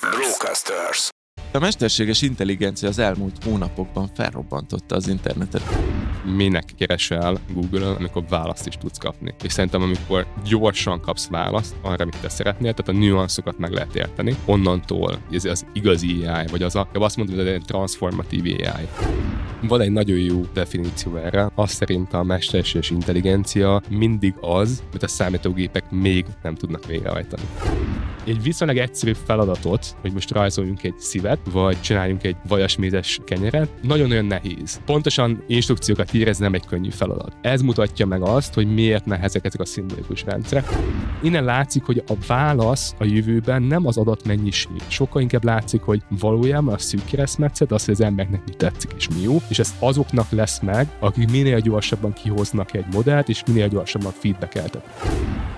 Brocasters. A mesterséges intelligencia az elmúlt hónapokban felrobbantotta az internetet. Minek keresel Google-on, amikor választ is tudsz kapni? És szerintem, amikor gyorsan kapsz választ arra, amit te szeretnél, tehát a nüanszokat meg lehet érteni. Onnantól ez az igazi AI, vagy az azt mondom, hogy ez egy transformatív AI. Van egy nagyon jó definíció erre, azt szerint a mesterséges intelligencia mindig az, amit a számítógépek még nem tudnak végrehajtani. Egy viszonylag egyszerű feladatot, hogy most rajzoljunk egy szívet, vagy csináljunk egy vajasmézes kenyeret, nagyon-nagyon nehéz. Pontosan instrukciókat írni nem egy könnyű feladat. Ez mutatja meg azt, hogy miért nehezek ezek a szimbolikus rendszerek. Innen látszik, hogy a válasz a jövőben nem az adatmennyiség. Sokkal inkább látszik, hogy valójában a szűk keresztmetszet az, hogy az embernek mi tetszik és mi jó, és ez azoknak lesz meg, akik minél gyorsabban kihoznak egy modellt, és minél gyorsabban feedbackeltek.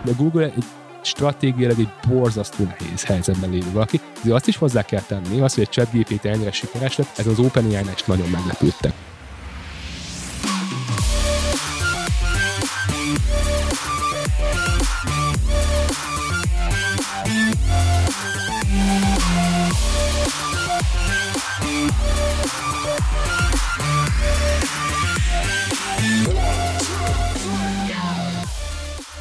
De Google egy stratégiailag egy borzasztó nehéz helyzetben lévő valaki. De azt is hozzá kell tenni, az, hogy a ChatGPT ennyire sikeres lett, ez az OpenAI-nál is nagyon meglepődtek.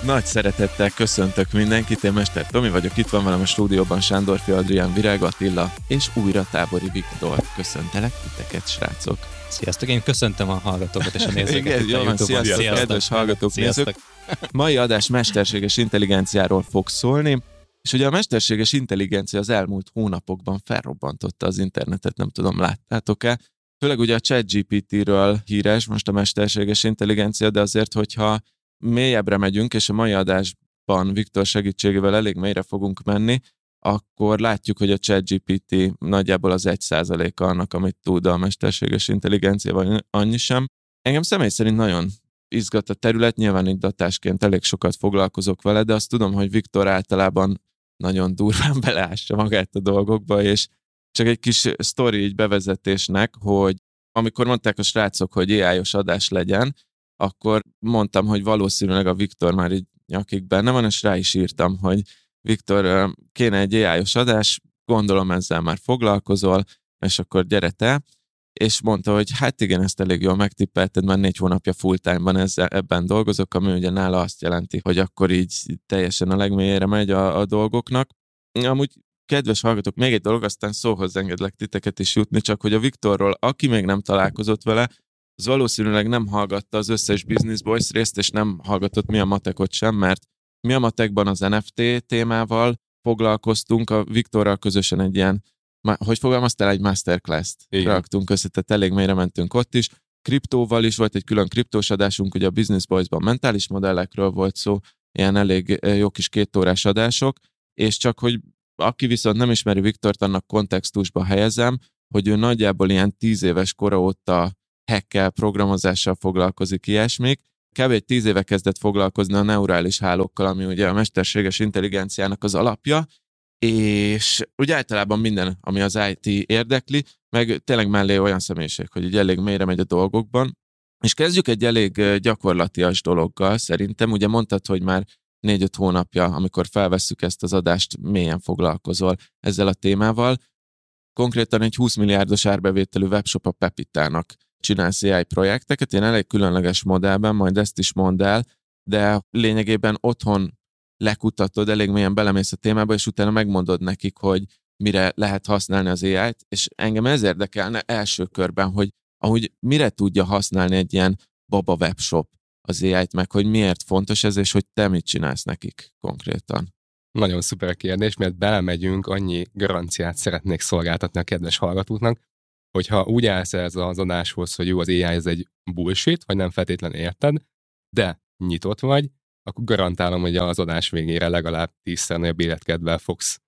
Nagy szeretettel köszöntök mindenkit, én Mester Tomi vagyok, itt van velem a stúdióban Sándorfi Adrian, Virág Attila, és újra Tábori Viktor. Köszöntelek titeket, srácok! Sziasztok, én köszöntöm a hallgatókat és a nézőket. Igen, van, sziasztok, kedves hallgatók, nézők! Mai adás mesterséges intelligenciáról fog szólni, és ugye a mesterséges intelligencia az elmúlt hónapokban felrobbantotta az internetet, nem tudom, láttátok-e? Főleg ugye a ChatGPT-ről híres most a mesterséges intelligencia, de azért, hogyha mélyebbre megyünk, és a mai adásban Viktor segítségével elég mélyre fogunk menni, akkor látjuk, hogy a ChatGPT nagyjából az 1%-a annak, amit tud a mesterséges intelligencia, vagy annyi sem. Engem személy szerint nagyon izgat a terület, nyilván itt datásként elég sokat foglalkozok vele, de azt tudom, hogy Viktor általában nagyon durván beleássa magát a dolgokba, és csak egy kis sztori így bevezetésnek, hogy amikor mondták a srácok, hogy AI-os adás legyen, akkor mondtam, hogy valószínűleg a Viktor már így nyakig benne van, és rá is írtam, hogy Viktor, kéne egy AI-os adás, gondolom ezzel már foglalkozol, és akkor gyere te. És mondta, hogy hát igen, ezt elég jól megtippelted, már 4 hónapja full-time-ban ebben dolgozok, ami ugye nála azt jelenti, hogy akkor így teljesen a legmélyére megy a dolgoknak. Amúgy, kedves hallgatók, még egy dolog, aztán szóhoz engedlek titeket is jutni, csak hogy a Viktorról, aki még nem találkozott vele, az valószínűleg nem hallgatta az összes Business Boys részt, és nem hallgatott Mi a Matekot sem, mert Mi a Matekban az NFT témával foglalkoztunk, a Viktorral közösen egy ilyen, hogy fogalmaztál, egy masterclass-t raktunk össze, tehát elég mélyre mentünk ott is. Kriptóval is volt egy külön kriptós adásunk, ugye a Business Boysban mentális modellekről volt szó, ilyen elég jó kis 2 órás adások, és csak hogy aki viszont nem ismeri Viktort, annak kontextusba helyezem, hogy ő nagyjából ilyen 10 éves kora óta hackkel, programozással foglalkozik, ilyesmik. Kb. 10 éve kezdett foglalkozni a neurális hálókkal, ami ugye a mesterséges intelligenciának az alapja, és ugye általában minden, ami az IT érdekli, meg tényleg mellé olyan személyiség, hogy így elég mélyre megy a dolgokban. És kezdjük egy elég gyakorlatias dologgal, szerintem. Ugye mondtad, hogy már 4-5 hónapja, amikor felvesszük ezt az adást, mélyen foglalkozol ezzel a témával. Konkrétan egy 20 milliárdos árbevételű webshop a Pepitának csinálsz AI projekteket, én elég különleges modellben, majd ezt is mondd el, de lényegében otthon lekutatod, elég mélyen belemész a témába, és utána megmondod nekik, hogy mire lehet használni az AI-t, és engem ez érdekelne első körben, hogy ahogy mire tudja használni egy ilyen baba webshop az AI-t, meg hogy miért fontos ez, és hogy te mit csinálsz nekik konkrétan. Nagyon szuper kérdés, mert belemegyünk, annyi garanciát szeretnék szolgáltatni a kedves hallgatóknak, hogyha úgy állsz ez az adáshoz, hogy jó, az AI ez egy bullshit, vagy nem feltétlenül érted, de nyitott vagy, akkor garantálom, hogy az adás végére legalább 10-szer nagyobb életkedvel fogsz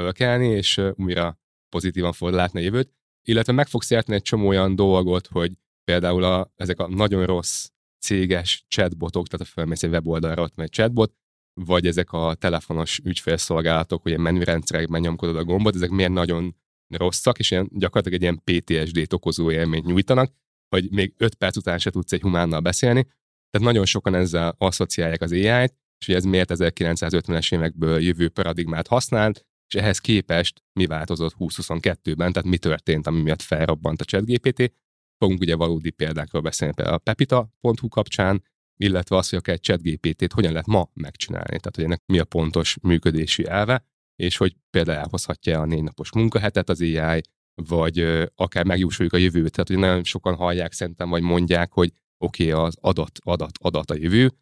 fölkelni, és újra pozitívan fogod látni a jövőt, illetve meg fogsz érteni egy csomó olyan dolgot, hogy például ezek a nagyon rossz céges chatbotok, tehát a fölmész egy weboldalra, ott van egy chatbot, vagy ezek a telefonos ügyfélszolgálatok, hogy a menürendszerekben nyomkodod a gombot, ezek miért nagyon rosszak, és ilyen, gyakorlatilag egy ilyen PTSD-t okozó élményt nyújtanak, hogy még 5 perc után se tudsz egy humánnal beszélni. Tehát nagyon sokan ezzel asszociálják az AI-t, és hogy ez miért 1950-es évekből jövő paradigmát használt, és ehhez képest mi változott 2022-ben, tehát mi történt, ami miatt felrobbant a ChatGPT. Fogunk ugye valódi példákról beszélni, például a Pepita.hu kapcsán, illetve az, hogy akár egy ChatGPT-t hogyan lehet ma megcsinálni, tehát hogy ennek mi a pontos működési elve, és hogy például elhozhatja a 4 napos munkahetet az AI, vagy akár megjósoljuk a jövőt. Tehát hogy nagyon sokan hallják szerintem, vagy mondják, hogy oké, az adat a jövő,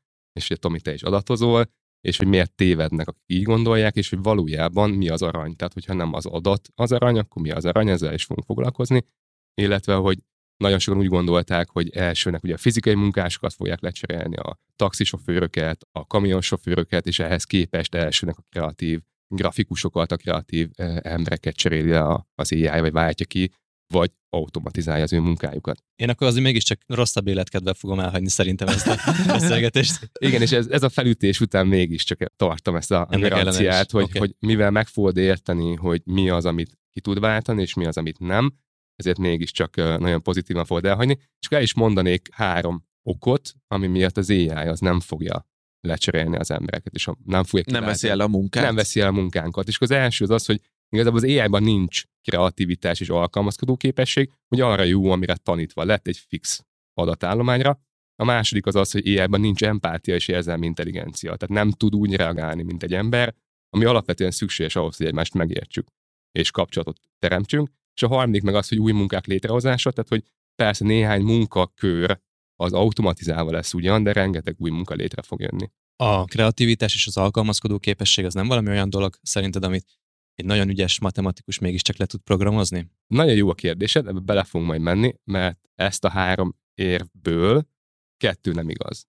és hogy Tomi, te is adatozol, és hogy miért tévednek, akik így gondolják, és hogy valójában mi az arany. Tehát hogyha nem az adat az arany, akkor mi az arany, ezzel is fogunk foglalkozni. Illetve, hogy nagyon sokan úgy gondolták, hogy elsőnek ugye a fizikai munkásokat fogják lecserélni, a taxisofőröket, a kamionsofőröket, és ehhez képest elsőnek a kreatív grafikusokat, a kreatív embereket cseréli le az AI, vagy váltja ki, vagy automatizálja az ő munkájukat. Én akkor azért mégiscsak rosszabb életkedvel fogom elhagyni szerintem ezt a beszélgetést. Igen, és ez a felütés után mégiscsak tartom ezt a garanciát, hogy mivel meg fogod érteni, hogy mi az, amit ki tud váltani, és mi az, amit nem, ezért mégiscsak nagyon pozitívan fogod elhagyni. És el is mondanék 3 okot, ami miatt az AI az nem fogja lecserélni az embereket, és nem veszi el a munkát. Nem veszi el a munkánkat. És az első az az, hogy igazából az AI-ban nincs kreativitás és alkalmazkodó képesség, hogy arra jó, amire tanítva lett egy fix adatállományra. A második az az, hogy AI-ban nincs empátia és érzelmi intelligencia. Tehát nem tud úgy reagálni, mint egy ember, ami alapvetően szükséges ahhoz, hogy egymást megértsük és kapcsolatot teremtsünk. És a harmadik meg az, hogy új munkák létrehozása, tehát hogy persze néhány munkakör az automatizálva lesz ugyan, de rengeteg új munka létre fog jönni. A kreativitás és az alkalmazkodó képesség az nem valami olyan dolog szerinted, amit egy nagyon ügyes matematikus mégiscsak le tud programozni? Nagyon jó a kérdésed, ebbe bele fogunk majd menni, mert ezt a 3 érvből 2 nem igaz.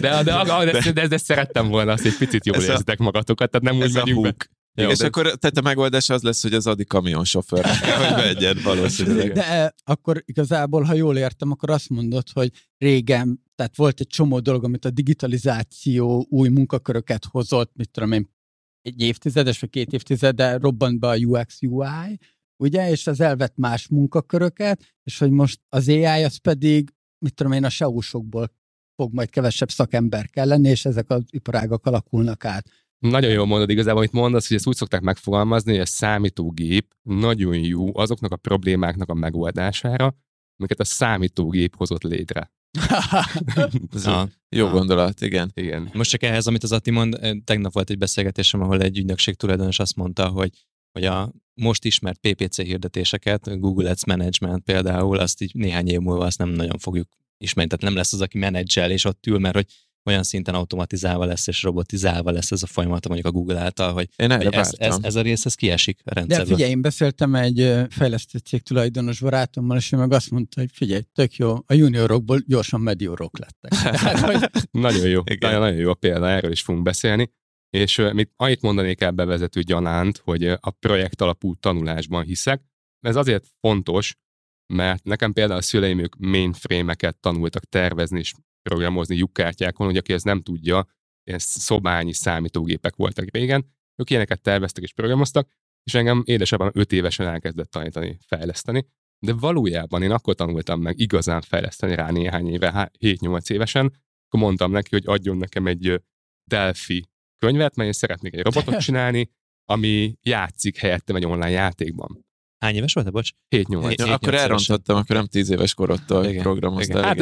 De szerettem volna azt, egy picit jól érzitek magatokat, tehát nem úgy megyünk be. Jó, és akkor tehát a megoldás az lesz, hogy az Adi kamionsofőr, hogy vegyen valószínűleg. De akkor igazából, ha jól értem, akkor azt mondod, hogy régen, tehát volt egy csomó dolog, amit a digitalizáció új munkaköröket hozott, mit tudom én, 1 évtizedes vagy 2 évtized, de robbant be a UX, UI, ugye, és az elvett más munkaköröket, és hogy most az AI az pedig, mit tudom én, a SEO-sokból fog majd kevesebb szakember kell lenni, és ezek az iparágak alakulnak át. Nagyon jól mondod igazából, amit mondasz, hogy ezt úgy szokták megfogalmazni, hogy a számítógép nagyon jó azoknak a problémáknak a megoldására, amiket a számítógép hozott létre. Jó gondolat, igen. Most csak ehhez, amit az Atti mond, tegnap volt egy beszélgetésem, ahol egy ügynökség tulajdonos azt mondta, hogy a most ismert PPC hirdetéseket, Google Ads Management például, azt így néhány év múlva azt nem nagyon fogjuk ismerni, tehát nem lesz az, aki menedzsel és ott ül, mert hogy olyan szinten automatizálva lesz és robotizálva lesz ez a folyamat, mondjuk a Google által, hogy ez a rész, ez kiesik a rendszerből. De figyelj, én beszéltem egy fejlesztő cég tulajdonos barátommal, és ő meg azt mondta, hogy figyelj, tök jó, a juniorokból gyorsan mediorok lettek. Nagyon jó, nagyon jó a példa, erről is fogunk beszélni. És annyit mondanék el bevezető gyanánt, hogy a projekt alapú tanulásban hiszek. Ez azért fontos, mert nekem például a szüleim ők mainframe-eket tanultak tervezni és programozni lyukkártyákon, hogy aki ezt nem tudja, ilyen szobányi számítógépek voltak régen, ők ilyeneket terveztek és programoztak, és engem édesapám 5 évesen elkezdett tanítani, fejleszteni, de valójában én akkor tanultam meg igazán fejleszteni rá néhány éve, 7-8 évesen, akkor mondtam neki, hogy adjon nekem egy DALL-E könyvet, mert én szeretnék egy robotot csinálni, ami játszik helyettem egy online játékban. Hány éves volt, bocs? 7-8. Ja, akkor elrontottam, akkor nem 10 éves korodtól programoztam. Hát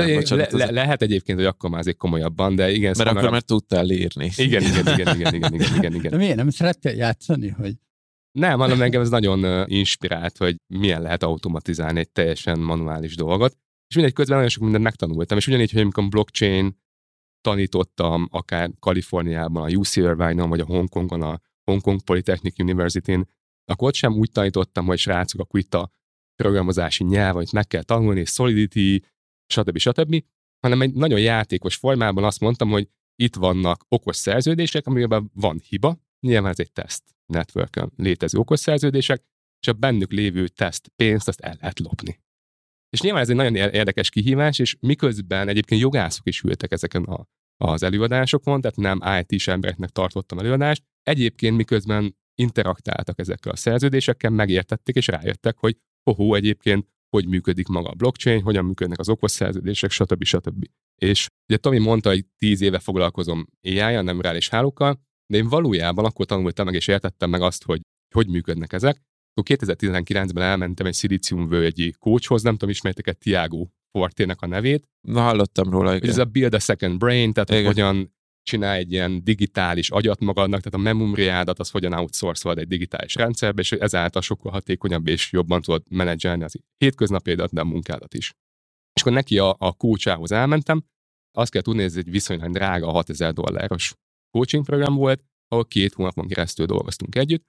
lehet egyébként, hogy akkor már azért komolyabban, de igen. Mert szóval akkor már tudtál írni. Igen. De miért nem szerettél játszani, hogy... Nem, hanem engem ez nagyon inspirált, hogy milyen lehet automatizálni egy teljesen manuális dolgot. És mindegy, közben nagyon sok mindent megtanultam. És ugyanígy, hogy amikor blockchain tanítottam, akár Kaliforniában, a UC Irvine-on, vagy a Hongkongon, a Hongkong Polytechnic University-n, akkor ott sem úgy tanítottam, hogy srácok, akkor itt a programozási nyelv, amit meg kell tanulni, és Solidity, stb., hanem egy nagyon játékos formában azt mondtam, hogy itt vannak okos szerződések, amiben van hiba, nyilván ez egy teszt networkön létező okos szerződések, és a bennük lévő teszt pénzt azt el lehet lopni. És nyilván ez egy nagyon érdekes kihívás, és miközben egyébként jogászok is ültek ezeken az előadásokon, tehát nem IT-s embereknek tartottam előadást, egyébként miközben interaktáltak ezekkel a szerződésekkel, megértették, és rájöttek, hogy egyébként hogy működik maga a blockchain, hogyan működnek az okos szerződések, stb. És ugye Tomi mondta, hogy 10 éve foglalkozom AI-jal, nem reális hálókkal, De én valójában akkor tanultam meg és értettem meg azt, hogy működnek ezek. Akkor 2019-ben elmentem egy szilíciumvölgyi coachhoz, nem tudom, ismertek-e Tiago Fortének a nevét. Na, hallottam róla, igen. Ez a Build a Second Brain, tehát hogy hogyan csinálj egy ilyen digitális agyat magadnak, tehát a memóriádat, az hogyan outsource-olod egy digitális rendszerbe, és ezáltal sokkal hatékonyabb és jobban tudod menedzselni az hétköznapjaidat, de a munkádat is. És akkor neki a coachához elmentem, azt kell tudni, ez egy viszonylag drága $6,000 coaching program volt, ahol 2 hónapon keresztül dolgoztunk együtt,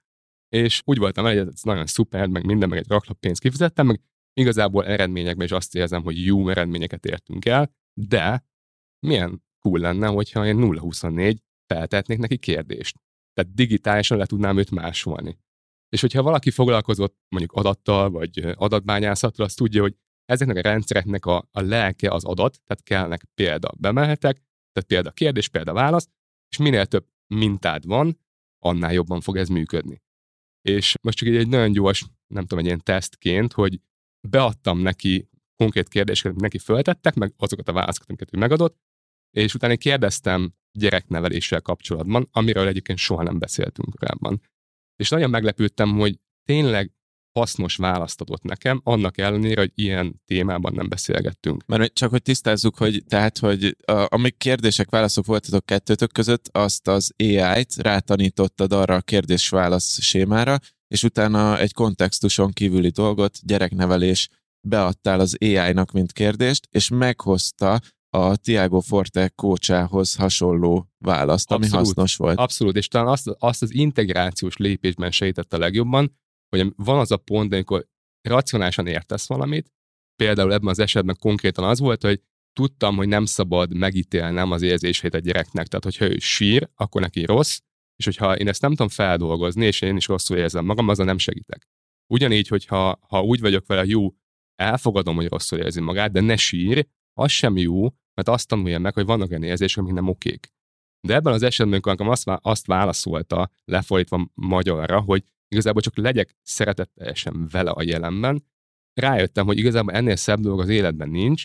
és úgy voltam el, hogy ez nagyon szuper, meg minden, meg egy raklap pénzt kifizettem, meg igazából eredményekben is azt érzem, hogy jó eredményeket értünk el, de milyen cool lenne, hogyha én 0-24 feltetnék neki kérdést. Tehát digitálisan le tudnám őt másolni. És hogyha valaki foglalkozott mondjuk adattal, vagy adatbányászattal, az tudja, hogy ezeknek a rendszereknek a lelke az adat, tehát kellnek példa bemehetek, tehát példa kérdés, példa válasz, és minél több mintád van, annál jobban fog ez működni. És most csak egy nagyon gyors, nem tudom, egy ilyen tesztként, hogy beadtam neki konkrét kérdéseket, neki föltettek, meg azokat a válaszokat, amiket ő megadott, és utána kérdeztem gyerekneveléssel kapcsolatban, amiről egyébként soha nem beszéltünk korábban. És nagyon meglepődtem, hogy tényleg hasznos választ adott nekem, annak ellenére, hogy ilyen témában nem beszélgettünk. Mert csak hogy tisztázzuk, hogy tehát, hogy amik kérdések, válaszok voltatok kettőtök között, azt az AI-t rátanítottad arra a kérdés-válasz sémára, és utána egy kontextuson kívüli dolgot, gyereknevelés, beadtál az AI-nak, mint kérdést, és meghozta a Tiago Forte coachához hasonló választ, ami abszolút hasznos volt. Abszolút, és talán azt az integrációs lépésben segített a legjobban, hogy van az a pont, amikor racionálisan értesz valamit, például ebben az esetben konkrétan az volt, hogy tudtam, hogy nem szabad megítélnem az érzéseit a gyereknek, tehát hogyha ő sír, akkor neki rossz, és hogyha én ezt nem tudom feldolgozni, és én is rosszul érzem magam, azzal nem segítek. Ugyanígy, hogyha úgy vagyok vele, jó, elfogadom, hogy rosszul érzi magát, de ne sírj, az sem jó, mert azt tanulja meg, hogy vannak olyan érzések, amik nem okék. De ebben az esetben, amikor azt válaszolta, lefordítva magyarra, hogy igazából csak legyek szeretetteljesen vele a jelenben, rájöttem, hogy igazából ennél szebb dolog az életben nincs,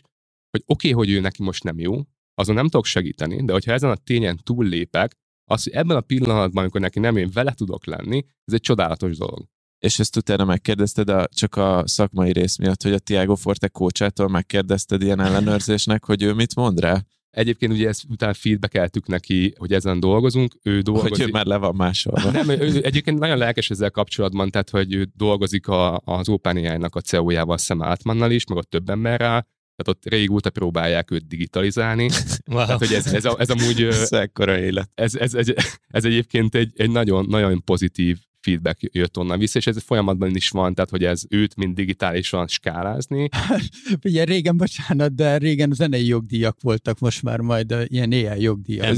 hogy oké, hogy ő neki most nem jó, azon nem tudok segíteni, de hogyha ezen a tényen túllépek, az, hogy ebben a pillanatban, amikor neki nem én vele tudok lenni, ez egy csodálatos dolog. És ezt utána megkérdezted csak a szakmai rész miatt, hogy a Tiago Forte coachától megkérdezted ilyen ellenőrzésnek, hogy ő mit mond rá? Egyébként ugye ezt utána feedbackeltük neki, hogy ezen dolgozunk, ő dolgozik. Hogy ő már le van másolva. Nem, ő egyébként nagyon lelkes ezzel kapcsolatban, tehát hogy ő dolgozik az OpenAI-nak a CEO-jával, Sam Altmannal is, meg ott több emberrel, tehát ott régóta próbálják őt digitalizálni. Wow. Tehát, hogy ez amúgy... Ez egyébként egy nagyon, nagyon pozitív feedback jött onnan vissza, és ez folyamatban is van, tehát hogy ez őt mind digitálisan skálázni. Ugye régen zenei jogdíjak voltak, most már majd ilyen AI jogdíjak.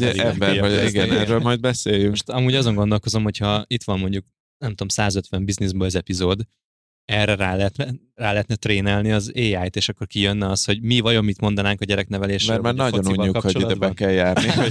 Igen, erről majd beszéljünk. Most amúgy azon gondolkozom, hogyha itt van mondjuk, nem tudom, 150 Business Boys epizód, erre rá lehetne trénelni az AI-t, és akkor kijönne az, hogy mi vajon mit mondanánk a gyereknevelésről. Mert már nagyon unjuk, hogy ide be kell járni.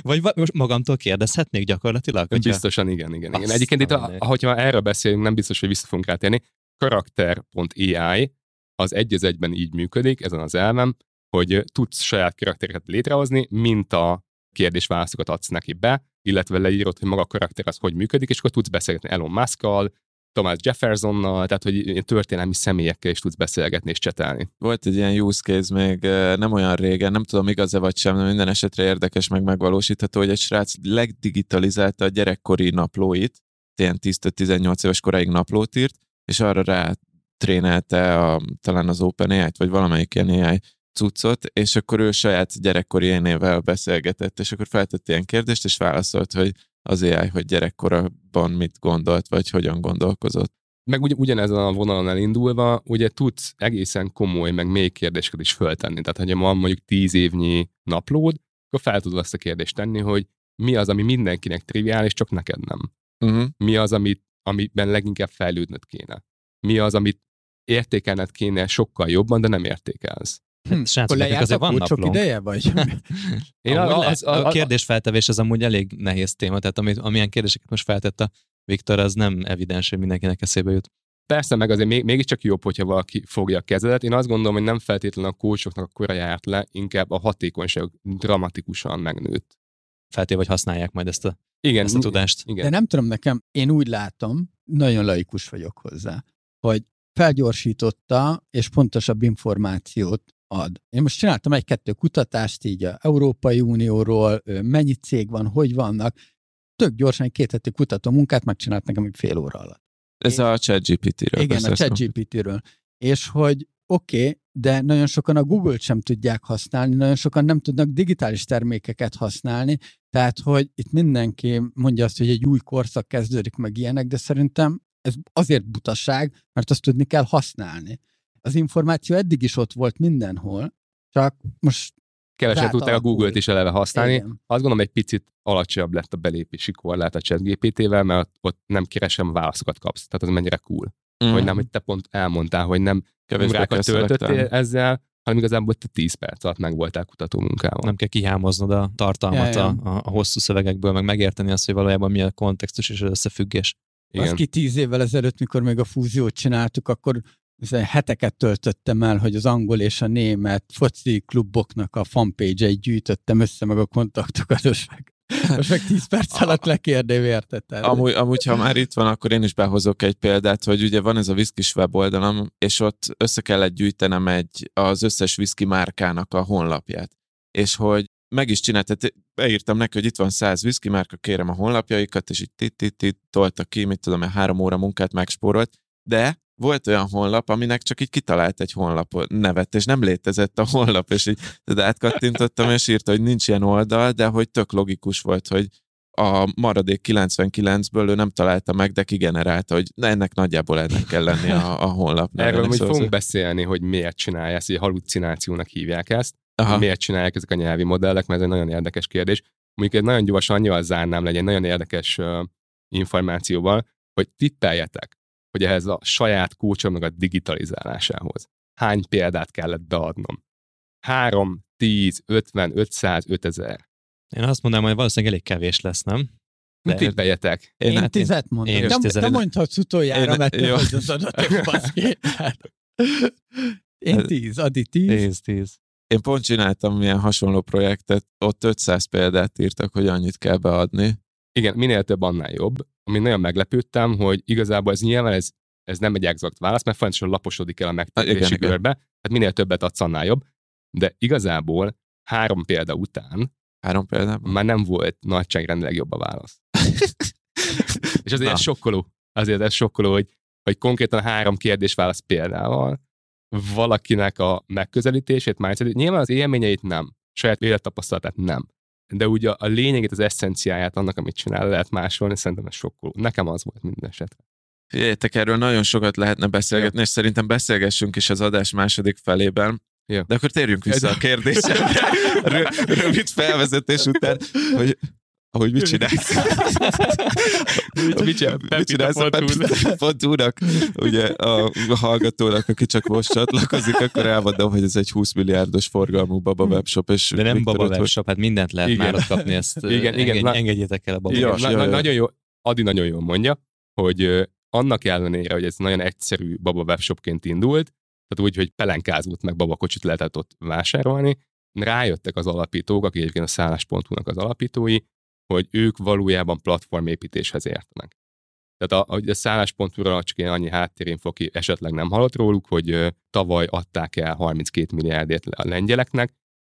Vagy most magamtól kérdezhetnék gyakorlatilag? Hogyha... Biztosan igen. Egyébként itt, hogyha erről beszélünk, nem biztos, hogy vissza fogunk rátérni. Karakter.ai az 1:1 így működik, ezen az elvem, hogy tudsz saját karaktereket létrehozni, mint a kérdésválaszokat adsz neki be, illetve leírod, hogy maga a karakter az hogy működik, és akkor tudsz beszélgetni Elon Muskkal, Thomas Jeffersonnal, tehát hogy történelmi személyekkel is tudsz beszélgetni és csetelni. Volt egy ilyen use case még nem olyan régen, nem tudom igaz-e vagy sem, de minden esetre érdekes meg megvalósítható, hogy egy srác legdigitalizálta a gyerekkori naplóit, ilyen 10-18 éves koráig naplót írt, és arra rátrénelte talán az OpenAI-t, vagy valamelyik ilyen AI cuccot, és akkor ő saját gyerekkori énével beszélgetett, és akkor feltett ilyen kérdést, és válaszolt, hogy az AI, hogy gyerekkorában mit gondolt, vagy hogyan gondolkozott. Meg ugyanezen a vonalon elindulva, ugye tudsz egészen komoly, meg mély kérdéseket is föltenni. Tehát, hogyha van mondjuk 10 évnyi naplód, akkor fel tudod azt a kérdést tenni, hogy mi az, ami mindenkinek triviális, csak neked nem. Mi az, amiben leginkább fejlődnöd kéne? Mi az, amit értékelned kéne sokkal jobban, de nem értékelsz? Srácok, nekik azért van naplónk. Ideje vagy? A kérdésfeltevés az amúgy elég nehéz téma, tehát amilyen kérdéseket most feltett a Viktor, az nem evidens, hogy mindenkinek eszébe jut. Persze, meg azért mégiscsak jobb, hogyha valaki fogja a kezedet. Én azt gondolom, hogy nem feltétlenül a coachoknak a kora járt le, inkább a hatékonyság dramatikusan megnőtt. feltéve, hogy használják majd ezt a, igen, ezt a tudást. Igen. De nem tudom, nekem, én úgy látom, nagyon laikus vagyok hozzá, hogy felgyorsította és pontosabb információt ad. Én most csináltam egy-kettő kutatást így az Európai Unióról, mennyi cég van, hogy vannak. Tök gyorsan egy 2 heti kutató munkát megcsinált nekem egy fél óra alatt. Ez a ChatGPT-ről. Igen, a ChatGPT-ről. És hogy oké, de nagyon sokan a Google-t sem tudják használni, nagyon sokan nem tudnak digitális termékeket használni, tehát hogy itt mindenki mondja azt, hogy egy új korszak kezdődik meg ilyenek, de szerintem ez azért butaság, mert azt tudni kell használni. Az információ eddig is ott volt mindenhol, csak most kevesebb tudták a Google-t is eleve használni. Igen. Azt gondolom, egy picit alacsonyabb lett a belépési korlát a ChatGPT-vel, mert ott nem keresem, válaszokat kapsz. Tehát az mennyire cool. Mm. Hogy nem, hogy te pont elmondtál, hogy nem órákat töltöttél ezzel, hanem igazából te 10 perc alatt meg voltál kutatómunkával. Nem kell kihámoznod a tartalmat a hosszú szövegekből, meg megérteni azt, hogy valójában mi a kontextus és az összefüggés. Azt ki 10 évvel ezelőtt, mikor még a fúziót csináltuk, akkor heteket töltöttem el, hogy az angol és a német foci kluboknak a fanpage-eit gyűjtöttem össze, meg a kontaktokat, most meg 10 perc alatt lekérdév értettem. Amúgy, ha már itt van, akkor én is behozok egy példát, hogy ugye van ez a viszkis weboldalam, és ott össze kellett gyűjtenem az összes viszki márkának a honlapját. És hogy meg is csináltat, beírtam neki, hogy itt van 100 viszki márka, kérem a honlapjaikat, és így tolta ki, mit tudom, 3 óra munkát megspórolt, de volt olyan honlap, aminek csak így kitalált egy honlap nevet, és nem létezett a honlap, és így átkattintottam, és írta, hogy nincs ilyen oldal, de hogy tök logikus volt, hogy a maradék 99-ből ő nem találta meg, de kigenerálta, hogy ennek nagyjából ennek kell lenni a honlapnak. Erről úgy fogunk beszélni, hogy miért csinálják ezt, hogy hallucinációnak hívják ezt, miért csinálják ezek a nyelvi modellek, mert ez egy nagyon érdekes kérdés. Mondjuk egy nagyon gyors annyival zárnám le, egy nagyon érdekes információval, hogy tippeljetek, hogy ehhez a saját kócsomnak a digitalizálásához hány példát kellett beadnom? 3, 10, 50, 500, 5000. Én azt mondanám, hogy valószínűleg elég kevés lesz, nem? De tippeljetek. Én 10-et mondom. Én 10-et. Nem mondhatsz utoljára, mert nem az az adatok, baszki. Én 10, Adi 10. 10. Én pont csináltam ilyen hasonló projektet, ott 500 példát írtak, hogy annyit kell beadni. Igen, minél több, annál jobb. Amin nagyon meglepődtem, hogy igazából ez nyilván ez nem egy exakt válasz, mert fontosan laposodik el a megtekintési körbe, tehát minél többet adsz, annál jobb. De igazából 3 példa után már nem volt nagyságrendileg jobb a válasz. És azért ez sokkoló. Azért ez sokkoló, hogy konkrétan 3 kérdésválasz példával valakinek a megközelítését, mindsetét, nyilván az élményeit nem, saját élettapasztalatát nem. De ugye a lényegét, az eszenciáját annak, amit csinál, lehet másolni, szerintem ez sokkoló. Nekem az volt minden esetre. Figyeljetek, erről nagyon sokat lehetne beszélgetni, és szerintem beszélgessünk is az adás második felében. Jó. De akkor térjünk vissza a kérdésemre. Rövid felvezetés után, hogy mit csinálsz? Mit csinálsz a Pepita Fontúnak? Ugye a hallgatónak, aki csak most csatlakozik, akkor elmondom, hogy ez egy 20 milliárdos forgalmú baba webshop. És de nem Viktor baba webshop, hát mindent lehet már ott kapni, ezt engedjétek el a baba webshop. Nagyon jó, Adi nagyon jól mondja, hogy annak ellenére, hogy ez nagyon egyszerű baba webshopként indult, tehát úgy, hogy pelenkázót meg babakocsit lehetett ott vásárolni, rájöttek az alapítók, akik egyébként a szállás.hu-nak az alapítói, hogy ők valójában platformépítéshez értenek. Tehát a szállás.hu-ra csak annyi háttérinfo, aki esetleg nem hallott róluk, hogy tavaly adták el 32 milliárdért a lengyeleknek,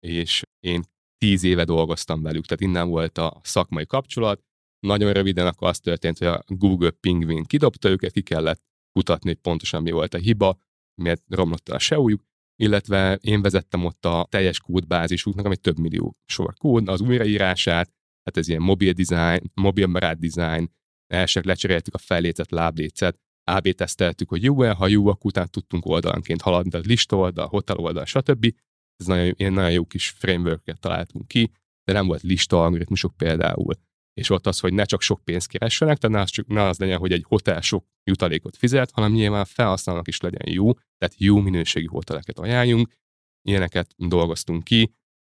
és én 10 éve dolgoztam velük, tehát innen volt a szakmai kapcsolat. Nagyon röviden akkor az történt, hogy a Google Pingvin kidobta őket, ki kellett kutatni, hogy pontosan mi volt a hiba, miért romlott el a SEO-juk, illetve én vezettem ott a teljes kódbázisuknak, ami több millió sor kód, az újraírását, hát ez ilyen mobilbarát design, elsőleg lecseréltük a fellécet, láblécet, AB teszteltük, hogy jó-e, ha jó, akkor utána tudtunk oldalanként haladni, tehát lista oldal, hotel oldal, stb. Ez nagyon jó kis frameworket találtunk ki, de nem volt lista algoritmusok például. És ott az, hogy ne csak sok pénzt keressenek, tehát ne az legyen, hogy egy hotel sok jutalékot fizet, hanem nyilván felhasználónak is legyen jó, tehát jó minőségi hoteleket ajánljunk, ilyeneket dolgoztunk ki,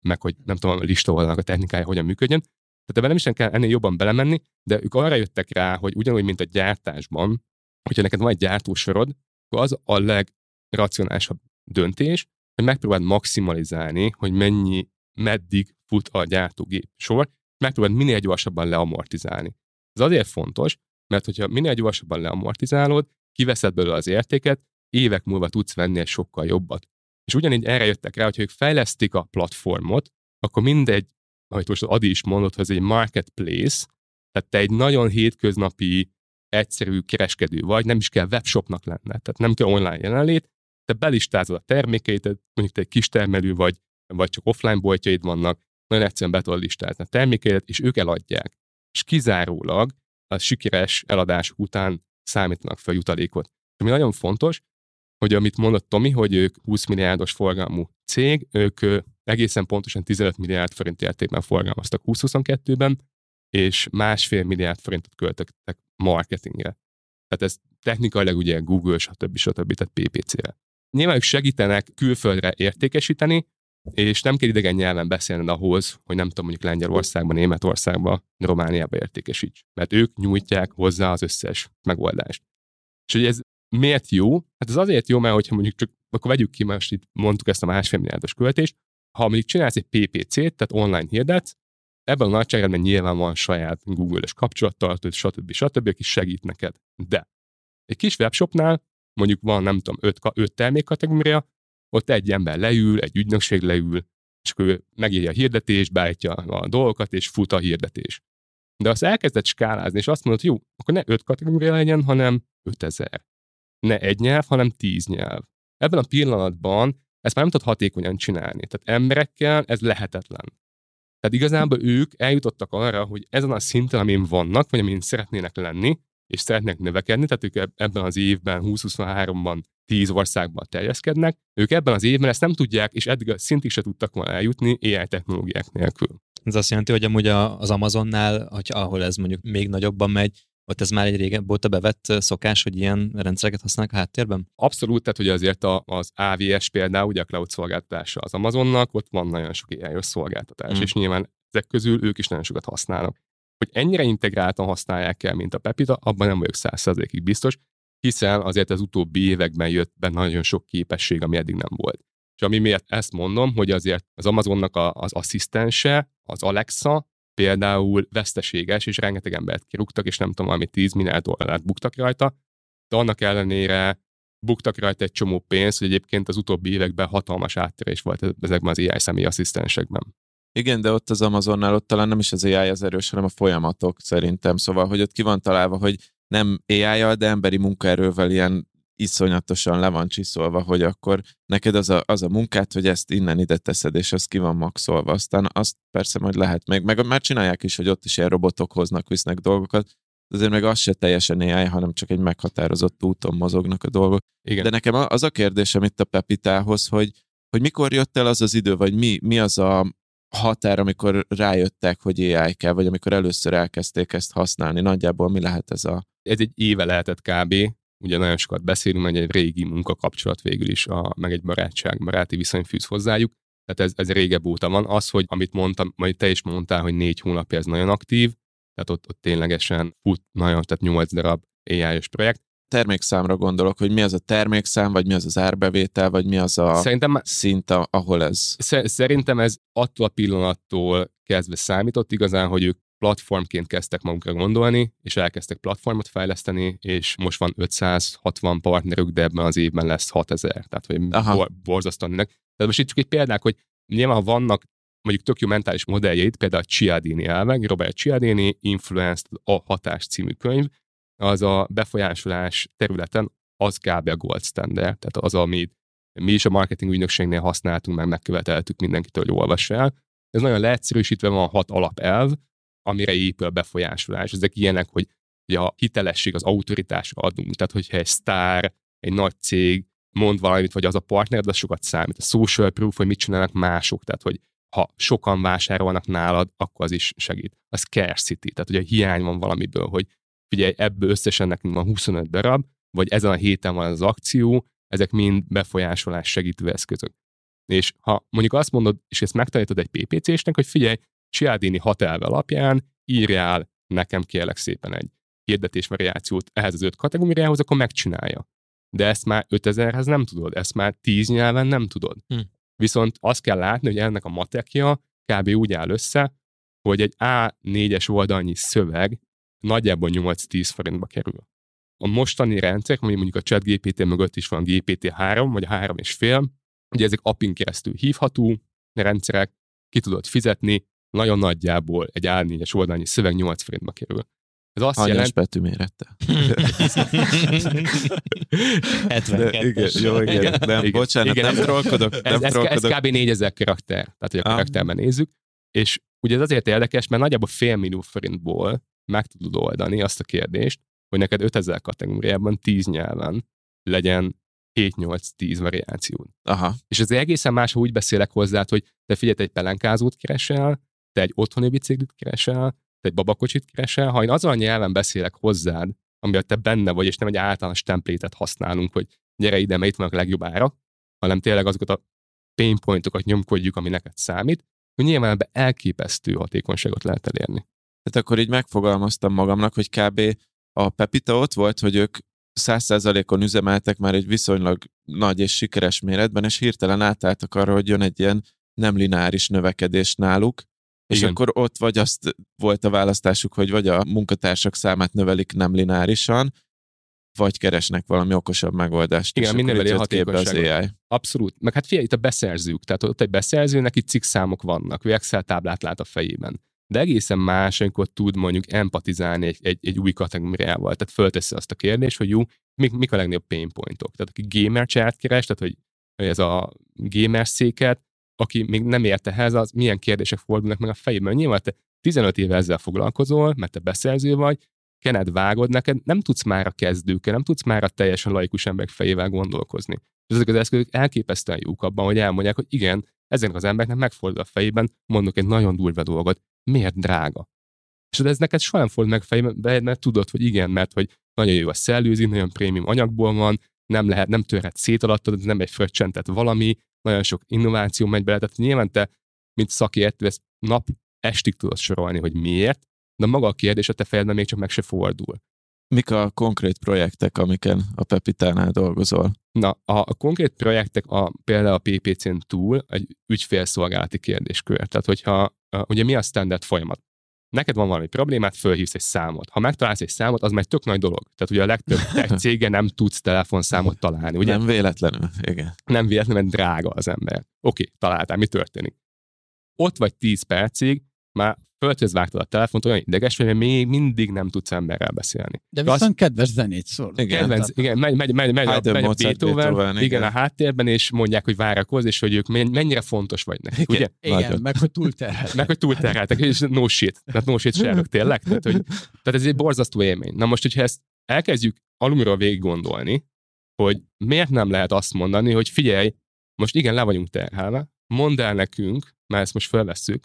meg hogy nem tudom, a lista oldalnak a technikája hogyan működjön. Tehát ebben nem is kell ennél jobban belemenni, de ők arra jöttek rá, hogy ugyanúgy, mint a gyártásban, hogyha neked van egy gyártósorod, akkor az a legracionálisabb döntés, hogy megpróbáld maximalizálni, hogy meddig fut a gyártógép sor, megpróbáld minél gyorsabban leamortizálni. Ez azért fontos, mert hogyha minél gyorsabban leamortizálod, kiveszed belőle az értéket, évek múlva tudsz venni egy sokkal jobbat. És ugyanígy erre jöttek rá, hogyha ők fejlesztik a platformot, akkor mindegy, ahogy most Adi is mondott, hogy ez egy marketplace, tehát te egy nagyon hétköznapi, egyszerű kereskedő vagy, nem is kell webshopnak lenned, tehát nem kell online jelenlét, te belistázod a termékeidet, mondjuk te egy kis termelő vagy, vagy csak offline boltjaid vannak, nagyon egyszerűen be tudod listázni a termékeidet, és ők eladják. És kizárólag a sikeres eladás után számítanak fel jutalékot. Ami nagyon fontos, hogy amit mondott Tomi, hogy ők 20 milliárdos forgalmú cég, ők egészen pontosan 15 milliárd forint értékben forgalmaztak 2022-ben, és 1,5 milliárd forintot költöttek marketingre. Tehát ez technikailag ugye Google, stb. Tehát PPC-re. Nyilván ők segítenek külföldre értékesíteni, és nem kell idegen nyelven beszélned ahhoz, hogy nem tudom, mondjuk Lengyelországban, Németországban, Romániában értékesíts. Mert ők nyújtják hozzá az összes megoldást. És hogy ez miért jó? Hát ez azért jó, mert hogyha mondjuk csak, akkor vegyük ki, most itt mondtuk ezt a 1,5 milliárdos költést, ha mondjuk csinálsz egy PPC-t, tehát online hirdetsz, ebben a nagyságrendben nyilván van saját Google-ös kapcsolattartóid, stb., aki segít neked. De egy kis webshopnál mondjuk van, nem tudom, 5 termékkategória, ott egy ember leül, egy ügynökség leül, és akkor megírja a hirdetést, beállítja a dolgokat, és fut a hirdetés. De azt elkezdett skálázni, és azt mondod, jó, akkor ne 5 kategória legyen, hanem 5000. Ne egy nyelv, hanem 10 nyelv. Ebben a pillanatban ezt már nem tudod hatékonyan csinálni. Tehát emberekkel ez lehetetlen. Tehát igazából ők eljutottak arra, hogy ezen a szinten, amin vannak, vagy amin szeretnének lenni, és szeretnek növekedni, tehát ők ebben az évben, 2023-ban 10 országban terjeszkednek, ők ebben az évben ezt nem tudják, és eddig a szintig se tudtak volna eljutni AI technológiák nélkül. Ez azt jelenti, hogy amúgy az Amazonnál, ahol ez mondjuk még nagyobban megy, ott ez már egy régebb óta bevett szokás, hogy ilyen rendszereket használnak a háttérben? Abszolút, tehát hogy azért az AWS például, ugye a cloud szolgáltatása az Amazonnak, ott van nagyon sok AI szolgáltatás, és nyilván ezek közül ők is nagyon sokat használnak. Hogy ennyire integráltan használják el, mint a Pepita, abban nem vagyok 100%-ig biztos, hiszen azért az utóbbi években jött be nagyon sok képesség, ami eddig nem volt. És ami miért ezt mondom, hogy azért az Amazonnak az asszisztense, az Alexa, például veszteséges, és rengeteg embert kirúgtak, és nem tudom, valami 10 milliárd dollárt buktak rajta, de annak ellenére buktak rajta egy csomó pénzt, hogy egyébként az utóbbi években hatalmas áttörés volt ezekben az AI személyi asszisztensekben. Igen, de ott az Amazonnál ott talán nem is az AI az erős, hanem a folyamatok szerintem. Szóval, hogy ott ki van találva, hogy nem AI-jal, de emberi munkaerővel ilyen iszonyatosan le van csiszolva, hogy akkor neked az a munkát, hogy ezt innen ide teszed, és az ki van maxolva. Aztán azt persze majd lehet. Meg már csinálják is, hogy ott is ilyen robotok hoznak, visznek dolgokat. Azért meg az se teljesen AI, hanem csak egy meghatározott úton mozognak a dolgok. Igen. De nekem az a kérdésem itt a Pepitához, hogy mikor jött el az az idő, vagy mi az a határ, amikor rájöttek, hogy AI kell, vagy amikor először elkezdték ezt használni. Nagyjából mi lehet ez a... Ez egy éve lehetett kb. Ugye nagyon sokat beszélünk, meg egy régi munkakapcsolat végül is, meg egy baráti viszony fűz hozzájuk. Tehát ez régebb óta van. Az, hogy amit mondtam, majd te is mondtál, hogy 4 hónapja ez nagyon aktív, tehát ott ténylegesen fut nagyon, tehát 8 darab AI-os projekt. Termékszámra gondolok, hogy mi az a termékszám, vagy mi az az árbevétel, vagy mi az a szint, ahol ez... Szerintem ez attól a pillanattól kezdve számított igazán, hogy ők platformként kezdtek magukra gondolni, és elkezdtek platformot fejleszteni, és most van 560 partnerük, de ebben az évben lesz 6000, tehát hogy borzasztanak. Tehát most itt csak egy példák, hogy nyilván vannak mondjuk tök jó mentális modelljeit, például a Cialdini elvek, Robert Cialdini, Influenced A Hatás című könyv, az a befolyásolás területen az kb. A gold standard, tehát az, amit mi is a marketing ügynökségnél használtunk, meg megköveteltük mindenkitől, hogy olvass el. Ez nagyon leegyszerűsítve van 6 alapelv, amire épül a befolyásolás. Ezek ilyenek, hogy a hitelesség, az autoritásra adunk, tehát hogyha egy sztár, egy nagy cég mond valamit, vagy az a partner, de az sokat számít. A social proof, hogy mit csinálnak mások, tehát hogy ha sokan vásárolnak nálad, akkor az is segít. A scarcity, tehát hogy a hiány van valamiből, hogy figyelj, ebből összesen nekünk van 25 darab, vagy ezen a héten van az akció, ezek mind befolyásolás segítő eszközök. És ha mondjuk azt mondod, és ezt megtanítod egy PPC-snek, hogy figyelj, Cialdini 6 elve alapján írjál nekem kérlek szépen egy hirdetésvariációt ehhez az 5 kategóriához, akkor megcsinálja. De ezt már 5000-hez nem tudod, ezt már 10 nyelven nem tudod. Viszont azt kell látni, hogy ennek a matekja kb. Úgy áll össze, hogy egy A4-es oldalnyi szöveg nagyjából 8-10 forintba kerül. A mostani rendszer, ami mondjuk a ChatGPT mögött is van GPT-3, vagy 3,5, ugye ezek API-n keresztül hívható rendszerek, ki tudod fizetni, nagyon nagyjából egy A4-es oldalnyi szöveg 8 forintba kerül. Ez azt Hányos jelent... betű mérettel? 72-es. Jó, igen. Nem, bocsánat, igen, nem trollkodok. Ez kb. 4000 karakter, tehát hogy a karakterben nézzük. És ugye ez azért érdekes, mert nagyjából $500,000 meg tudod oldani azt a kérdést, hogy neked 5000 kategóriában 10 nyelven legyen 7-8-10 variációd. Aha. És az egészen más, ha úgy beszélek hozzád, hogy te figyelj, egy pelenkázót keresel, te egy otthoni biciklit keresel, te egy babakocsit keresel. Ha én azon a nyelven beszélek hozzád, amivel te benne vagy, és nem egy általános templétet használunk, hogy gyere ide, mert itt vannak legjobb árak, hanem tényleg azokat a pain pointokat nyomkodjuk, ami neked számít, hogy nyilván ebben elképesztő hatékonyságot lehet elérni. Tehát akkor így megfogalmaztam magamnak, hogy kb. A Pepita ott volt, hogy ők 100%-on üzemeltek már egy viszonylag nagy és sikeres méretben, és hirtelen átálltak arra, hogy jön egy ilyen nem lineáris növekedés náluk, és igen, akkor ott vagy azt volt a választásuk, hogy vagy a munkatársak számát növelik nem lineárisan, vagy keresnek valami okosabb megoldást. Igen, mindenbeli hatékonyság. Abszolút. Meg hát figyelj, itt a beszerzők, tehát ott egy beszerző, neki cikkszámok vannak, ő Excel táblát lát a fejében. De egészen más, amikor tud mondjuk empatizálni egy új kategóriával. Tehát fölteszi azt a kérdést, hogy jó, mik a legnagyobb pain pointok. Tehát aki gamer chart keres, tehát hogy ez a gamer széket, aki még nem ért ehhez, az milyen kérdések fordulnak meg a fejében. Nyilván te 15 éve ezzel foglalkozol, mert te beszerző vagy, kened vágod, neked nem tudsz már a kezdőkkel, nem tudsz már a teljesen laikus emberek fejével gondolkozni. És ezek az eszközök elképesztően jók abban, hogy elmondják, hogy igen, ezeknek az embereknek megfordul a fejében, mondok egy nagyon durva dolgot. Miért drága? És ez neked soha nem fordul meg fejben, mert tudod, hogy igen, mert hogy nagyon jó a szellőzik, nagyon prémium anyagból van, nem törhet szét alattad, nem egy fröccsentett valami, nagyon sok innováció megy bele, tehát nyilván te, mint szakértő, ezt nap estig tudod sorolni, hogy miért, de maga a kérdés a te fejedben még csak meg se fordul. Mik a konkrét projektek, amiken a Pepitánál dolgozol? Na, a konkrét projektek például a PPC-n túl egy ügyfélszolgálati kérdéskör. Tehát, hogyha ugye mi a standard folyamat? Neked van valami problémát, fölhívsz egy számot. Ha megtalálsz egy számot, az már egy tök nagy dolog. Tehát ugye a legtöbb tech cége nem tudsz telefonszámot találni. Ugye? Nem véletlenül, igen. Nem véletlenül, mert drága az ember. Oké, találtál, mi történik? Ott vagy 10 percig, már földhöz vágtad a telefont, olyan ideges, hogy még mindig nem tudsz emberrel beszélni. De viszont kedves zenét szól. Igen, megy a Beethoven, igen, a háttérben, és mondják, hogy várakozz, és hogy ők mennyire fontos vagy nekik, ugye? Igen, meg hogy túlterheltek, és no shit sárok, tényleg. Tehát ez egy borzasztó élmény. Na most, hogyha ezt elkezdjük alulról végig gondolni, hogy miért nem lehet azt mondani, hogy figyelj, most igen, le vagyunk terhelve, mondd el nekünk, mert ezt most felvesszük,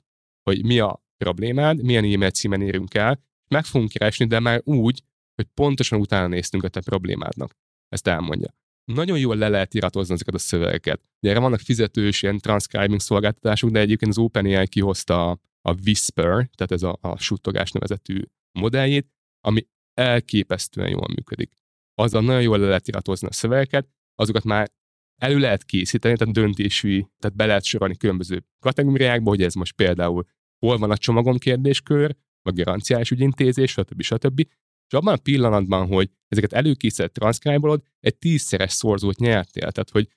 hogy mi a problémád, milyen e-mail címen érünk el, meg fogunk keresni, de már úgy, hogy pontosan utána néztünk a te problémádnak. Ezt elmondja. Nagyon jól le lehet iratozni ezeket a szövegeket. De erre vannak fizetős ilyen transcribing szolgáltatások, de egyébként az OpenAI kihozta a Whisper, tehát ez a suttogás nevezetű modelljét, ami elképesztően jól működik. Azzal nagyon jól le lehet iratozni a szövegeket, azokat már elő lehet készíteni, tehát döntésű, tehát be lehet sorolni különböző kategóriákba, hogy ez most például hol van a csomagom kérdéskör, vagy garanciás ügyintézés, stb. És abban a pillanatban, hogy ezeket előkészített transzkrájbolod, egy 10-szeres szorzót nyertél. Tehát, hogy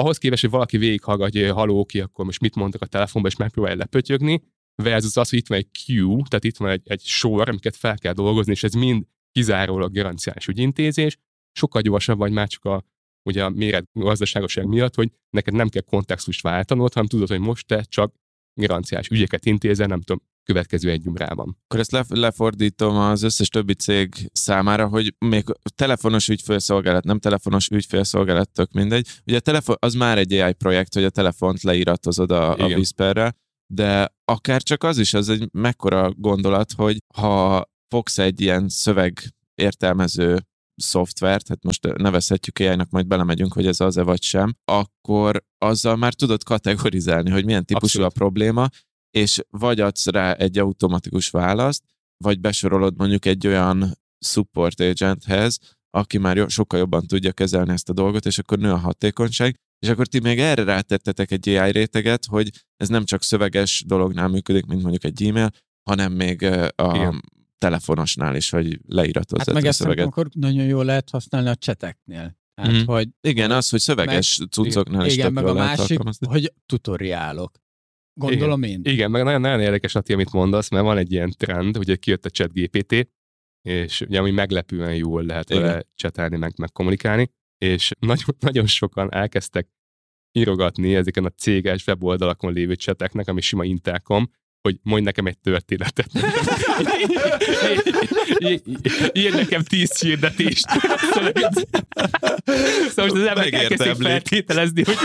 ahhoz képest, hogy valaki végighallgatja, hogy haló, oké, akkor most mit mondtak a telefonban, és megpróbálja lepötyögni, versus az, hogy itt van egy queue, tehát itt van egy sor, amiket fel kell dolgozni, és ez mind kizárólag garanciás ügyintézés. Sokkal gyorsabb vagy már csak ugye a méret gazdaságoság miatt, hogy neked nem kell kontextust váltanod, hanem tudod, hogy most te csak garanciás ügyeket intézel, nem tudom, következő egy órában. Akkor ezt lefordítom az összes többi cég számára, hogy még telefonos ügyfélszolgálat, nem telefonos ügyfélszolgálat, tök mindegy. Ugye a telefon, az már egy AI projekt, hogy a telefont leiratozod a Whisperrel, de akár csak az is, az egy mekkora gondolat, hogy ha fogsz egy ilyen szövegértelmező szoftvert, hát most nevezhetjük AI-nak, majd belemegyünk, hogy ez az-e vagy sem, akkor azzal már tudod kategorizálni, hogy milyen típusú a probléma, és vagy adsz rá egy automatikus választ, vagy besorolod mondjuk egy olyan support agenthez, aki már sokkal jobban tudja kezelni ezt a dolgot, és akkor nő a hatékonyság, és akkor ti még erre rátettetek egy AI réteget, hogy ez nem csak szöveges dolognál működik, mint mondjuk egy e-mail, hanem még a telefonosnál is, hogy leiratozod hát meg a szöveget. Akkor nagyon jól lehet használni a cseteknél. Hát, hogy igen, az, hogy szöveges meg, cuccoknál is igen, meg a másik, hogy tutoriálok. Gondolom igen. Én. Igen, meg nagyon-nagyon érdekes, Atti, amit mondasz, mert van egy ilyen trend, ugye kijött a ChatGPT, és ugye ami meglepően jól lehet vele csetelni, meg kommunikálni, és nagyon, nagyon sokan elkezdtek írogatni ezeken a céges weboldalakon lévő cseteknek, ami sima Intercom, hogy mondj nekem egy történetet. Írj nekem 10 hirdetést. Szóval most az emberek elkezdték feltételezni, hogy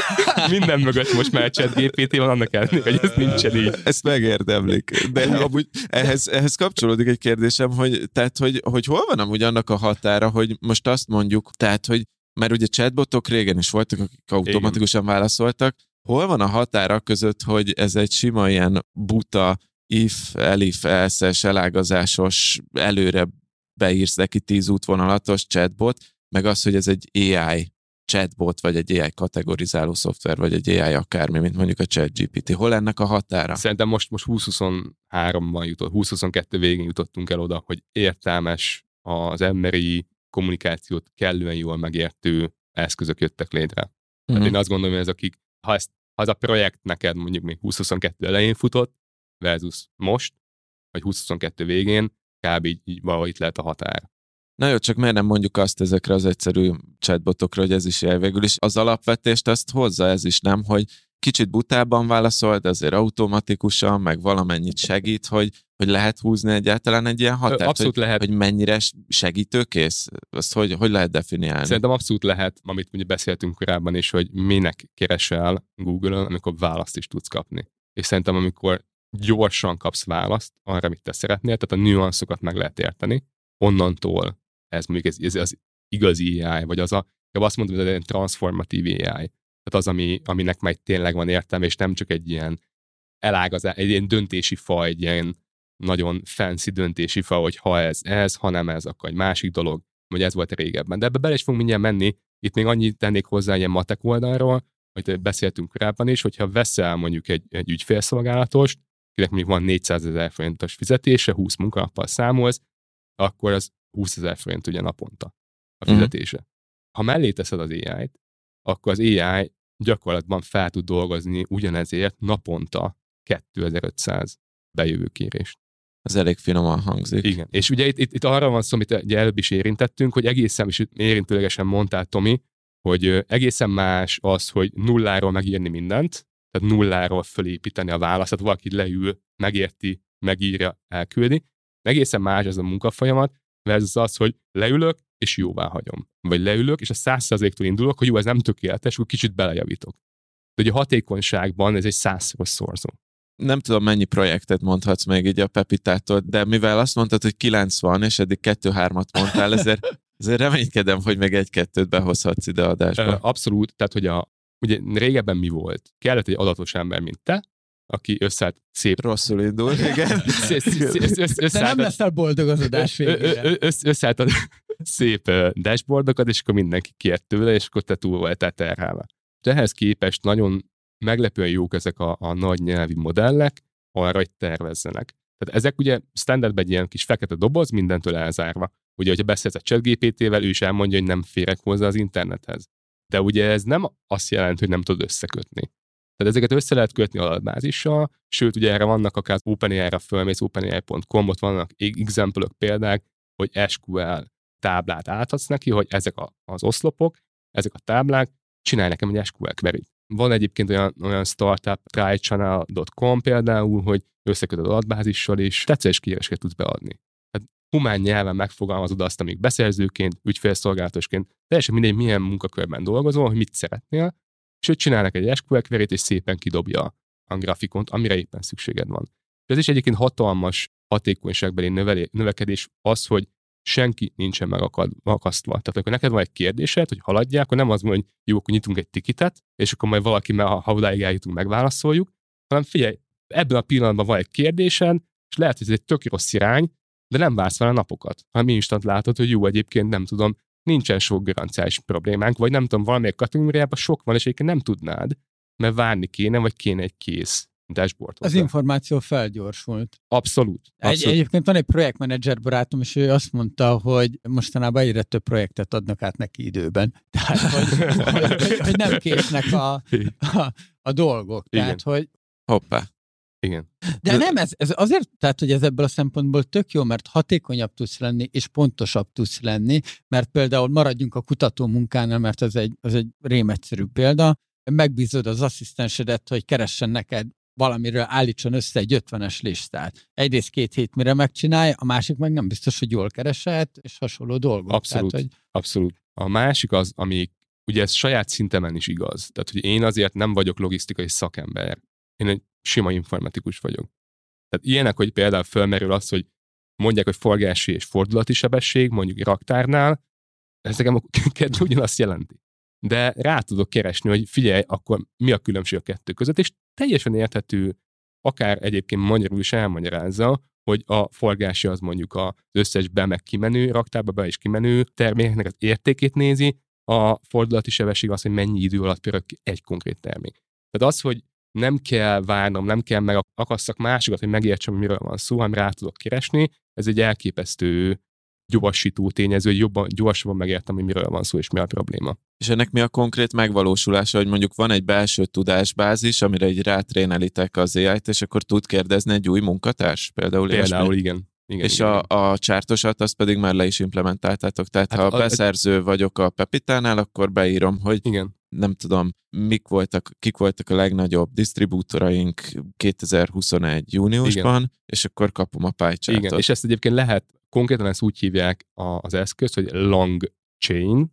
minden mögött most már ChatGPT van, annak ellenére, hogy ez nincsen így. Ezt megérdemlik. De amúgy ehhez kapcsolódik egy kérdésem, hogy hol van amúgy annak a határa, hogy most azt mondjuk, tehát, hogy mert ugye chatbotok régen is voltak, akik automatikusan válaszoltak. Hol van a határa között, hogy ez egy sima ilyen buta, if, elif, elszes, elágazásos, előre beírsz neki 10 útvonalatos chatbot, meg az, hogy ez egy AI chatbot, vagy egy AI kategorizáló szoftver, vagy egy AI akármi, mint mondjuk a ChatGPT. Hol ennek a határa? Szerintem most 2023-ban jutott, 2022 végén jutottunk el oda, hogy értelmes az emberi kommunikációt kellően jól megértő eszközök jöttek létre. Tehát én azt gondolom, hogy ez akik, ha ez a projekt neked mondjuk még 2022 elején futott, versus most, vagy 2022 végén, kb. Így valahogy itt lehet a határ. Na jó, csak miért nem mondjuk azt ezekre az egyszerű chatbotokra, hogy ez is jel végül is. Az alapvetést azt hozza ez is, nem? Hogy kicsit butában válaszol, de azért automatikusan, meg valamennyit segít, hogy lehet húzni egyáltalán egy ilyen határt? Abszolút hogy, lehet. Hogy mennyire segítőkész? Azt hogy lehet definiálni? Szerintem abszolút lehet, amit ugye beszéltünk korábban is, hogy minek keresel Google-on, amikor választ is tudsz kapni. És szerintem amikor gyorsan kapsz választ arra, amit te szeretnél, tehát a nüanszokat meg lehet érteni. Onnantól ez mondjuk ez az igazi AI, vagy az azt mondom, hogy ez egy transformatív AI. Tehát az, aminek majd tényleg van értelme, és nem csak egy ilyen elágazás, egy ilyen döntési fa, egy ilyen nagyon fancy döntési fa, hogy ha ez, ha nem ez, akkor egy másik dolog, hogy ez volt régebben. De ebbe bele is fogunk mindjárt menni, itt még annyit tennék hozzá ilyen matek oldalról, hogy beszéltünk korábban is, hogyha veszel mondjuk egy ügyfélszolgálatost, akinek mondjuk van 400 000 forintos fizetése, 20 munkanappal számolsz, akkor az 20 000 forint ugye naponta a fizetése. Ha mellé teszed az AI-t, akkor az AI gyakorlatban fel tud dolgozni ugyanezért naponta 2500 bejövő kérést. Ez elég finoman hangzik. Igen, és ugye itt arra van szó, amit ugye előbb is érintettünk, hogy egészen, és érintőlegesen mondtál, Tomi, hogy egészen más az, hogy nulláról megírni mindent, tehát nulláról fölépíteni a választ, tehát valaki leül, megérti, megírja, elküldi. Egészen más ez a munkafolyamat, versus az, hogy leülök, és jóvá hagyom. Vagy leülök, és a 100%-tól indulok, hogy jó, ez nem tökéletes, akkor kicsit belejavítok. De ugye a hatékonyságban ez egy 100-szoros szorzó. Nem tudom, mennyi projektet mondhatsz még így a Pepitától, de mivel azt mondtad, hogy 90, és eddig 2-3-at mondtál, ezért reménykedem, hogy még 1-2-t behozhatsz ide adásba. Abszolút, tehát hogy ugye régebben mi volt? Kellett egy adatos ember, mint te, aki összeállt szép... Rosszul indul, igen. De nem leszel boldog az adás végére. Összeállt a szép dashboardokat, és akkor mindenki kért tőle, és akkor te túl voltál terhelve. Ehhez képest nagyon meglepően jók ezek a nagy nyelvi modellek, arra, hogy tervezzenek. Tehát ezek ugye standardben egy ilyen kis fekete doboz, mindentől elzárva. Ugye, hogyha beszélsz a ChatGPT-vel, ő is elmondja, hogy nem férek hozzá az internethez. De ugye ez nem azt jelenti, hogy nem tudod összekötni. Tehát ezeket össze lehet kötni adatbázissal, sőt, ugye erre vannak akár OpenAI-ra fölmész, openai.com, ott vannak example-ök, példák, hogy SQL táblát átadsz neki, hogy ezek az oszlopok, ezek a táblák, csinálj nekem egy SQL query-t. Van egyébként olyan startup, Trychannel.com például, hogy összekötöd adatbázissal, és tetszés kéréseket tudsz beadni. Tehát humán nyelven megfogalmazod azt, amíg beszerzőként, ügyfélszolgálatosként, teljesen mindegy, milyen munkakörben dolgozol, hogy mit szeretnél, és hogy csinálnak egy SQL queryt, és szépen kidobja a grafikont, amire éppen szükséged van. És ez is egyébként hatalmas hatékonyságbeli növekedés az, hogy senki nincsen megakasztva. Tehát akkor neked van egy kérdésed, hogy haladjál, akkor nem az van, hogy jó, akkor nyitunk egy tikitet, és akkor majd valaki, ha odáig eljutunk, megválaszoljuk, hanem figyelj, ebben a pillanatban van egy kérdésed, és lehet, hogy ez egy tök rossz irány, de nem vársz vele napokat, hanem instant látod, hogy jó, egyébként nem tudom, nincsen sok garanciás problémánk, vagy nem tudom, valamelyik kategóriában sok van, és egyébként nem tudnád, mert várni kéne, vagy kéne egy kész dashboardhoz. Az információ felgyorsult. Abszolút. Egyébként van egy projektmenedzser barátom, és ő azt mondta, hogy mostanában egyre több projektet adnak át neki időben. Tehát, hogy nem késnek a dolgok. Tehát, igen. Hogy... Hoppá. Igen. De nem, ez azért, tehát, hogy ez ebből a szempontból tök jó, mert hatékonyabb tudsz lenni, és pontosabb tudsz lenni, mert például maradjunk a kutató munkánál, mert ez egy rémegyszerű példa, megbízod az asszisztensedet, hogy keressen neked valamiről, állítson össze egy 50-es listát. Egyrészt 2 hét mire megcsinálja, a másik meg nem biztos, hogy jól keresett, és hasonló dolgok. Abszolút, tehát, hogy... abszolút. A másik az, ami ugye ez saját szintemen is igaz. Tehát, hogy én azért nem vagyok logisztikai szakember. Én egy sima informatikus vagyok. Tehát ilyenek, hogy például fölmerül az, hogy mondják, hogy forgási és fordulati sebesség, mondjuk raktárnál, ez nekem ugyanazt jelenti. De rá tudok keresni, hogy figyelj, akkor mi a különbség a kettő között, és teljesen érthető, akár egyébként magyarul is elmagyarázza, hogy a forgási az mondjuk az összes be meg kimenő, raktárba be is kimenő termékeknek az értékét nézi, a fordulati sebesség az, hogy mennyi idő alatt pörög egy konkrét termék. Tehát az, hogy nem kell várnom, nem kell megakasszak másokat, hogy megértsem, hogy miről van szó, hanem rá tudok keresni. Ez egy elképesztő gyorsító tényező, hogy gyorsabban megértem, hogy miről van szó és mi a probléma. És ennek mi a konkrét megvalósulása, hogy mondjuk van egy belső tudásbázis, amire így rátrénelitek az AI-t, és akkor tud kérdezni egy új munkatárs? Például igen. Igen, és igen. A csártosat azt pedig már le is implementáltátok. Tehát hát ha beszerző vagyok a Pepitánál, akkor beírom, hogy igen. Nem tudom, kik voltak a legnagyobb disztribútoraink 2021 júniusban, igen. És akkor kapom a pálycsátot. Igen, és ezt egyébként lehet, konkrétan ezt úgy hívják az eszközt, hogy Langchain,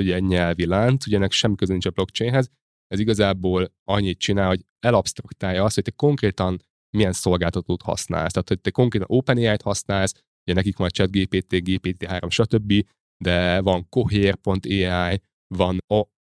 ugye egy nyelvi lánc, ugye ennek semmi köze nincs a blockchainhez, ez igazából annyit csinál, hogy elabsztraktálja azt, hogy te konkrétan milyen szolgáltatót használsz. Tehát, hogy te konkrétan OpenAI-t használsz, ugye nekik van ChatGPT, GPT-3, stb., de van Cohere.AI, van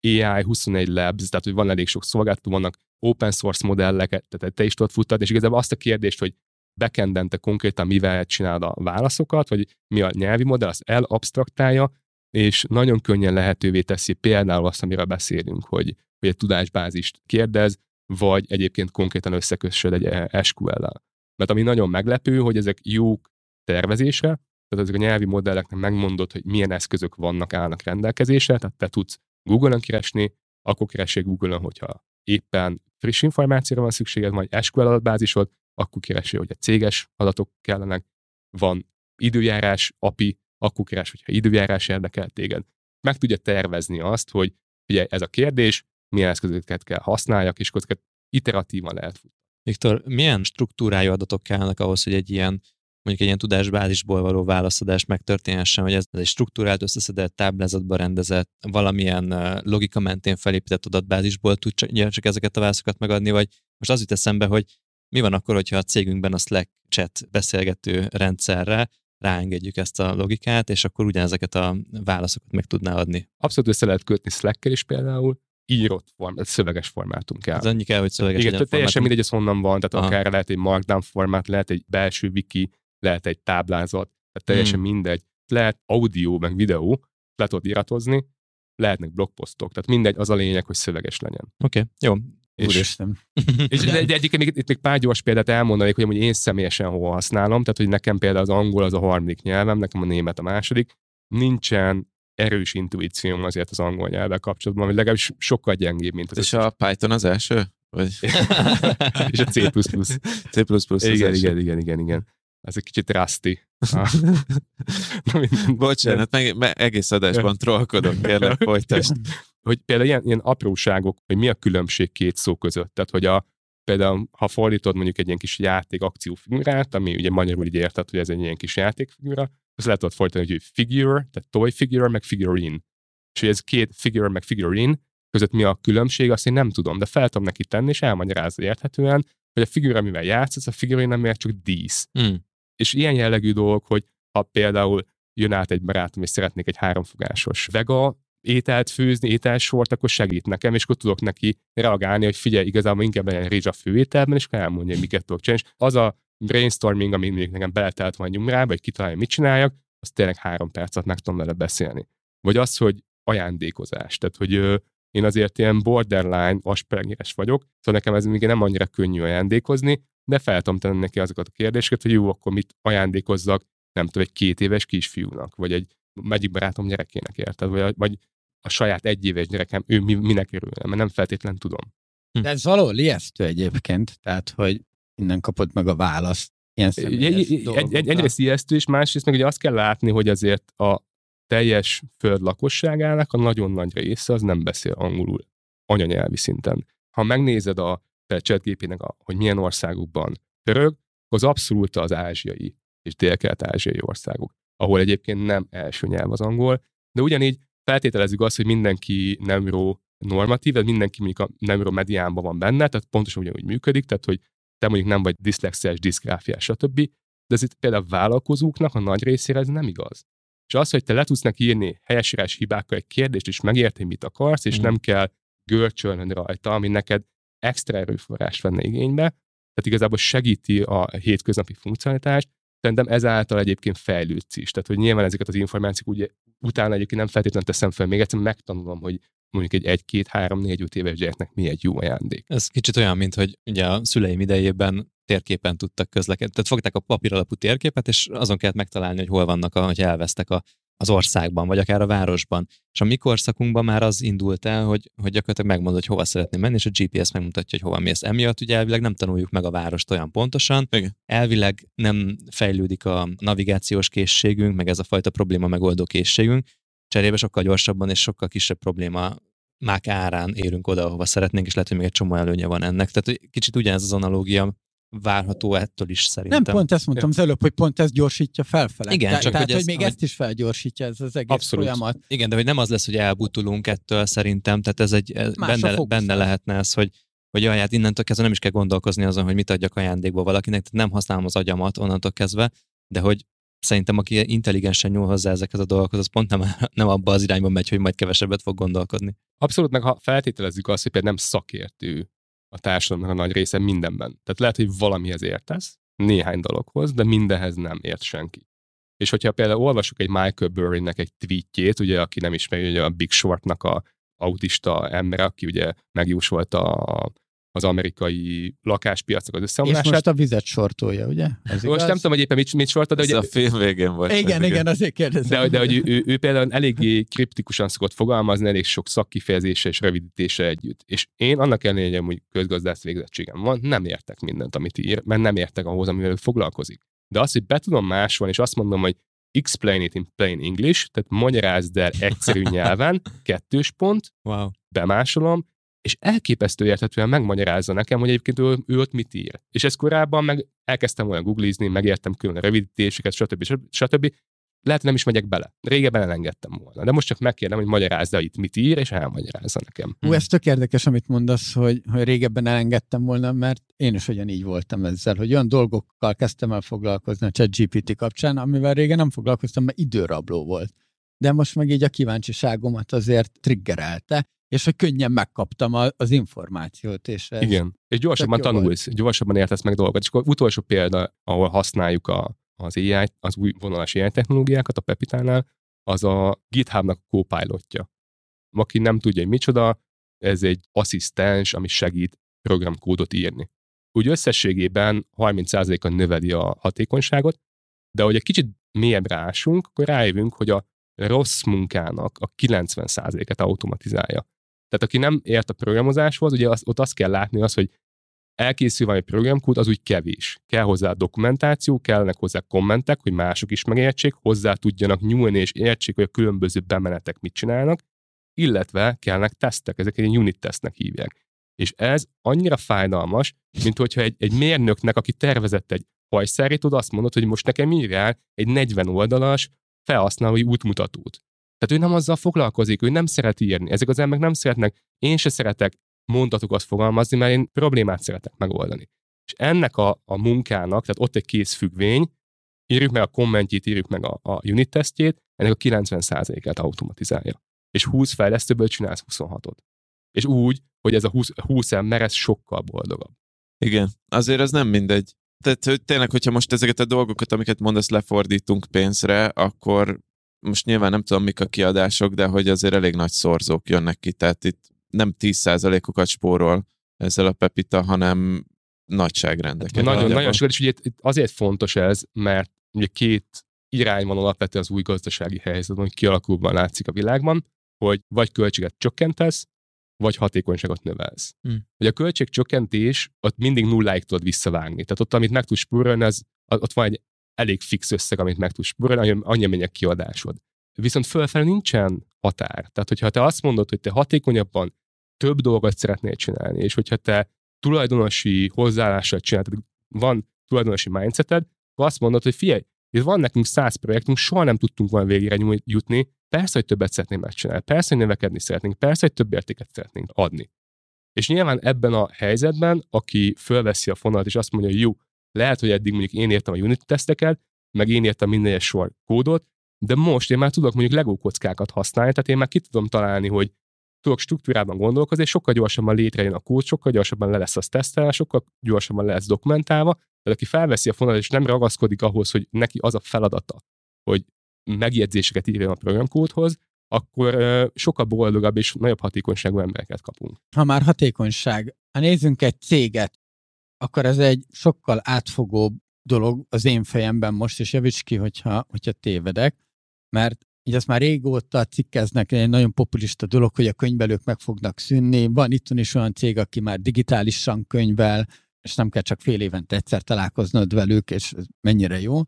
AI 21 Labs, tehát, hogy van elég sok szolgáltató, vannak open source modelleket, tehát te is tudod futtatni, és igazából azt a kérdést, hogy backenden te konkrétan mivel csinálod a válaszokat, vagy mi a nyelvi modell, azt elabsztraktálja, és nagyon könnyen lehetővé teszi például azt, amiről beszélünk, hogy egy tudásbázist kérdez, vagy egyébként konkrétan összekössöd egy SQL-lel. Mert ami nagyon meglepő, hogy ezek jók tervezésre, tehát ezek a nyelvi modelleknek megmondod, hogy milyen eszközök állnak rendelkezésre, tehát te tudsz Google-on keresni, akkor keressél Google-on, hogyha éppen friss információra van szükséged, vagy SQL adatbázisod, akkor keressél, hogy a céges adatok kellenek, van időjárás, API, akkor keres, hogyha időjárás érdekel téged. Meg tudja tervezni azt, hogy ugye ez a kérdés, milyen eszközöket kell használjak, és ezeket iteratívan lehet futni. Viktor, milyen struktúrájú adatok kellnek ahhoz, hogy egy ilyen tudásbázisból való válaszadás megtörténhessen, hogy ez egy struktúrált, összeszedett, táblázatba rendezett, valamilyen logika mentén felépített adatbázisból tud csak ezeket a válaszokat megadni, vagy most az jut eszembe, hogy mi van akkor, hogyha a cégünkben a Slack chat beszélgető rendszerre ráengedjük ezt a logikát, és akkor ugyanezeket a válaszokat meg tudná adni? Abszolút össze lehet kötni Slack-kel is például, írott formát, szöveges formátum kell. Ez annyi kell, hogy szöveges igen, legyen teljesen mindegy, az honnan van, tehát akár lehet egy markdown formát, lehet egy belső wiki, lehet egy táblázat, tehát teljesen mindegy. Lehet audio, meg videó, le tudod iratozni, lehetnek blogposztok, tehát mindegy, az a lényeg, hogy szöveges legyen. Oké, jó. Úristen. És egyébként itt még pár gyors példát elmondanék, hogy amúgy én személyesen hol használom, tehát hogy nekem például az angol az a harmadik nyelvem, nekem a német a második. Nincsen erős intuícióm azért az angol nyelvvel kapcsolatban, vagy legalábbis sokkal gyengébb, mint az. És a Python az első? Vagy? És a C++. Igen. Ez egy kicsit rusty. Bocsánat, meg egész adásban trollkodok, kérlek, folytasd. Hogy például ilyen apróságok, hogy mi a különbség két szó között. Tehát, hogy például, ha fordítod mondjuk egy ilyen kis játék akciófigurát, ami ugye magyarul így érted, hogy ez egy ilyen kis játékfigura, azt lehet tudod fordítani, hogy figure, tehát toy figure, meg figurine. És hogy ez két figure, meg figurine között mi a különbség, azt én nem tudom, de fel tudom neki tenni, és elmagyarázza érthetően, hogy a figura, amivel játszasz, a figurine nem ér, csak dísz. És ilyen jellegű dolgok, hogy ha például jön át egy barátom, és szeretnék egy 3 fogásos vega ételt főzni, ételsort, akkor segít nekem, és akkor tudok neki reagálni, hogy figyelj, igazából inkább legyen rizs a főételben, és akkor elmondja, miket tudok csinálni. És az a brainstorming, ami még nekem beletelt van gyomrába, hogy kitaláljam, mit csináljak, az tényleg 3 percet meg tudom vele beszélni. Vagy az, hogy ajándékozás, tehát hogy én azért ilyen borderline aspergeres vagyok, szóval nekem ez még nem annyira könnyű ajándékozni, de fel tudom tenni neki azokat a kérdéseket, hogy jó, akkor mit ajándékozzak, nem tudom, egy 2 éves kisfiúnak, vagy egy egyik barátom gyerekének, érted, vagy a saját 1 éves gyerekem, ő minek örülne, mert nem feltétlen tudom. De ez valahol ijesztő egyébként, tehát, hogy innen kapod meg a választ. Egyrészt ijesztő, és másrészt meg ugye azt kell látni, hogy azért a teljes föld lakosságának a nagyon nagy része az nem beszél angolul anyanyelvi szinten. Ha megnézed a ChatGPT-nek, hogy milyen országokban pörög, az abszolút az ázsiai és délkelet-ázsiai országok, ahol egyébként nem első nyelv az angol, de ugyanígy feltételezzük azt, hogy mindenki neuronormatív, tehát mindenki mondjuk a neuromediánban van benne, tehát pontosan ugyanúgy működik, tehát hogy te mondjuk nem vagy diszlexiás, diszgráfiás, stb. De ez itt például a vállalkozóknak a nagy részére ez nem igaz. És az, hogy te le tudsz neki írni helyesírás hibákkal egy kérdést, és megérteni, mit akarsz, és nem kell görcsölnöd rajta, ami neked extra erőforrást venne igénybe, tehát igazából segíti a hétköznapi funkcionalitást, szerintem ezáltal egyébként fejlődsz is. Tehát, hogy nyilván ezeket az információk ugye, utána egyébként nem feltétlenül teszem fel, még egyszer megtanulom, hogy mondjuk egy 1-2-3-4-5 éves gyereknek mi egy jó ajándék. Ez kicsit olyan, mint hogy ugye a szüleim idejében térképen tudtak közlekedni. Tehát fogták a papír alapú térképet, és azon kellett megtalálni, hogy hol vannak, hogy elvesztek az országban, vagy akár a városban. És a mi korszakunkban már az indult el, hogy gyakorlatilag megmondod, hogy hova szeretném menni, és a GPS megmutatja, hogy hova mész. Emiatt ugye elvileg nem tanuljuk meg a várost olyan pontosan. Igen. Elvileg nem fejlődik a navigációs készségünk, meg ez a fajta probléma megoldó készségünk. Cserébe sokkal gyorsabban és sokkal kisebb probléma mák árán érünk oda, ahova szeretnénk, és lehet, hogy még egy csomó előnye van ennek. Tehát kicsit ugyanez az analógia várható ettől is szerintem. Nem, pont ezt mondtam az előbb, hogy pont ez gyorsítja felfele. Igen, tehát hogy még ezt is felgyorsítja ez az egész folyamat. Igen, de hogy nem az lesz, hogy elbutulunk ettől szerintem, tehát ez benne lehetne ez, hogy jaj, hát innentől kezdve nem is kell gondolkozni azon, hogy mit adjak ajándékba valakinek, tehát nem használom az agyamat onnantól kezdve, de hogy szerintem aki intelligensen nyúl hozzá ezekhez a dolgokhoz, az pont nem abba az irányba megy, hogy majd kevesebbet fog gondolkodni. Abszolút, meg ha feltételezzük azt, hogy például nem szakértő a társadalomnak a nagy része mindenben. Tehát lehet, hogy valamihez értesz, néhány dologhoz, de mindenhez nem ért senki. És hogyha például olvasok egy Michael Burry-nek egy tweetjét, ugye, aki nem ismeri, ugye a Big Short-nak a autista ember, aki ugye megjósolta az amerikai lakáspiacnak az összeomlását. És most a vizet sortolja, ugye? Most nem tudom, hogy éppen mit sortol, de ugye... Ez a fél végén volt. Igen, azért kérdezem. De hogy ő például eléggé kriptikusan szokott fogalmazni, elég sok szakkifejezése és rövidítése együtt. És én annak ellenére, hogy közgazdász végzettségem van, nem értek mindent, amit ír, mert nem értek ahhoz, amivel foglalkozik. De azt, hogy be tudom máshol, és azt mondom, hogy explain it in plain English, tehát magyarázd el egyszerű nyelven, 2 pont, wow. Bemásolom, és elképesztő érthetően megmagyarázza nekem, hogy egyébként ő ott mit ír. És ez korábban meg elkezdtem olyan googlizni, megértem külön rövidítéseket, stb. Lehet, nem is megyek bele. Régebben elengedtem volna. De most csak megkérdem, hogy magyarázza itt mit ír, és elmagyarázza nekem. Ez tök érdekes, amit mondasz, hogy régebben elengedtem volna, mert én is ugyanígy voltam ezzel, hogy olyan dolgokkal kezdtem el foglalkozni a ChatGPT kapcsán, amivel régen nem foglalkoztam, mert időrabló volt. De most meg így a kíváncsiságomat azért triggerelte, és hogy könnyen megkaptam az információt. Igen, és gyorsabban tanulsz, gyorsabban értesz meg dolgokat. És akkor utolsó példa, ahol használjuk az AI-t, az új vonalas AI technológiákat a Pepitánál, az a GitHub-nak a co-pilotja. Aki nem tudja, hogy micsoda, ez egy asszisztens, ami segít programkódot írni. Úgy összességében 30%-a növeli a hatékonyságot, de hogy egy kicsit mélyebbre ásunk, akkor rájövünk, hogy a rossz munkának a 90%-et automatizálja. Tehát aki nem ért a programozáshoz, ugye ott azt kell látni, hogy elkészül valami programkód, az úgy kevés. Kell hozzá dokumentáció, kellnek hozzá kommentek, hogy mások is megértsék, hozzá tudjanak nyúlni és értsék, hogy a különböző bemenetek mit csinálnak, illetve kellnek tesztek, ezeket egy unit tesztnek hívják. És ez annyira fájdalmas, mint hogyha egy mérnöknek, aki tervezett egy hajszárítót, azt mondod, hogy most nekem írjál egy 40 oldalas felhasználói útmutatót. Tehát ő nem azzal foglalkozik, ő nem szeret írni. Ezek az emberek nem szeretnek, én se szeretek mondatokat fogalmazni, mert én problémát szeretek megoldani. És ennek a munkának, tehát ott egy készfüggvény, írjuk meg a kommentjét, írjuk meg a unit tesztjét, ennek a 90%-át automatizálja. És 20 fejlesztőből csinálsz 26-ot. És úgy, hogy ez a 20 ember, ez sokkal boldogabb. Igen, azért ez nem mindegy. Tehát hogy tényleg, hogyha most ezeket a dolgokat, amiket mondasz, lefordítunk pénzre, akkor most nyilván nem tudom, mik a kiadások, de hogy azért elég nagy szorzók jönnek ki. Tehát itt nem 10%-okat spórol ezzel a Pepita, hanem nagyságrendeket. Hát, nagyon sokat, és ugye itt azért fontos ez, mert ugye két irány van alapvetően az új gazdasági helyzetben, hogy kialakulóban látszik a világban, hogy vagy költséget csökkentesz, vagy hatékonyságot növelsz. Hogy a költségcsökkentés ott mindig nulláig tudod visszavágni. Tehát ott, amit meg tudsz spórolni, ott van egy elég fix összeg, amit meg tudsz spórolni, annyi mennyi a kiadásod. Viszont fölfelé nincsen határ. Tehát, hogyha te azt mondod, hogy te hatékonyabban több dolgot szeretnél csinálni, és hogyha te tulajdonosi hozzáállással csináltad, van tulajdonosi mindseted, akkor azt mondod, hogy figyelj, itt van nekünk 100 projektünk, soha nem tudtunk volna végére jutni, persze, hogy többet szeretnénk megcsinálni, persze, hogy növekedni szeretnénk, persze, hogy több értéket szeretnénk adni. És nyilván ebben a helyzetben, aki fölveszi a fonalat és azt mondja, hogy jó, lehet, hogy eddig mondjuk én értem a unit teszteket, meg én értem minden egyes sor kódot, de most én már tudok mondjuk LEGO kockákat használni, tehát én már ki tudom találni, hogy tudok struktúrában gondolkozni, és sokkal gyorsabban létrejön a kód, sokkal gyorsabban le lesz az tesztelve, sokkal gyorsabban le lesz dokumentálva, tehát aki felveszi a fonalat és nem ragaszkodik ahhoz, hogy neki az a feladata, hogy megjegyzéseket írjon a programkódhoz, akkor sokkal boldogabb és nagyobb hatékonyságú embereket kapunk. Ha már hatékonyság, ha nézzünk egy céget, akkor ez egy sokkal átfogóbb dolog az én fejemben most, és javíts ki, hogyha tévedek, mert így azt már régóta cikkeznek, egy nagyon populista dolog, hogy a könyvelők meg fognak szűnni. Van itthon is olyan cég, aki már digitálisan könyvel, és nem kell csak fél évente egyszer találkoznod velük, és mennyire jó,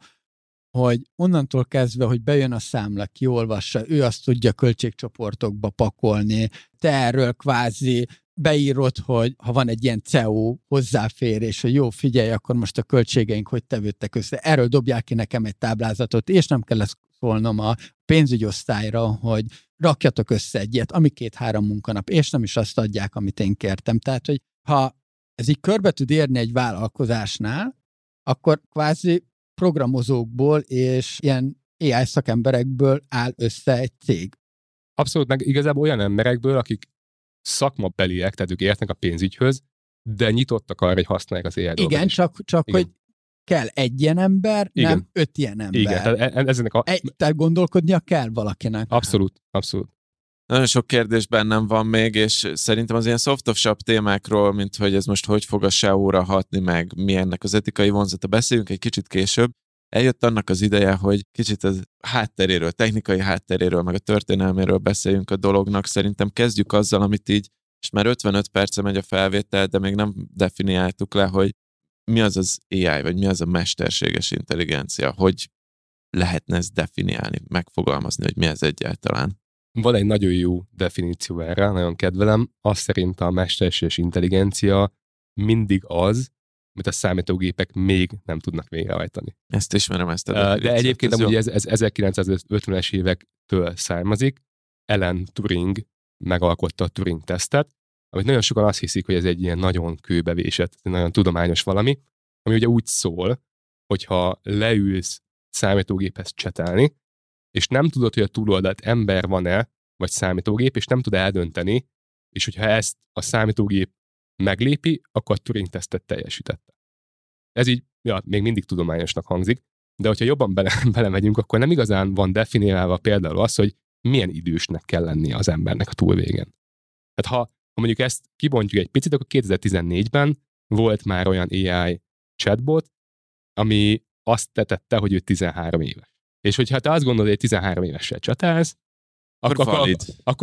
hogy onnantól kezdve, hogy bejön a számla, kiolvassa, ő azt tudja költségcsoportokba pakolni, te erről kvázi beírod, hogy ha van egy ilyen CEO hozzáférés, hogy jó, figyelj, akkor most a költségeink hogy tevődtek össze, erről dobják ki nekem egy táblázatot, és nem kell ezt szólnom a pénzügyosztályra, hogy rakjatok össze egy ilyet, ami 2-3 munkanap, és nem is azt adják, amit én kértem. Tehát, hogy ha ez így körbe tud érni egy vállalkozásnál, akkor kvázi programozókból és ilyen AI szakemberekből áll össze egy cég. Abszolút, meg igazából olyan emberekből, akik szakmabeliek, tehát ők értnek a pénzügyhöz, de nyitottak arra, hogy használják az AI dolgot. Igen, csak igen. Hogy kell egy ilyen ember, igen. Nem 5 ilyen ember. Igen, tehát ezenek tehát gondolkodnia kell valakinek. Abszolút, abszolút. Nagyon sok kérdés bennem van még, és szerintem az ilyen softosabb témákról, mint hogy ez most hogy fog a SEO-ra hatni, meg mi ennek az etikai vonzata, beszéljünk egy kicsit később. Eljött annak az ideje, hogy kicsit az hátteréről, technikai hátteréről, meg a történelméről beszéljünk a dolognak. Szerintem kezdjük azzal, amit így, és már 55 perce megy a felvétel, de még nem definiáltuk le, hogy mi az AI, vagy mi az a mesterséges intelligencia, hogy lehetne ezt definiálni, megfogalmazni, hogy mi ez egyáltalán. Van egy nagyon jó definíció erre, nagyon kedvelem. Azt szerint a mesterséges intelligencia mindig az, amit a számítógépek még nem tudnak végrehajtani. Ezt ismerem, ezt a definíciót. De egyébként amúgy ez 1950-es évektől származik. Alan Turing megalkotta a Turing-tesztet, amit nagyon sokan azt hiszik, hogy ez egy ilyen nagyon kőbevésett, nagyon tudományos valami, ami ugye úgy szól, hogyha leülsz számítógéphez csetelni, és nem tudod, hogy a túloldalt ember van-e, vagy számítógép, és nem tud eldönteni, és hogyha ezt a számítógép meglépi, akkor a Turing-tesztet teljesítette. Ez így még mindig tudományosnak hangzik, de hogyha jobban belemegyünk, akkor nem igazán van definiálva például az, hogy milyen idősnek kell lennie az embernek a túlvégen. Hát ha mondjuk ezt kibontjuk egy picit, akkor 2014-ben volt már olyan AI chatbot, ami azt tetette, hogy ő 13 éves. És hogyha te azt gondolod, hogy 13 évessel csatálsz, akkor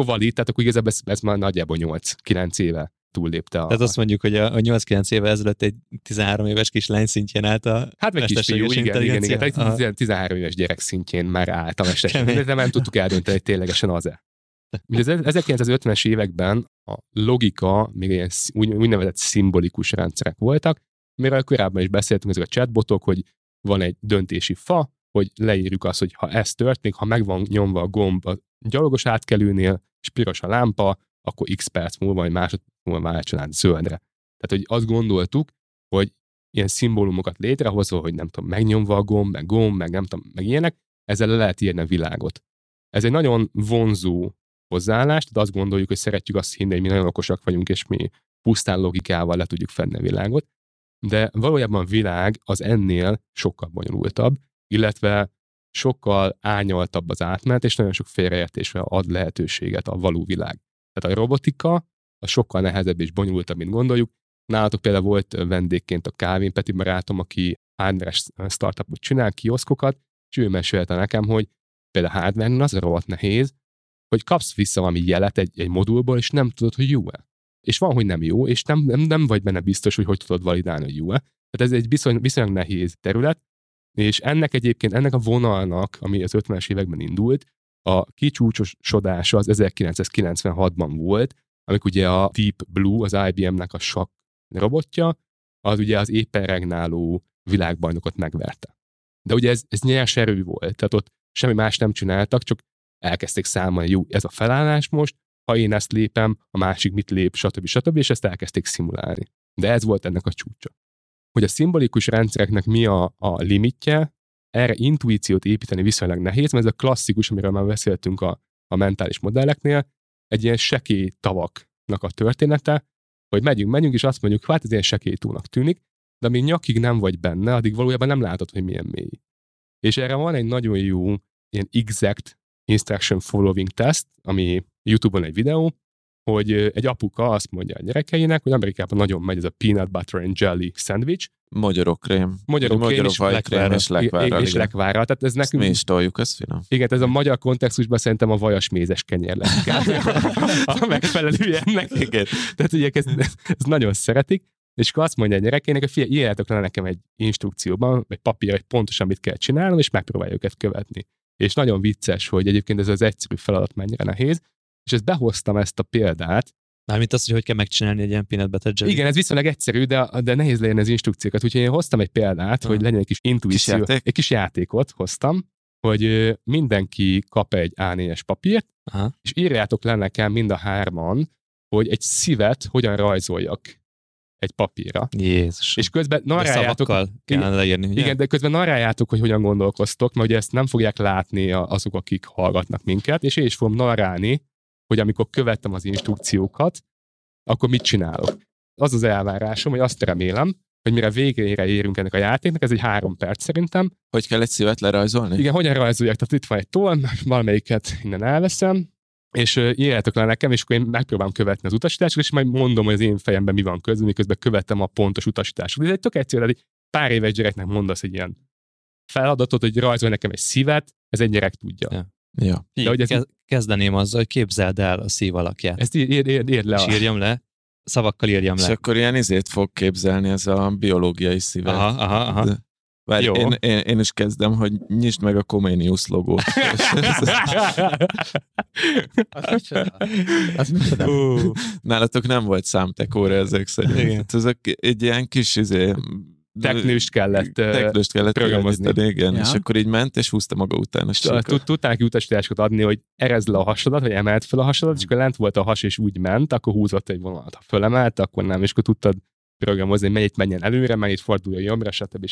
valid, tehát akkor igazából ez már nagyjából 8-9 éve túllépte. Tehát azt mondjuk, hogy a 8-9 éve ezelőtt egy 13 éves kislány szintjén állt a mesterséges intelligencia. Igen. 13 éves gyerek szintjén már állt a mesterséges, de nem tudtuk eldönteni, hogy ténylegesen az-e. Az 1950-es években a logika még ilyen úgynevezett szimbolikus rendszerek voltak, miről korábban is beszéltünk, ezek a chatbotok, hogy van egy döntési fa, hogy leírjuk azt, hogy ha ez történik, ha meg van nyomva a gomb a gyalogos átkelőnél, és piros a lámpa, akkor x perc múlva, vagy másodperc múlva váltson zöldre. Tehát, hogy azt gondoltuk, hogy ilyen szimbólumokat létrehozva, hogy nem tudom, megnyomva a gomb, meg nem tudom, meg ilyenek, ezzel le lehet írni a világot. Ez egy nagyon vonzó hozzáállás, tehát azt gondoljuk, hogy szeretjük azt hinni, hogy mi nagyon okosak vagyunk, és mi pusztán logikával le tudjuk fedni a világot, de valójában a világ az ennél sokkal bonyolultabb, illetve sokkal árnyaltabb az átmenet, és nagyon sok félreértésre ad lehetőséget a való világ. Tehát a robotika az sokkal nehezebb és bonyolultabb, mint gondoljuk. Nálatok például volt vendégként a Kávin Peti barátom, aki hardware-es startupot csinál, kioszkokat, és ő mesélte nekem, hogy például hardware-en az rohadt nehéz, hogy kapsz vissza valami jelet egy modulból, és nem tudod, hogy jó-e. És van, hogy nem jó, és nem vagy benne biztos, hogy tudod validálni, hogy jó-e. Tehát ez egy viszonylag nehéz terület, és ennek a vonalnak, ami az 50-es években indult, a kicsúcsosodása az 1996-ban volt, amikor ugye a Deep Blue, az IBM-nek a sakk robotja, az ugye az éppen regnáló világbajnokot megverte. De ugye ez nyers erő volt, tehát ott semmi más nem csináltak, csak elkezdték számolni, jó, ez a felállás most, ha én ezt lépem, a másik mit lép, stb. És ezt elkezdték szimulálni. De ez volt ennek a csúcsa. Hogy a szimbolikus rendszereknek mi a limitje, erre intuíciót építeni viszonylag nehéz, mert ez a klasszikus, amiről már beszéltünk a mentális modelleknél, egy ilyen sekély tavaknak a története, hogy megyünk, és azt mondjuk, hát ez ilyen sekély tónak tűnik, de amíg nyakig nem vagy benne, addig valójában nem látod, hogy milyen mély. És erre van egy nagyon jó ilyen exact instruction following test, ami YouTube-on egy videó, hogy egy apuka azt mondja a gyerekeinek, hogy Amerikában nagyon megy ez a peanut butter and jelly sandwich. Magyarok krém és lekvárral. Tehát ez nekünk... mi is toljuk, ez finom. Igen, ez a magyar kontextusban szerintem a vajas mézes kenyér lesz a megfelelő ennek. Igen. Tehát ugye ezt nagyon szeretik, és akkor azt mondja a gyerekének, hogy figyelj, írjátok le nekem egy instrukcióban, vagy papírra, hogy pontosan mit kell csinálnom, és megpróbáljuk őket követni. És nagyon vicces, hogy egyébként ez az egyszerű feladat mennyire nehéz, és ezt behoztam ezt a példát. Mármint azt, hogy kell megcsinálni egy ilyen peanut butter jelly. Igen, ez viszonylag egyszerű, de nehéz legyen az instrukciókat. Úgyhogy én hoztam egy példát, hogy legyen egy kis intuíció. Egy kis játékot hoztam, hogy mindenki kap egy A4-es papírt, és írjátok le nekem mind a hárman, hogy egy szívet hogyan rajzoljak egy papírra. Jézus. És közben narráljátok, hogy hogyan gondolkoztok, mert ugye ezt nem fogják látni azok, akik hallgatnak minket, és én is fogom narrálni, hogy amikor követtem az instrukciókat, akkor mit csinálok. Az az elvárásom, hogy azt remélem, hogy mire végére érünk ennek a játéknak, ez egy 3 perc szerintem. Hogy kell egy szívet lerajzolni? Igen, hogyan rajzoljak? Tehát itt van egy toll, valamelyiket innen elveszem, és írjátok le nekem, és akkor én megpróbálom követni az utasításokat, és majd mondom, hogy az én fejemben mi van közben, miközben követem a pontos utasításokat. Ez egy tök egyszerű, egy pár éves gyereknek mondasz egy ilyen feladatot, hogy rajzolj nekem egy szívet, ez egy gyerek tudja. Ja. De, hogy ez kezdeném azzal, hogy képzeld el a szív alakját. Ezt írd le. És írjam le, szavakkal írjam le. És akkor ilyen izét fog képzelni, ez a biológiai szívet. Aha. De... Várj, én is kezdem, hogy nyisd meg a Comenius logót. Nálatok nem volt számtekóra ezek szerint. Ezek egy ilyen kis teknőst kellett programozni. Igen, ja. És akkor így ment, és húzta maga után a síkot. Tudták utasításokat adni, hogy erezd le a hasadat, vagy emeld fel a hasadat, és akkor lent volt a has, és úgy ment, akkor húzott egy vonalat. Ha fölemelt, akkor nem, és akkor tudtad programozni, mennyit menjen előre, mennyit forduljon jobbra, stb.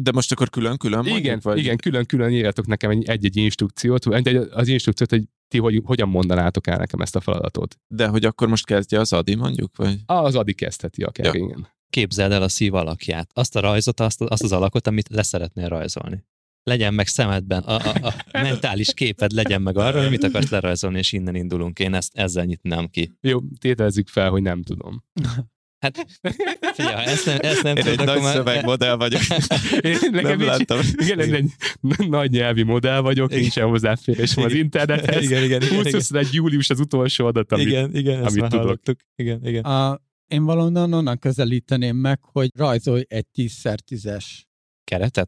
De most akkor külön-külön? Igen, külön-külön írjátok nekem egy-egy instrukciót, az instrukciót, hogy ti hogyan mondanátok el nekem ezt a feladatot. De hogy akkor most kezdje az Adi mondjuk? Vagy? Az Adi kezdheti akár, igen. Képzeld el a szív alakját. Azt a rajzot, azt az alakot, amit leszeretnél rajzolni. Legyen meg szemedben, a mentális képed legyen meg arra, hogy mit akarsz lerajzolni, és innen indulunk. Én ezzel nyitnám ki. Jó, tételezzük fel, hogy nem tudom. Hát, figyelj, ezt nem én tudok. Egy nagy szövegmodell vagyok. Nem láttam. Igen, egy nagy nyelvi modell vagyok, nincsen hozzáférésom az internethez. Igen. 21. július az utolsó adat, amit tudok. Igen. Én valahonnan onnan közelíteném meg, hogy rajzolj egy 10x10-es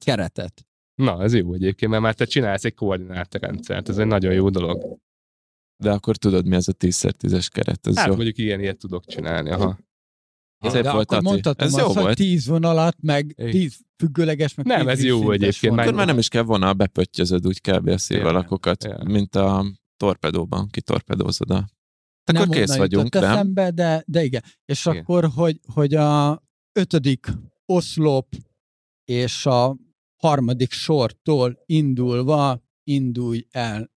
keretet. Na, ez jó egyébként, mert már te csinálsz egy koordinátorrendszert, ez egy nagyon jó dolog. De akkor tudod, mi ez a 10x10-es keret? Ez hát jó. Mondjuk ilyet tudok csinálni, aha. De akkor mondhatom azt, hogy 10 vonalat, meg 10 függőleges, meg 10 vízszintes. Nem, ez jó egyébként. Akkor már nem is kell vonal, bepöttyözöd úgy kb. A szívalakokat, mint a torpedóban, kitorpedózod a... Nem akkor kész vagyunk, nem? Eszembe, de igen. És igen. Akkor, hogy a 5. oszlop és a 3. sortól indulva indulj el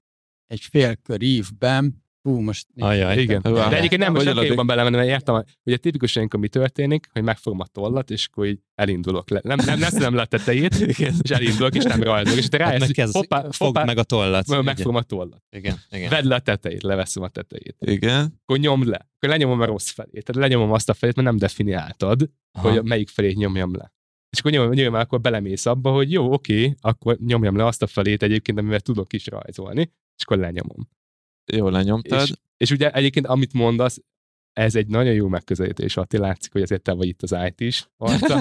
egy félkör ívben, Most... Igen. De egyébként nem most jobban belemenni, mert értem, hogy a tipikusan, amikor mi történik, hogy megfogom a tollat, és akkor így elindulok le. Nem leszem le a tetejét, és elindulok, és nem rajzolok. És te rájössz, hogy fogd meg a tollat. Megfogom a tollat. Igen. Vedd le a tetejét, leveszem a tetejét. Igen. Akkor nyomd le. Akkor lenyomom a rossz felét. Tehát lenyomom azt a felét, mert nem definiáltad, hogy melyik felét nyomjam le. És akkor nyilván akkor belemész abba, hogy jó, oké, akkor nyomjam le azt a felét egyébként, amivel tudok is rajzolni, és akkor lenyomom. Jól lenyomtad. És ugye egyébként, amit mondasz, ez egy nagyon jó megközelítés, Atti, látszik, hogy azért te vagy itt az IT-s a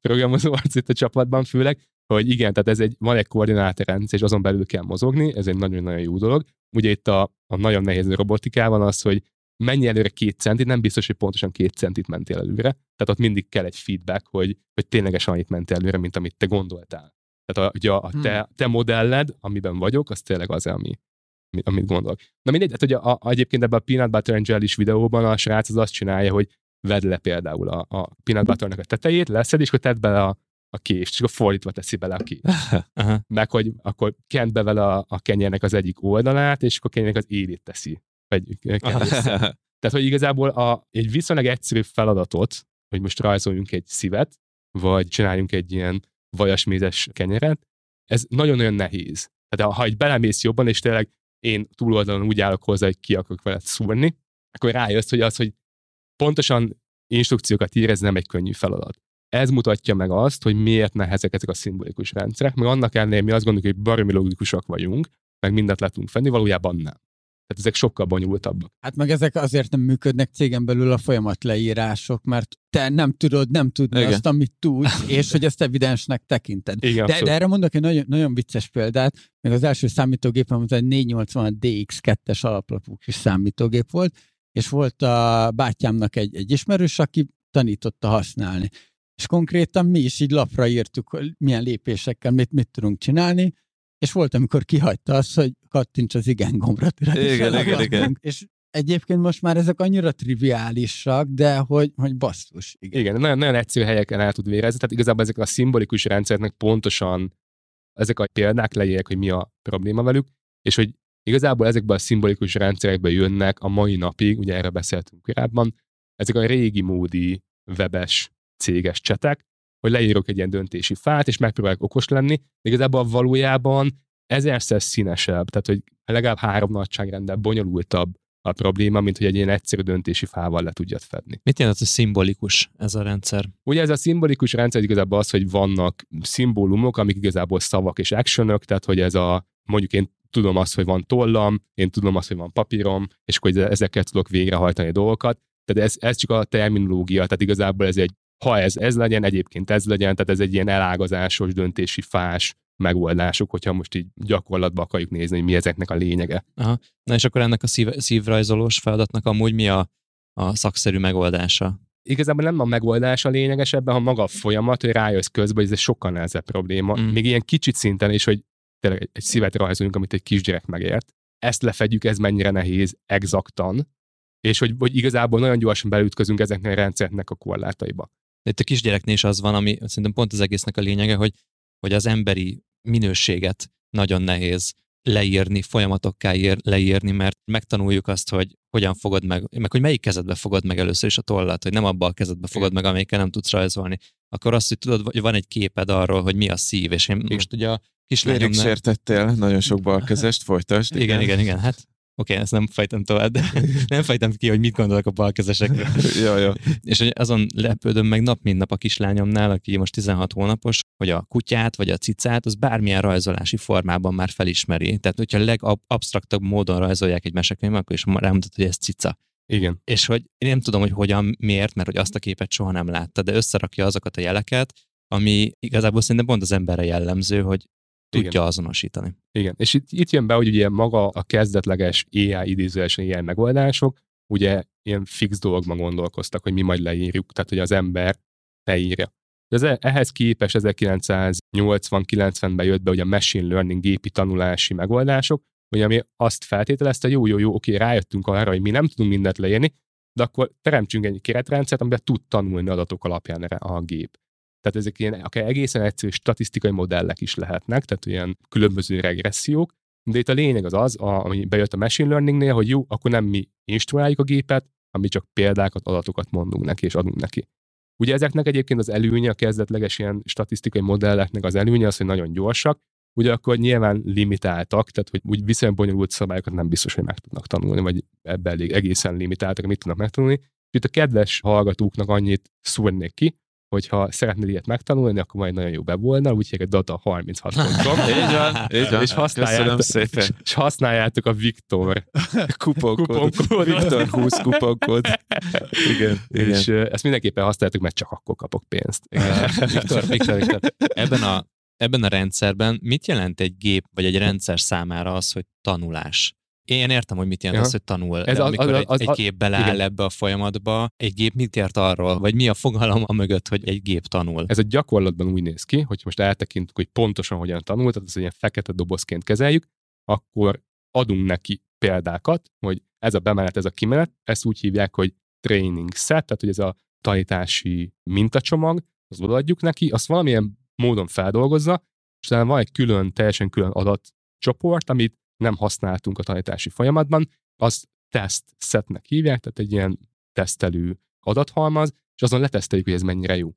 programozó arc itt a csapatban főleg, hogy igen, tehát van egy koordinátorrendszer, és azon belül kell mozogni, ez egy nagyon-nagyon jó dolog. Ugye itt a nagyon nehéz robotikában az, hogy menj előre 2 centit, nem biztos, hogy pontosan 2 centit mentél előre, tehát ott mindig kell egy feedback, hogy ténylegesen annyit mentél előre, mint amit te gondoltál. Tehát te modelled, amiben vagyok, az tényleg az, amit gondolok. Na mindegy, hát ugye egyébként ebben a Peanut Butter and Jelly-s videóban a srác az azt csinálja, hogy vedd le például a Peanut Butternek a tetejét, leszed, és akkor tedd bele a kést, és akkor fordítva teszi bele a kést. Meg hogy akkor kent be vele a kenyérnek az egyik oldalát, és akkor a kenyérnek az élét teszi. Tehát, hogy igazából egy viszonylag egyszerű feladatot, hogy most rajzoljunk egy szívet, vagy csináljunk egy ilyen vajasmézes kenyeret, ez nagyon-nagyon nehéz. Tehát ha egy belemész jobban, és tényleg én túloldalon úgy állok hozzá, hogy ki akarok veled szúrni, akkor rájössz, hogy az, hogy pontosan instrukciókat ír, ez nem egy könnyű feladat. Ez mutatja meg azt, hogy miért nehezek ezek a szimbolikus rendszerek, mert annak ellenére mi azt gondoljuk, hogy baromi logikusak vagyunk, meg mindent le tudunk fenni, valójában nem. Tehát ezek sokkal bonyolultabbak. Hát meg ezek azért nem működnek cégen belül a folyamatleírások, mert te nem tudni igen. azt, amit tudsz, és hogy ezt evidensnek tekinted. Igen, de erre mondok egy nagyon, nagyon vicces példát. Még az első számítógépem az egy 480 DX2-es alaplapú kis számítógép volt, és volt a bátyámnak egy ismerős, aki tanította használni. És konkrétan mi is így lapra írtuk, milyen lépésekkel mit tudunk csinálni, és volt, amikor kihagyta azt, hogy kattints az igen gombra. Igen. És egyébként most már ezek annyira triviálisak, de hogy basszus. Igen, nagyon egyszerű helyeken el tud vérezni, tehát igazából ezek a szimbolikus rendszernek pontosan ezek a példák leírják, hogy mi a probléma velük, és hogy igazából ezekben a szimbolikus rendszerekben jönnek a mai napig, ugye erre beszéltünk korábban, ezek a régi módi webes céges csetek, hogy leírok egy ilyen döntési fát, és megpróbálok okos lenni, de igazából valójában ezerszer színesebb, tehát hogy legalább 3 nagyságrendel bonyolultabb a probléma, mint hogy egy ilyen egyszerű döntési fával le tudjad fedni. Mit jelent az, hogy szimbolikus ez a rendszer? Ugye ez a szimbolikus rendszer igazából az, hogy vannak szimbólumok, amik igazából szavak és actionök, tehát hogy ez mondjuk én tudom azt, hogy van tollam, én tudom azt, hogy van papírom, és akkor ezekkel tudok végrehajtani dolgokat. Tehát ez csak a terminológia, tehát igazából ez egy ha ez legyen, egyébként ez legyen, tehát ez egy ilyen elágazásos, döntési fás megoldások, hogyha most így gyakorlatba akarjuk nézni, hogy mi ezeknek a lényege. Aha. Na és akkor ennek a szívrajzolós feladatnak amúgy mi a szakszerű megoldása? Igazából nem a megoldása lényegesebben, ha maga a folyamat, hogy rájössz közben, hogy ez sokkal nehezebb probléma. Még ilyen kicsit szinten is, hogy tényleg egy szívet rajzoljunk, amit egy kisgyerek megért. Ezt lefedjük, ez mennyire nehéz exaktan, és hogy igazából nagyon gyorsan belütközünk ezeknek a rendszernek a korlátaiba. De itt a kisgyereknél is az van, ami szerintem pont az egésznek a lényege, hogy az emberi minőséget nagyon nehéz leírni, folyamatokká leírni, mert megtanuljuk azt, hogy hogyan fogod meg hogy melyik kezedbe fogod meg először is a tollat, hogy nem abba a kezedbe fogod meg, amelyikkel nem tudsz rajzolni. Akkor azt, hogy tudod, hogy van egy képed arról, hogy mi a szív, és én most ugye a kislányomnál... Vérig sértettél, nagyon sok balkezest, folytasd. Igen, hát... Oké, ezt nem fejtem tovább, de nem fejtem ki, hogy mit gondolok a balkezesekről. Jó. És azon lepődöm meg nap, mint nap a kislányomnál, aki most 16 hónapos, hogy a kutyát vagy a cicát, az bármilyen rajzolási formában már felismeri. Tehát, hogyha legabsztraktabb módon rajzolják egy mesekönyvben, akkor is rámutat, hogy ez cica. Igen. És hogy én nem tudom, hogy hogyan, miért, mert hogy azt a képet soha nem látta, de összerakja azokat a jeleket, ami igazából szerintem pont az emberre jellemző, hogy tudja azonosítani. Igen, és itt jön be, hogy ugye maga a kezdetleges AI idézőesen ilyen megoldások, ugye ilyen fix dologban gondolkoztak, hogy mi majd leírjuk, tehát hogy az ember leírja. Ehhez képest 1980-90-ben jött be ugye a machine learning gépi tanulási megoldások, ugye ami azt feltételezte, hogy jó, oké, rájöttünk arra, hogy mi nem tudunk mindent leírni, de akkor teremtsünk egy keretrendszert, amiben tud tanulni adatok alapján a gép. Tehát ezek ilyen akár egészen egyszerű statisztikai modellek is lehetnek, tehát ilyen különböző regressziók, De itt a lényeg az az, ami bejött a machine learningnél, hogy jó, akkor nem mi instruáljuk a gépet, hanem mi csak példákat, adatokat mondunk neki és adunk neki. Ugye ezeknek egyébként az előnye, a kezdetleges ilyen statisztikai modelleknek az előnye az, hogy nagyon gyorsak, ugye akkor nyilván limitáltak, tehát hogy úgy viszonylag bonyolult szabályokat nem biztos, hogy meg tudnak tanulni, vagy ebben egészen limitáltak, amit tudnak megtanulni. Itt a kedves hallgatóknak annyit szúrnék ki, hogyha szeretnél ilyet megtanulni, akkor majd nagyon jó bevolna, úgyhogy egy data 36.com. Így van, és használjátok a Viktor kuponkódot. Viktor 20 kuponkód. Igen. És ezt mindenképpen használjátok, mert csak akkor kapok pénzt. Viktor. Ebben a rendszerben mit jelent egy gép, vagy egy rendszer számára az, hogy tanulás? Én értem, hogy mit jelent az, hogy tanul. Ez amikor egy gép beláll ebbe a folyamatba, egy gép mit ért arról, vagy mi a fogalom a mögött, hogy egy gép tanul? Ez a gyakorlatban úgy néz ki, hogy most eltekintünk, hogy pontosan hogyan tanul, tehát ez ilyen fekete dobozként kezeljük, akkor adunk neki példákat, hogy ez a bemenet, ez a kimenet, ezt úgy hívják, hogy training set, tehát hogy ez a tanítási mintacsomag, azt odaadjuk neki, azt valamilyen módon feldolgozza, és talán van egy külön, teljesen külön adatcsoport, amit nem használtunk a tanítási folyamatban, azt teszt setnek hívják, tehát egy ilyen tesztelő adathalmaz, és azon leteszteljük, hogy ez mennyire jó.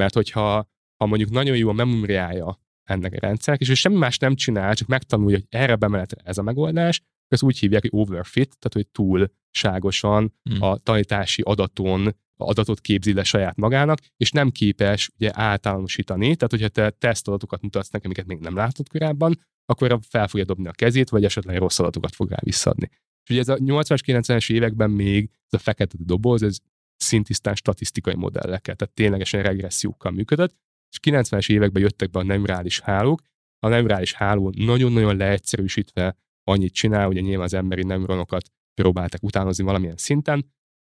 Mert hogyha mondjuk nagyon jó a memóriája ennek a rendszernek, és hogy semmi más nem csinál, csak megtanulja, hogy erre bemenetre ez a megoldás, ezt úgy hívják, hogy overfit, tehát hogy túlságosan a tanítási adatot képzi le saját magának, és nem képes ugye általánosítani, tehát hogyha te tesztadatokat mutatsz nekem, amiket még nem látod korábban, akkor fel fogja dobni a kezét, vagy esetleg rossz adatokat fog rá visszadni. És ugye ez a 80-as, 90-es években még ez a fekete doboz, ez szintisztán statisztikai modellekkel, tehát ténylegesen regressziókkal működött, és 90-es években jöttek be a neurális hálók. A neurális háló nagyon-nagyon leegyszerűsítve annyit csinál, ugye nyilván az emberi neuronokat próbálták utánozni valamilyen szinten,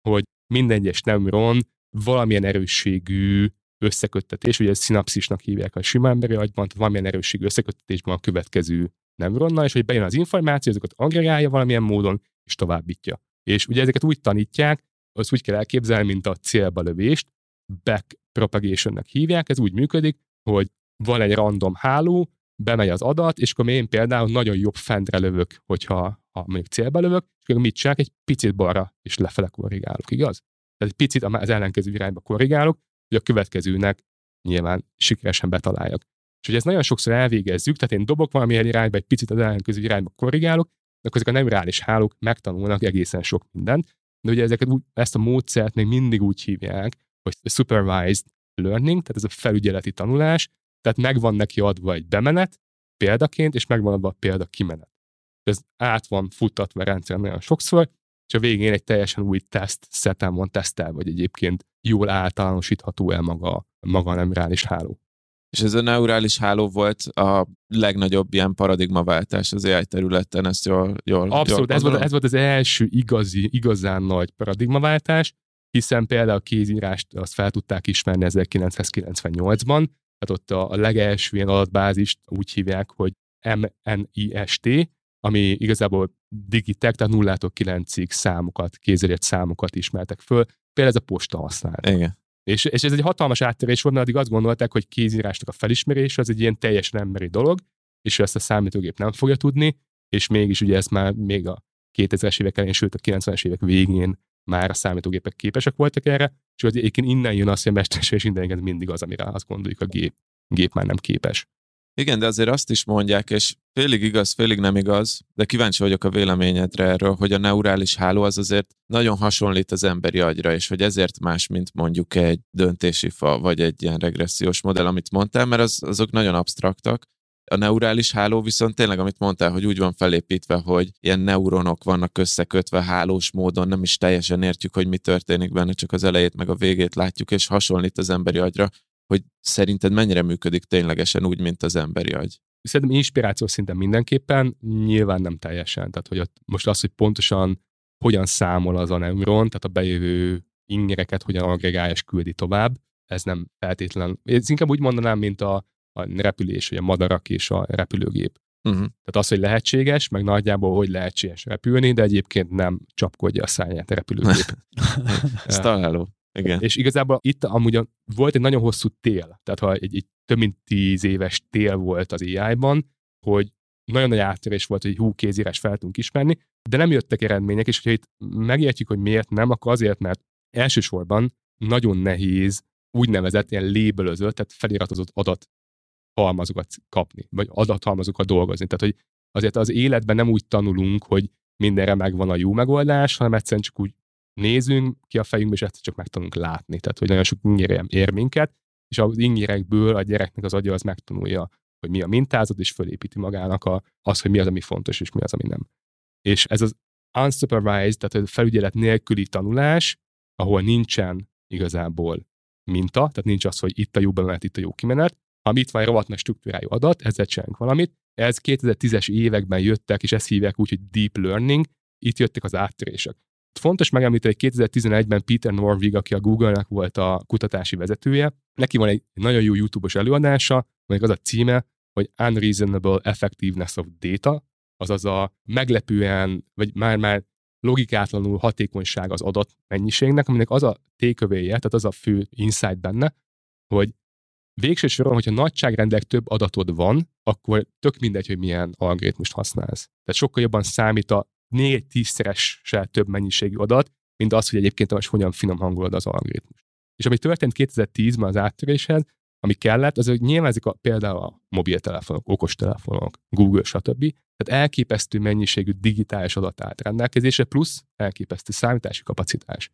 hogy minden egyes neuron valamilyen erősségű összeköttetés, ugye szinapszisnak hívják a sima emberi agyban, tehát valamilyen erősségű összeköttetésben a következő neuronnal, és hogy bejön az információ, ezeket agregálja valamilyen módon, és továbbítja. És ugye ezeket úgy tanítják, azt úgy kell elképzelni, mint a célba lövést, back propagationnek hívják, ez úgy működik, hogy van egy random háló, bemegy az adat, és akkor én például nagyon jobb fentre lövök, hogyha mondjuk célba lövök, és akkor mit csinálok? Egy picit balra és lefele korrigálok, igaz? Tehát egy picit az ellenkező irányba korrigálok, hogy a következőnek nyilván sikeresen betaláljak. És hogy ezt nagyon sokszor elvégezzük, tehát én dobok valamilyen irányba, egy picit az ellenkező irányba korrigálok, akkor ezek a neurális hálók megtanulnak egészen sok mindent, de ugye ezeket ezt a módszert még mindig úgy hívják, hogy supervised learning, tehát ez a felügyeleti tanulás, tehát meg van neki adva egy bemenet példaként, és meg van adva a példakimenet. Ez át van futtatva a rendszer nagyon sokszor, és a végén egy teljesen új teszt seten van tesztelve, vagy egyébként jól általánosítható el maga a neurális háló. És ez a neurális háló volt a legnagyobb ilyen paradigmaváltás az AI területen, ezt jól abszolút, jól ez volt az első igazán nagy paradigmaváltás, hiszen például a kézírást azt fel tudták ismerni 1998-ban, tehát ott a legelső ilyen adatbázist úgy hívják, hogy MNIST, ami igazából digitek, tehát 0-tól 9-ig számokat, kézirért számokat ismertek föl, például ez a posta használat. Igen. És ez egy hatalmas áttérés volt, mert addig azt gondolták, hogy kézírásnak a felismerése az egy ilyen teljesen emberi dolog, és ezt a számítógép nem fogja tudni, és mégis ugye ezt már még a 2000-es évek elején, sőt a 90-es évek végén már a számítógépek képesek voltak erre, és az egyébként innen jön az, hogy a mesterség mindenkinek mindig az, amire azt gondoljuk, a gép már nem képes. Igen, de azért azt is mondják, és félig igaz, félig nem igaz, de kíváncsi vagyok a véleményedre erről, hogy a neurális háló az azért nagyon hasonlít az emberi agyra, és hogy ezért más, mint mondjuk egy döntési fa, vagy egy ilyen regressziós modell, amit mondtál, mert azok nagyon absztraktak. A neurális háló viszont tényleg, amit mondtál, hogy úgy van felépítve, hogy ilyen neuronok vannak összekötve hálós módon, nem is teljesen értjük, hogy mi történik benne, csak az elejét meg a végét látjuk, és hasonlít az emberi agyra. Hogy szerinted mennyire működik ténylegesen úgy, mint az emberi agy? Szerintem inspirációs szinten mindenképpen, nyilván nem teljesen. Tehát, hogy most az, hogy pontosan hogyan számol az a neuron, tehát a bejövő ingereket hogyan agregálja és küldi tovább, ez nem feltétlen. Ez inkább úgy mondanám, mint a repülés, vagy a madarak és a repülőgép. Uh-huh. Tehát az, hogy lehetséges, meg nagyjából hogy lehetséges repülni, de egyébként nem csapkodja a száját a repülőgép. Ez találó. Igen. És igazából itt amúgy volt egy nagyon hosszú tél, tehát ha egy több mint 10 éves tél volt az AI-ban, hogy Nagyon nagy áttörés volt, hogy hú, kézírás fel tudunk ismerni, de nem jöttek eredmények, és hogyha itt megértjük, hogy miért nem, akkor azért, mert elsősorban nagyon nehéz úgynevezett ilyen labelözött, tehát feliratozott adathalmazokat kapni, vagy adathalmazokat dolgozni. Tehát, hogy azért az életben nem úgy tanulunk, hogy mindenre megvan a jó megoldás, hanem egyszerűen csak úgy nézünk ki a fejünkbe, és egyszer csak megtanulunk látni. Tehát, hogy nagyon sok ingérem ér minket, és az ingérekből a gyereknek az agya az megtanulja, hogy mi a mintázat, és fölépíti magának az, hogy mi az, ami fontos, és mi az, ami nem. És ez az unsupervised, tehát a felügyelet nélküli tanulás, ahol nincsen igazából minta, tehát nincs az, hogy itt a jó bemenet, itt a jó kimenet, hanem itt van egy rovatnak struktúrájú adat, ezzel csinálunk valamit. Ez 2010-es években jöttek, és ezt hívják úgy, hogy deep learning, itt jöttek az áttörések. Fontos megemlíteni, hogy 2011-ben Peter Norvig, aki a Google-nek volt a kutatási vezetője, neki van egy nagyon jó YouTube-os előadása, amelyik az a címe, hogy Unreasonable Effectiveness of Data, azaz a meglepően, vagy már logikátlanul hatékonyság az adat mennyiségnek, aminek az a tékövéje, tehát az a fő insight benne, hogy végső soron, hogyha nagyságrendileg több adatod van, akkor tök mindegy, hogy milyen algoritmust használsz. Tehát sokkal jobban számít a 4-10-szeressel több mennyiségű adat, mint az, hogy egyébként most hogyan finom hangolod az algoritmust. És ami történt 2010-ben az áttöréshez, ami kellett, az, hogy nyilván ezek például a mobiltelefonok, okostelefonok, Google, stb. Tehát elképesztő mennyiségű digitális adat állt rendelkezésre, plusz elképesztő számítási kapacitás.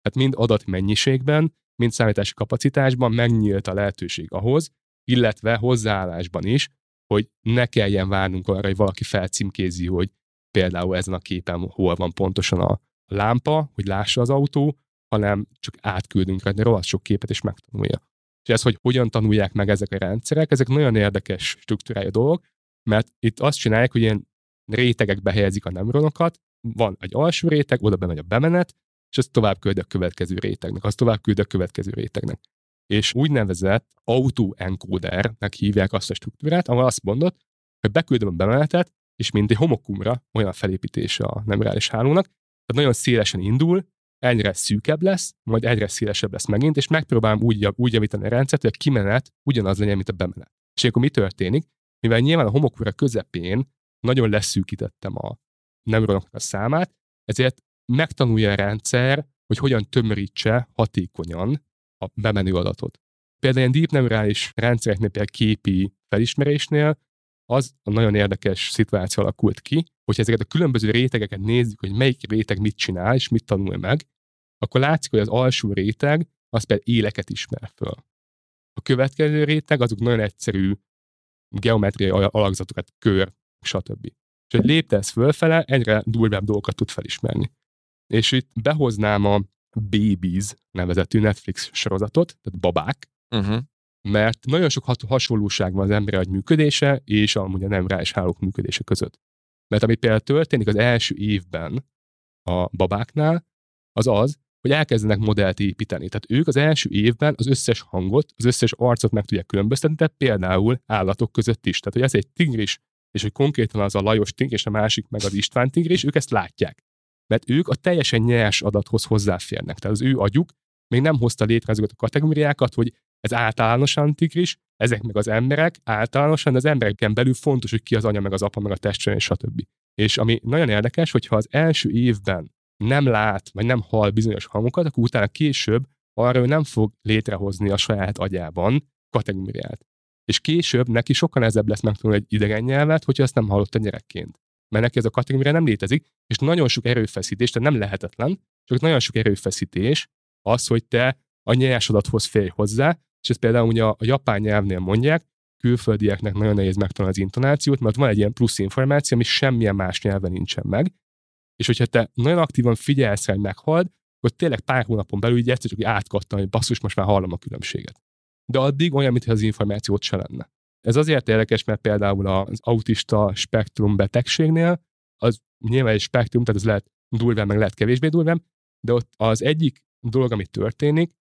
Tehát mind adatmennyiségben, mind számítási kapacitásban megnyílt a lehetőség ahhoz, illetve hozzáállásban is, hogy ne kelljen várnunk arra, hogy valaki felcímkézi, hogy például ezen a képen hol van pontosan a lámpa, hogy lássa az autó, hanem csak átküldünk rá, de rohadt sok képet is megtanulja. És ez, hogy hogyan tanulják meg ezek a rendszerek, ezek nagyon érdekes struktúrája dolgok, mert itt azt csinálják, hogy ilyen rétegekbe helyezik a neuronokat, van egy alsó réteg, oda bemegy a bemenet, és azt tovább küldi a következő rétegnek, azt tovább küldi a következő rétegnek. És úgynevezett autoencodernek hívják azt a struktúrát, ahol azt mondott, hogy beküldöm a bemenetet, és mint egy homokumra olyan felépítése a neurális hálónak, tehát nagyon szélesen indul, egyre szűkebb lesz, majd egyre szélesebb lesz megint, és megpróbálom úgy javítani a rendszert, hogy a kimenet ugyanaz legyen, mint a bemenet. És akkor mi történik? Mivel nyilván a homokúra közepén nagyon leszűkítettem a neuronoknak a számát, ezért megtanulja a rendszer, hogy hogyan tömörítse hatékonyan a bemenő adatot. Például ilyen deep neurális rendszereknél, például képi felismerésnél az a nagyon érdekes szituáció alakult ki, hogyha ezeket a különböző rétegeket nézzük, hogy melyik réteg mit csinál és mit tanul meg, akkor látszik, hogy az alsó réteg az például éleket ismer föl. A következő réteg azok nagyon egyszerű geometriai alakzatokat, kör, stb. És hogy léptelsz fölfele, egyre durvább dolgokat tud felismerni. És itt behoznám a Babies nevezetű Netflix sorozatot, tehát babák, mert nagyon sok hasonlóság van az emberi működése és amúgy a neurális hálók működése között. Mert ami például történik az első évben a babáknál, az az, hogy elkezdenek modellt építeni. Tehát ők az első évben az összes hangot, az összes arcot meg tudják különböztetni, de például állatok között is. Tehát, hogy ez egy tigris, és hogy konkrétan az a Lajos tigris, és a másik meg az István tigris, ők ezt látják. Mert ők a teljesen nyers adathoz hozzáférnek. Tehát az ő agyuk még nem hozta létre azokat a kategóriákat, hogy ez általánosan tigris, ezek meg az emberek általánosan, de az embereken belül fontos, hogy ki az anya, meg az apa, meg a testvér, és stb. És ami nagyon érdekes, hogyha az első évben nem lát, vagy nem hall bizonyos hangokat, akkor utána később arra nem fog létrehozni a saját agyában kategóriát. És később neki sokkal nehezebb lesz megtanulni egy idegen nyelvet, hogyha azt nem hallotta gyerekként. Mert neki ez a kategória nem létezik, és nagyon sok erőfeszítés, tehát nem lehetetlen, csak nagyon sok erőfeszítés az, hogy te a nyers adathoz férj hozzá, és ezt például ugye a japán nyelvnél mondják, külföldieknek nagyon nehéz megtanulni az intonációt, mert van egy ilyen plusz információ, ami semmilyen más nyelven nincsen meg. És hogyha te nagyon aktívan figyelsz rá, hogy meghald, akkor tényleg pár hónapon belül így egyszer csak átkattam, hogy basszus, most már hallom a különbséget. De addig olyan, mintha az információ ott se lenne. Ez azért érdekes, mert például az autista spektrum betegségnél, az nyilván egy spektrum, tehát ez lehet durván, meg lehet kevésbé durván, de ott az egyik dolog, ami történik,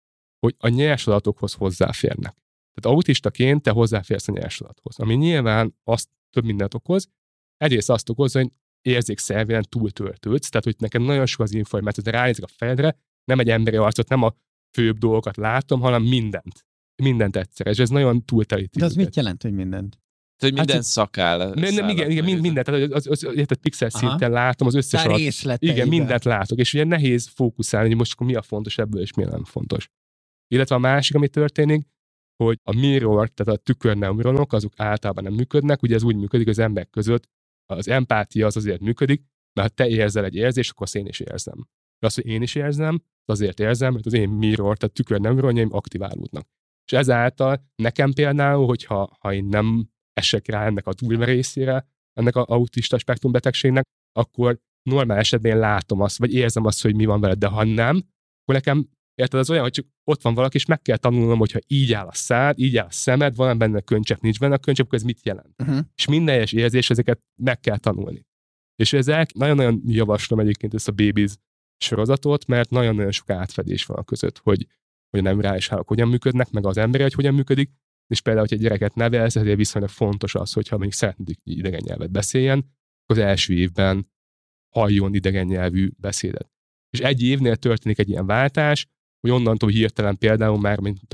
hogy a nyers adatokhoz hozzáférnek. Tehát autistaként te hozzáférsz a nyers adathoz, ami nyilván azt több mindent okoz. Egyrészt azt okozza, hogy érzékszervileg túltöltődsz, tehát hogy neked nagyon sok az információ, de ránézek a fejedre, nem egy emberi arcot, nem a főbb dolgokat látom, hanem mindent. Mindent egyszer, és ez nagyon túltelíti. De az mit jelent, hogy mindent? Tehát minden hát, szakáll. Igen, mindent. Tehát az pixel szinten látom az összes alatt. Igen, mindent látok. És ugye nehéz fókuszálni, hogy most mi a fontos ebből, és mi nem fontos. Illetve a másik, ami történik, hogy a mirror, tehát a tükörneuronok, azok általában nem működnek. Ugye ez úgy működik, az emberek között az empátia az azért működik, mert ha te érzel egy érzést, akkor azt én is érzem. De az, hogy én is érzem, azért érzem, mert az én mirror, tehát tükörneuronjaim aktiválódnak. És ezáltal nekem például, hogyha én nem esek rá ennek a durva részére, ennek az autista spektrumbetegségnek, akkor normál esetben látom azt, vagy érzem azt, hogy mi van veled, de ha nem, akkor nekem, érted, az olyan, hogy csak ott van valaki, és meg kell tanulnom, hogyha így áll a szád, így áll a szemed, van benne könycsepp, nincs benne a könycsepp, akkor ez mit jelent? És minden egyes érzés, ezeket meg kell tanulni. És ezek nagyon-nagyon javaslom egyébként ezt a Babies sorozatot, mert nagyon-nagyon sok átfedés van között, hogy nem rá is állok, hogyan működnek, meg az emberek, hogy hogyan működik. És például, hogyha egy gyereket nevelsz, ezért viszonylag fontos az, hogyha mondjuk szeretnéd, hogy idegen nyelvet beszéljen, az első évben halljon idegen nyelvű beszédet. És egy évnél történik egy ilyen váltás, hogy onnantól hirtelen például már, mint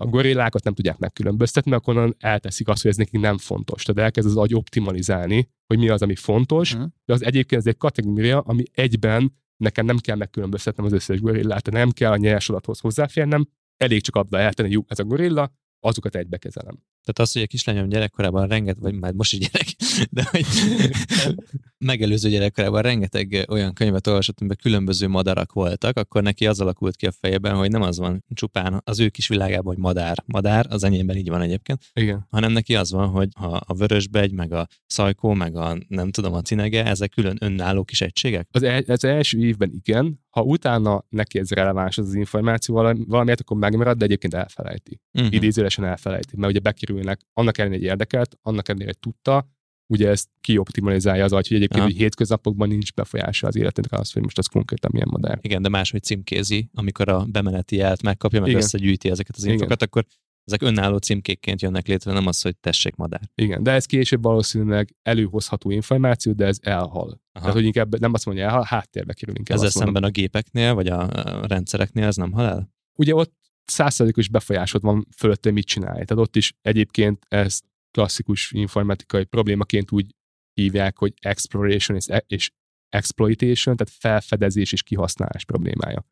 a gorillákat nem tudják megkülönböztetni, akkor onnan elteszik azt, hogy ez nekik nem fontos. Tehát elkezd az agy optimalizálni, hogy mi az, ami fontos, de az egyébként ez egy kategória, ami egyben nekem nem kell megkülönböztetnem az összes gorillát, tehát nem kell a nyers adathoz hozzáférnem, elég csak abba eltenni, jó, ez a gorilla, azokat egybe kezelem. Tehát az, hogy a kislányom gyerekkorában rengeteg, vagy már most is gyerek, de hogy megelőző gyerekkorában rengeteg olyan könyvet olvasott, amiben különböző madarak voltak, akkor neki az alakult ki a fejében, hogy nem az van csupán az ő kis világában, hogy madár, az enyémben így van egyébként, igen, hanem neki az van, hogy ha a vörösbegy, meg a szajkó, meg a nem tudom, a cinege, ezek külön önálló kis egységek? Az első évben igen, ha utána neki ez releváns az információ valamiért, akkor megmarad, de egyébként elfelejti. Idézőlesen elfelejti, mert ugye kerülnek, annak ellenére érdekelt, annak ellenére tudta, ugye ezt kioptimalizálja az agy, hogy egyébként hogy hétköznapokban nincs befolyása az életedre az, hogy most az konkrétan milyen modell. Igen, de máshogy címkézi, amikor a bemeneti jelt megkapja, meg igen, összegyűjti ezeket az infokat, akkor ezek önálló címkékként jönnek létre, nem az, hogy tessék madár. Igen, de ez később valószínűleg előhozható információ, de ez elhal. Tehát, hogy inkább nem azt mondja elhal, háttérbe kerül inkább. Ezzel szemben a gépeknél, vagy a rendszereknél ez nem hal el? Ugye ott 100%-os befolyásod van fölött, hogy mit csinálj. Tehát ott is egyébként ezt klasszikus informatikai problémaként úgy hívják, hogy exploration és exploitation, tehát felfedezés és kihasználás problémája.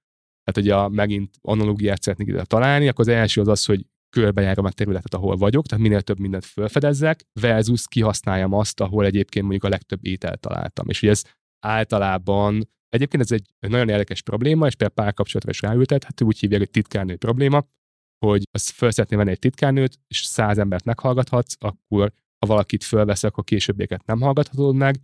Tehát, hogyha megint analógiát szeretnék ide találni, akkor az első az az, hogy körbejárom a területet, ahol vagyok, tehát minél több mindent felfedezzek, versus kihasználjam azt, ahol egyébként mondjuk a legtöbb ételt találtam. És ugye ez általában egyébként ez egy nagyon érdekes probléma, és például párkapcsolatra is ráültethető, úgy hívják, hogy titkárnő probléma, hogy azt föl szeretnél venni egy titkárnőt, és 100 embert meghallgathatsz, akkor ha valakit fölvesz, akkor későbbieket nem hallgathatod meg,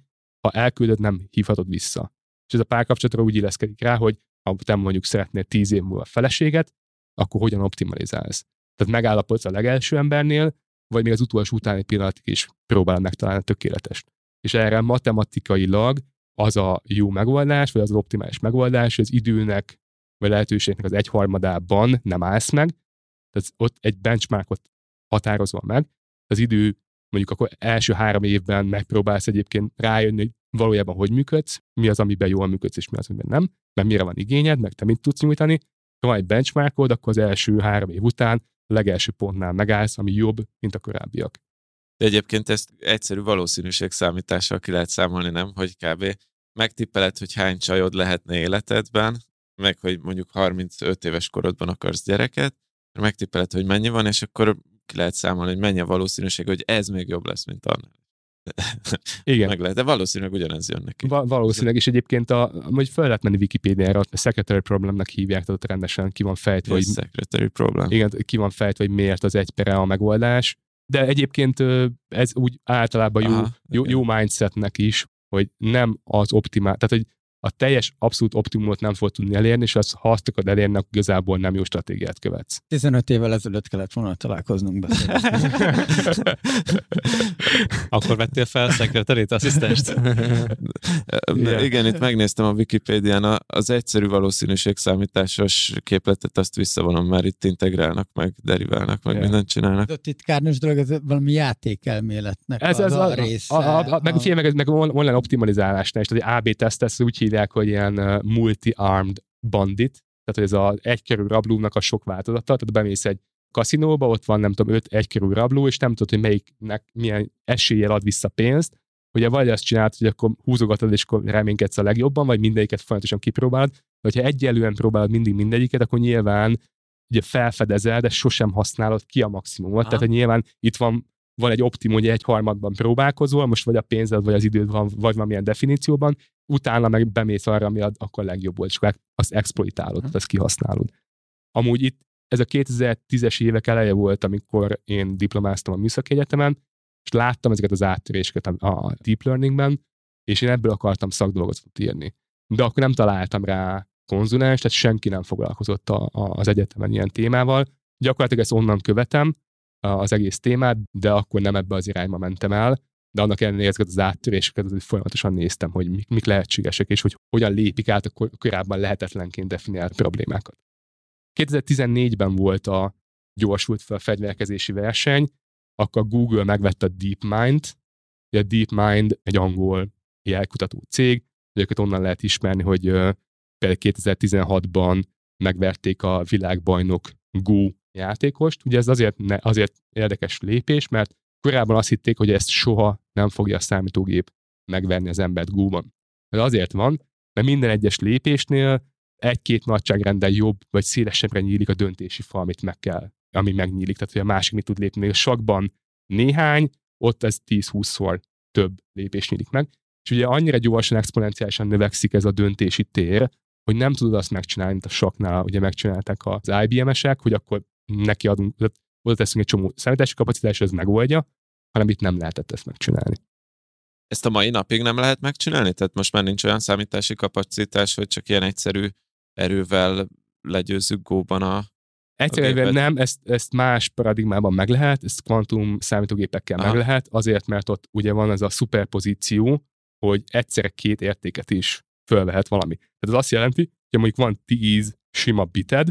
ha elküldöd, nem hívhatod vissza. És ez a párkapcsolatra úgy illeszkedik rá, hogy ha te mondjuk szeretnél 10 év múlva feleséget, akkor hogyan optimalizálsz. Tehát megállapodsz a legelső embernél, vagy még az utolsó utáni pillanatig is próbálod megtalálni a tökéletest. És erre matematikailag az a jó megoldás, vagy az optimális megoldás, hogy az időnek, vagy lehetőségnek az egyharmadában nem állsz meg, tehát ott egy benchmarkot határozva meg, az idő mondjuk akkor első 3 évben megpróbálsz egyébként rájönni, hogy valójában hogy működsz, mi az, amiben jól működsz, és mi az, amiben nem, mert mire van igényed, meg te mit tudsz nyújtani. Ha van egy benchmarkod, akkor az első 3 év után a legelső pontnál megállsz, ami jobb, mint a korábbiak. De egyébként ezt egyszerű valószínűségszámítással ki lehet számolni, nem? Hogy kb. Megtippeled, hogy hány csajod lehetne életedben, meg hogy mondjuk 35 éves korodban akarsz gyereket, megtippeled, hogy mennyi van, és akkor ki lehet számolni, hogy mennyi a valószínűség, hogy ez még jobb lesz, mint annál. Igen. Meg lehet, de valószínűleg ugyanez jön neki. Valószínűleg, és egyébként hogy fel lehet menni Wikipédiára, a secretary problemnek hívják, tehát ott rendesen ki van fejtve, yes, secretary problem. Igen, ki van fejtve, hogy miért az 1:1 a megoldás. De egyébként ez úgy általában jó mindsetnek is, hogy nem az optimál, tehát hogy a teljes abszolút optimumot nem fog tudni elérni, és az, ha azt akarod elérni, igazából nem jó stratégiát követsz. 15 évvel ezelőtt kellett volna találkoznunk beszélni. Akkor vettél fel secretary asszisztenst? Igen, itt megnéztem a Wikipédián, az egyszerű valószínűségszámításos képletet, azt visszavonom, már itt integrálnak, meg deriválnak, meg mindent csinálnak. A titkárnős dolog, ez valami játékelméletnek a része. Meg online optimalizálásnál is, tehát egy AB-teszt úgy hívják, hogy ilyen multi-armed bandit, tehát ez az egykörű rablónak a sok változata, tehát bemész egy kaszinóba, ott van, nem tudom, 5-1 körül rabló, és nem tudod, hogy melyiknek milyen eséllyel ad vissza pénzt. Ugye vagy azt csinálod, hogy akkor húzogatod, és akkor reménykedsz a legjobban, vagy mindegyiket folyamatosan kipróbálod, vagy ha egyenlően próbálod mindig mindegyiket, akkor nyilván ugye felfedezel, de sosem használod ki a maximumot. Tehát nyilván itt van egy optimum, ugye egy harmadban próbálkozol, most vagy a pénzed, vagy az időd van, vagy valamilyen definícióban, utána meg bemész arra, ami akkor legjobb volt, és akkor azt exploitálod, tehát azt kihasználod. Amúgy itt ez a 2010-es évek eleje volt, amikor én diplomáztam a Műszaki Egyetemen, és láttam ezeket az áttöréseket a deep learningben, és én ebből akartam szakdolgozatot írni. De akkor nem találtam rá konzulens, tehát senki nem foglalkozott az egyetemen ilyen témával. Gyakorlatilag ezt onnan követem, az egész témát, de akkor nem ebbe az irányba mentem el, de annak ellenére ezeket az áttöréseket azért folyamatosan néztem, hogy mik lehetségesek, és hogy hogyan lépik át a korábban lehetetlenként definiált problémákat. 2014-ben volt a gyorsult fel fegyverkezési verseny, akkor Google megvette a DeepMind-t. A DeepMind egy angol AI kutató cég, őket onnan lehet ismerni, hogy például 2016-ban megverték a világbajnok Go játékost. Ugye ez azért érdekes lépés, mert korábban azt hitték, hogy ezt soha nem fogja a számítógép megverni az embert Go-ban. Ez azért van, mert minden egyes lépésnél egy-két nagyságrendel jobb, vagy szélesebbre nyílik a döntési fal, ami megnyílik, tehát hogy a másik mit tud lépni. Még a sakkban néhány, ott ez 10-20-szor több lépés nyílik meg. És ugye annyira gyorsan, exponenciálisan növekszik ez a döntési tér, hogy nem tudod azt megcsinálni, mint a sakknál, ugye megcsinálták az IBM-esek, hogy akkor neki adunk, oda teszünk egy csomó számítási kapacitás, és ez megoldja, hanem itt nem lehetett ezt megcsinálni. Ezt a mai napig nem lehet megcsinálni? Tehát most már nincs olyan számítási kapacitás, hogy csak ilyen egyszerű erővel legyőzzük Go-ban a egyszerűen nem, ezt más paradigmában meg lehet, ezt kvantum számítógépekkel meg lehet, azért, mert ott ugye van ez a szuperpozíció, hogy egyszerre két értéket is fölvehet valami. Tehát ez azt jelenti, hogy mondjuk van 10 sima bited,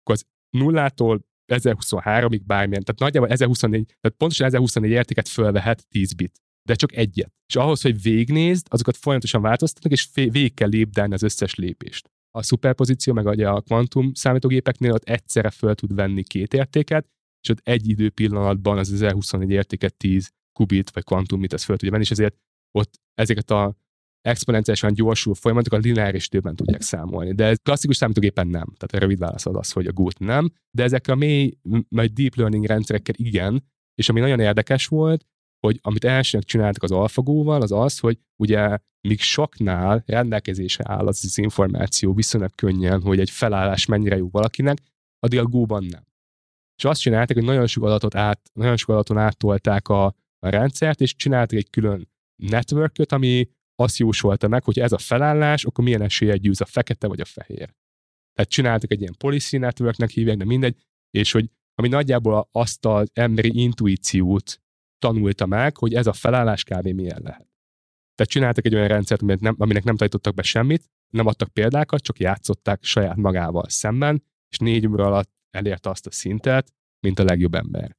akkor az 0-tól 1023-ig bármilyen, tehát nagyjából 1024, tehát pontosan 1024 értéket fölvehet 10 bit, de csak egyet. És ahhoz, hogy végignézd, azokat folyamatosan változtatnak, és végig kell lépdelni az összes lépést. A szuperpozíció, meg a kvantum számítógépeknél ott egyszerre föl tud venni két értéket, és ott egy időpillanatban az 1024 értéket 10 kubit, vagy kvantumit ezt föl tudja venni, és ezért ott ezeket az exponenciálisan gyorsuló folyamatokat lineáris időben tudják számolni. De ez klasszikus számítógépen nem. Tehát a rövid válasz az, hogy a Go-t nem, de ezek a mély, majd deep learning rendszerekkel igen, és ami nagyon érdekes volt, hogy amit elsőnek csináltak az AlphaGo-val, az az, hogy ugye míg sakknál rendelkezésre áll az információ viszonylag könnyen, hogy egy felállás mennyire jó valakinek, addig a Go-ban nem. És azt csinálták, hogy nagyon sok adaton áttolták a rendszert, és csináltak egy külön networköt, ami azt jósolta meg, hogy ez a felállás, akkor milyen eséllyel győz a fekete vagy a fehér. Tehát csináltak egy ilyen policy networknek hívják, de mindegy, és hogy ami nagyjából azt az emberi intuíciót tanulta meg, hogy ez a felállás kb. Milyen lehet. Tehát csináltak egy olyan rendszert, aminek nem tanítottak be semmit, nem adtak példákat, csak játszották saját magával szemben, és 4 óra alatt elérte azt a szintet, mint a legjobb ember.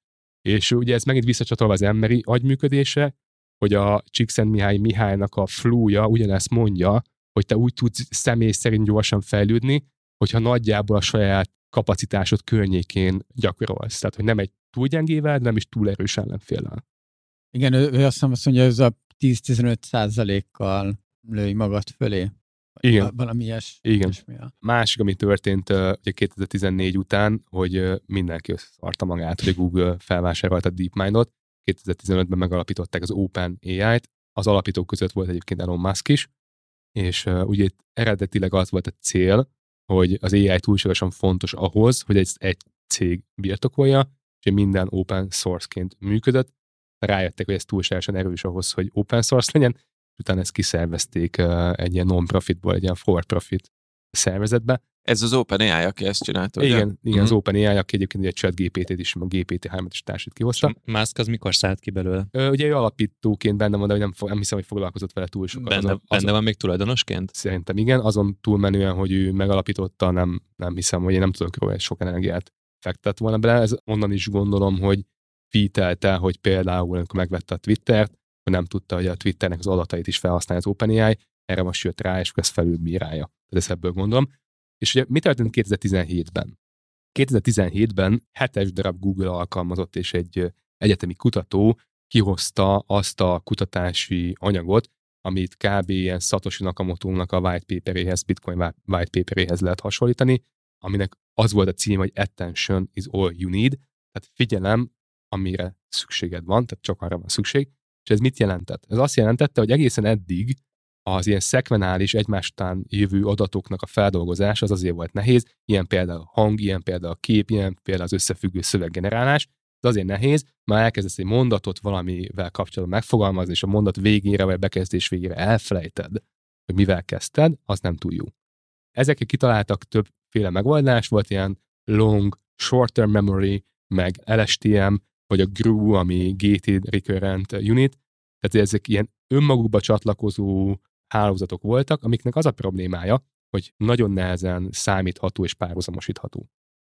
És ugye ez megint visszacsatolva az emberi agyműködése, hogy a Csíkszentmihályi Mihálynak a flója ugyanezt mondja, hogy te úgy tudsz személy szerint gyorsan fejlődni, hogyha nagyjából a saját kapacitásod környékén gyakorolsz. Tehát, hogy nem egy túl gyengével, nem is túl erős ellenféllel. Igen, ő azt mondja, hogy ez a 10-15%-kal lőj magad fölé. Igen. Valami ilyes. Igen. Másik, ami történt ugye 2014 után, hogy mindenki összeszarta magát, hogy a Google felvásárolta a DeepMind-ot. 2015-ben megalapították az OpenAI-t. Az alapítók között volt egyébként Elon Musk is, és ugye itt eredetileg az volt a cél, hogy az AI túlságosan fontos ahhoz, hogy ezt egy cég birtokolja, és minden open source-ként működött. Rájöttek, hogy ez túlságosan erős ahhoz, hogy open source legyen, utána ezt kiszervezték egy ilyen non-profitból, egy ilyen for-profit szervezetbe. Ez az OpenAI, aki ezt csinálta? Igen, igen, az OpenAI, aki egyébként a ChatGPT-t is, a GPT-3-et is társít kihozta. Musk az mikor szállt ki belőle? Ugye ő alapítóként benne van, de nem hiszem, hogy foglalkozott vele túl sokat. Benne van még tulajdonosként? Szerintem igen, azon túlmenően, hogy ő megalapította, nem hiszem, hogy én nem tudok róla, hogy sok energiát fektett volna bele. Ez onnan is gondolom, hogy fitelte, hogy például, amikor megvette a Twittert, hogy nem tudta, hogy a Twitternek az adatait is felhasználja az OpenAI, erre most jött rá, és ezt felülbírálja. Ez ebből gondolom. És ugye mi történt 2017-ben? 2017-ben 7 darab Google alkalmazott és egy egyetemi kutató kihozta azt a kutatási anyagot, amit kb. Ilyen Satoshi Nakamoto-nak a whitepaperéhez, Bitcoin whitepaperéhez lehet hasonlítani, aminek az volt a cím, hogy Attention is all you need, tehát figyelem, amire szükséged van, tehát csak arra van szükség. És ez mit jelentett? Ez azt jelentette, hogy egészen eddig az ilyen szekvenális, egymás után jövő adatoknak a feldolgozása az azért volt nehéz, ilyen például hang, ilyen például kép, ilyen például az összefüggő szöveggenerálás, ez azért nehéz, már elkezdesz egy mondatot valamivel kapcsolatban megfogalmazni, és a mondat végére vagy bekezdés végére elfelejted, hogy mivel kezdted, az nem túl jó. Ezekkel kitaláltak többféle megoldás, volt ilyen long, short-term memory, meg LSTM, vagy a GRU, ami gated recurrent unit, tehát ezek ilyen önmagukba csatlakozó hálózatok voltak, amiknek az a problémája, hogy nagyon nehezen számítható és párhuzamosítható.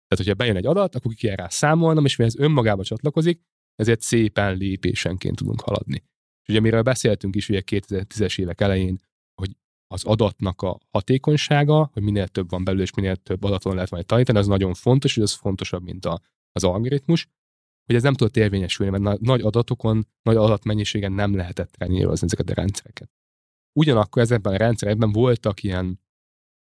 Tehát, hogyha bejön egy adat, akkor ki kell rá számolnom, és mivel ez önmagába csatlakozik, ezért szépen lépésenként tudunk haladni. És ugye amiről beszéltünk is ugye 2010-es évek elején, hogy az adatnak a hatékonysága, hogy minél több van belőle, és minél több adaton lehet majd tanítani, az nagyon fontos, hogy az fontosabb, mint az algoritmus, hogy ez nem tudott érvényesülni, mert nagy adatokon, nagy adatmennyiségen nem lehetett trenírozni ezeket a rendszereket. Ugyanakkor ezekben a rendszerekben voltak ilyen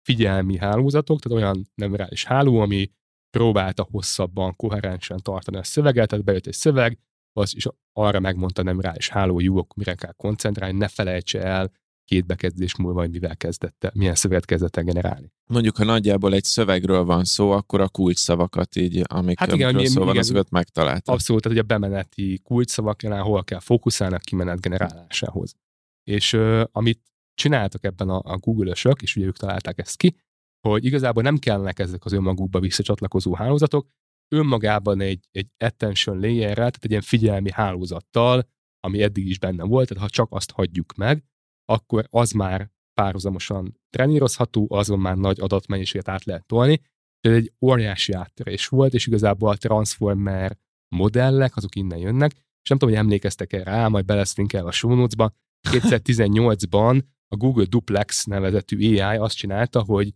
figyelmi hálózatok, tehát olyan neurális háló, ami próbálta hosszabban, koherensen tartani a szöveget, tehát bejött egy szöveg, az is arra megmondta a neurális háló, jó, mire kell koncentrálni, ne felejtse el 2 bekezdés múlva, hogy mivel kezdett el, milyen szöveget kezdett el generálni. Mondjuk, ha nagyjából egy szövegről van szó, akkor a kulcsszavakat így, amikről szó van, azokat megtalálta. Abszolút, tehát hogy a bemeneti kulcsszavaknál hol kell fókuszálni a kimenet generálásához. És amit csináltak ebben a Google-ösök, és ugye ők találták ezt ki, hogy igazából nem kellnek ezek az önmagukba visszacsatlakozó hálózatok, önmagában egy attention layer-rel, tehát egy ilyen figyelmi hálózattal, ami eddig is benne volt, tehát ha csak azt hagyjuk meg, akkor az már párhuzamosan trenírozható, azon már nagy adatmennyiséget át lehet tolni. Ez egy óriási áttörés volt, és igazából a Transformer modellek, azok innen jönnek, és nem tudom, hogy emlékeztek-e rá, majd be lesz linkelve a show notes-ba. 2018-ban a Google Duplex nevezetű AI azt csinálta, hogy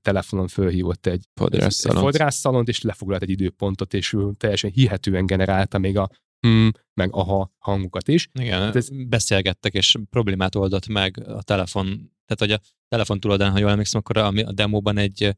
telefonon fölhívott egy fodrászszalont, és lefoglalt egy időpontot, és teljesen hihetően generálta még a meg aha hangokat is. Igen, hát beszélgettek, és problémát oldott meg a telefon. Tehát, hogy a telefon túloldalán, ha jól emlékszem, akkor a demóban egy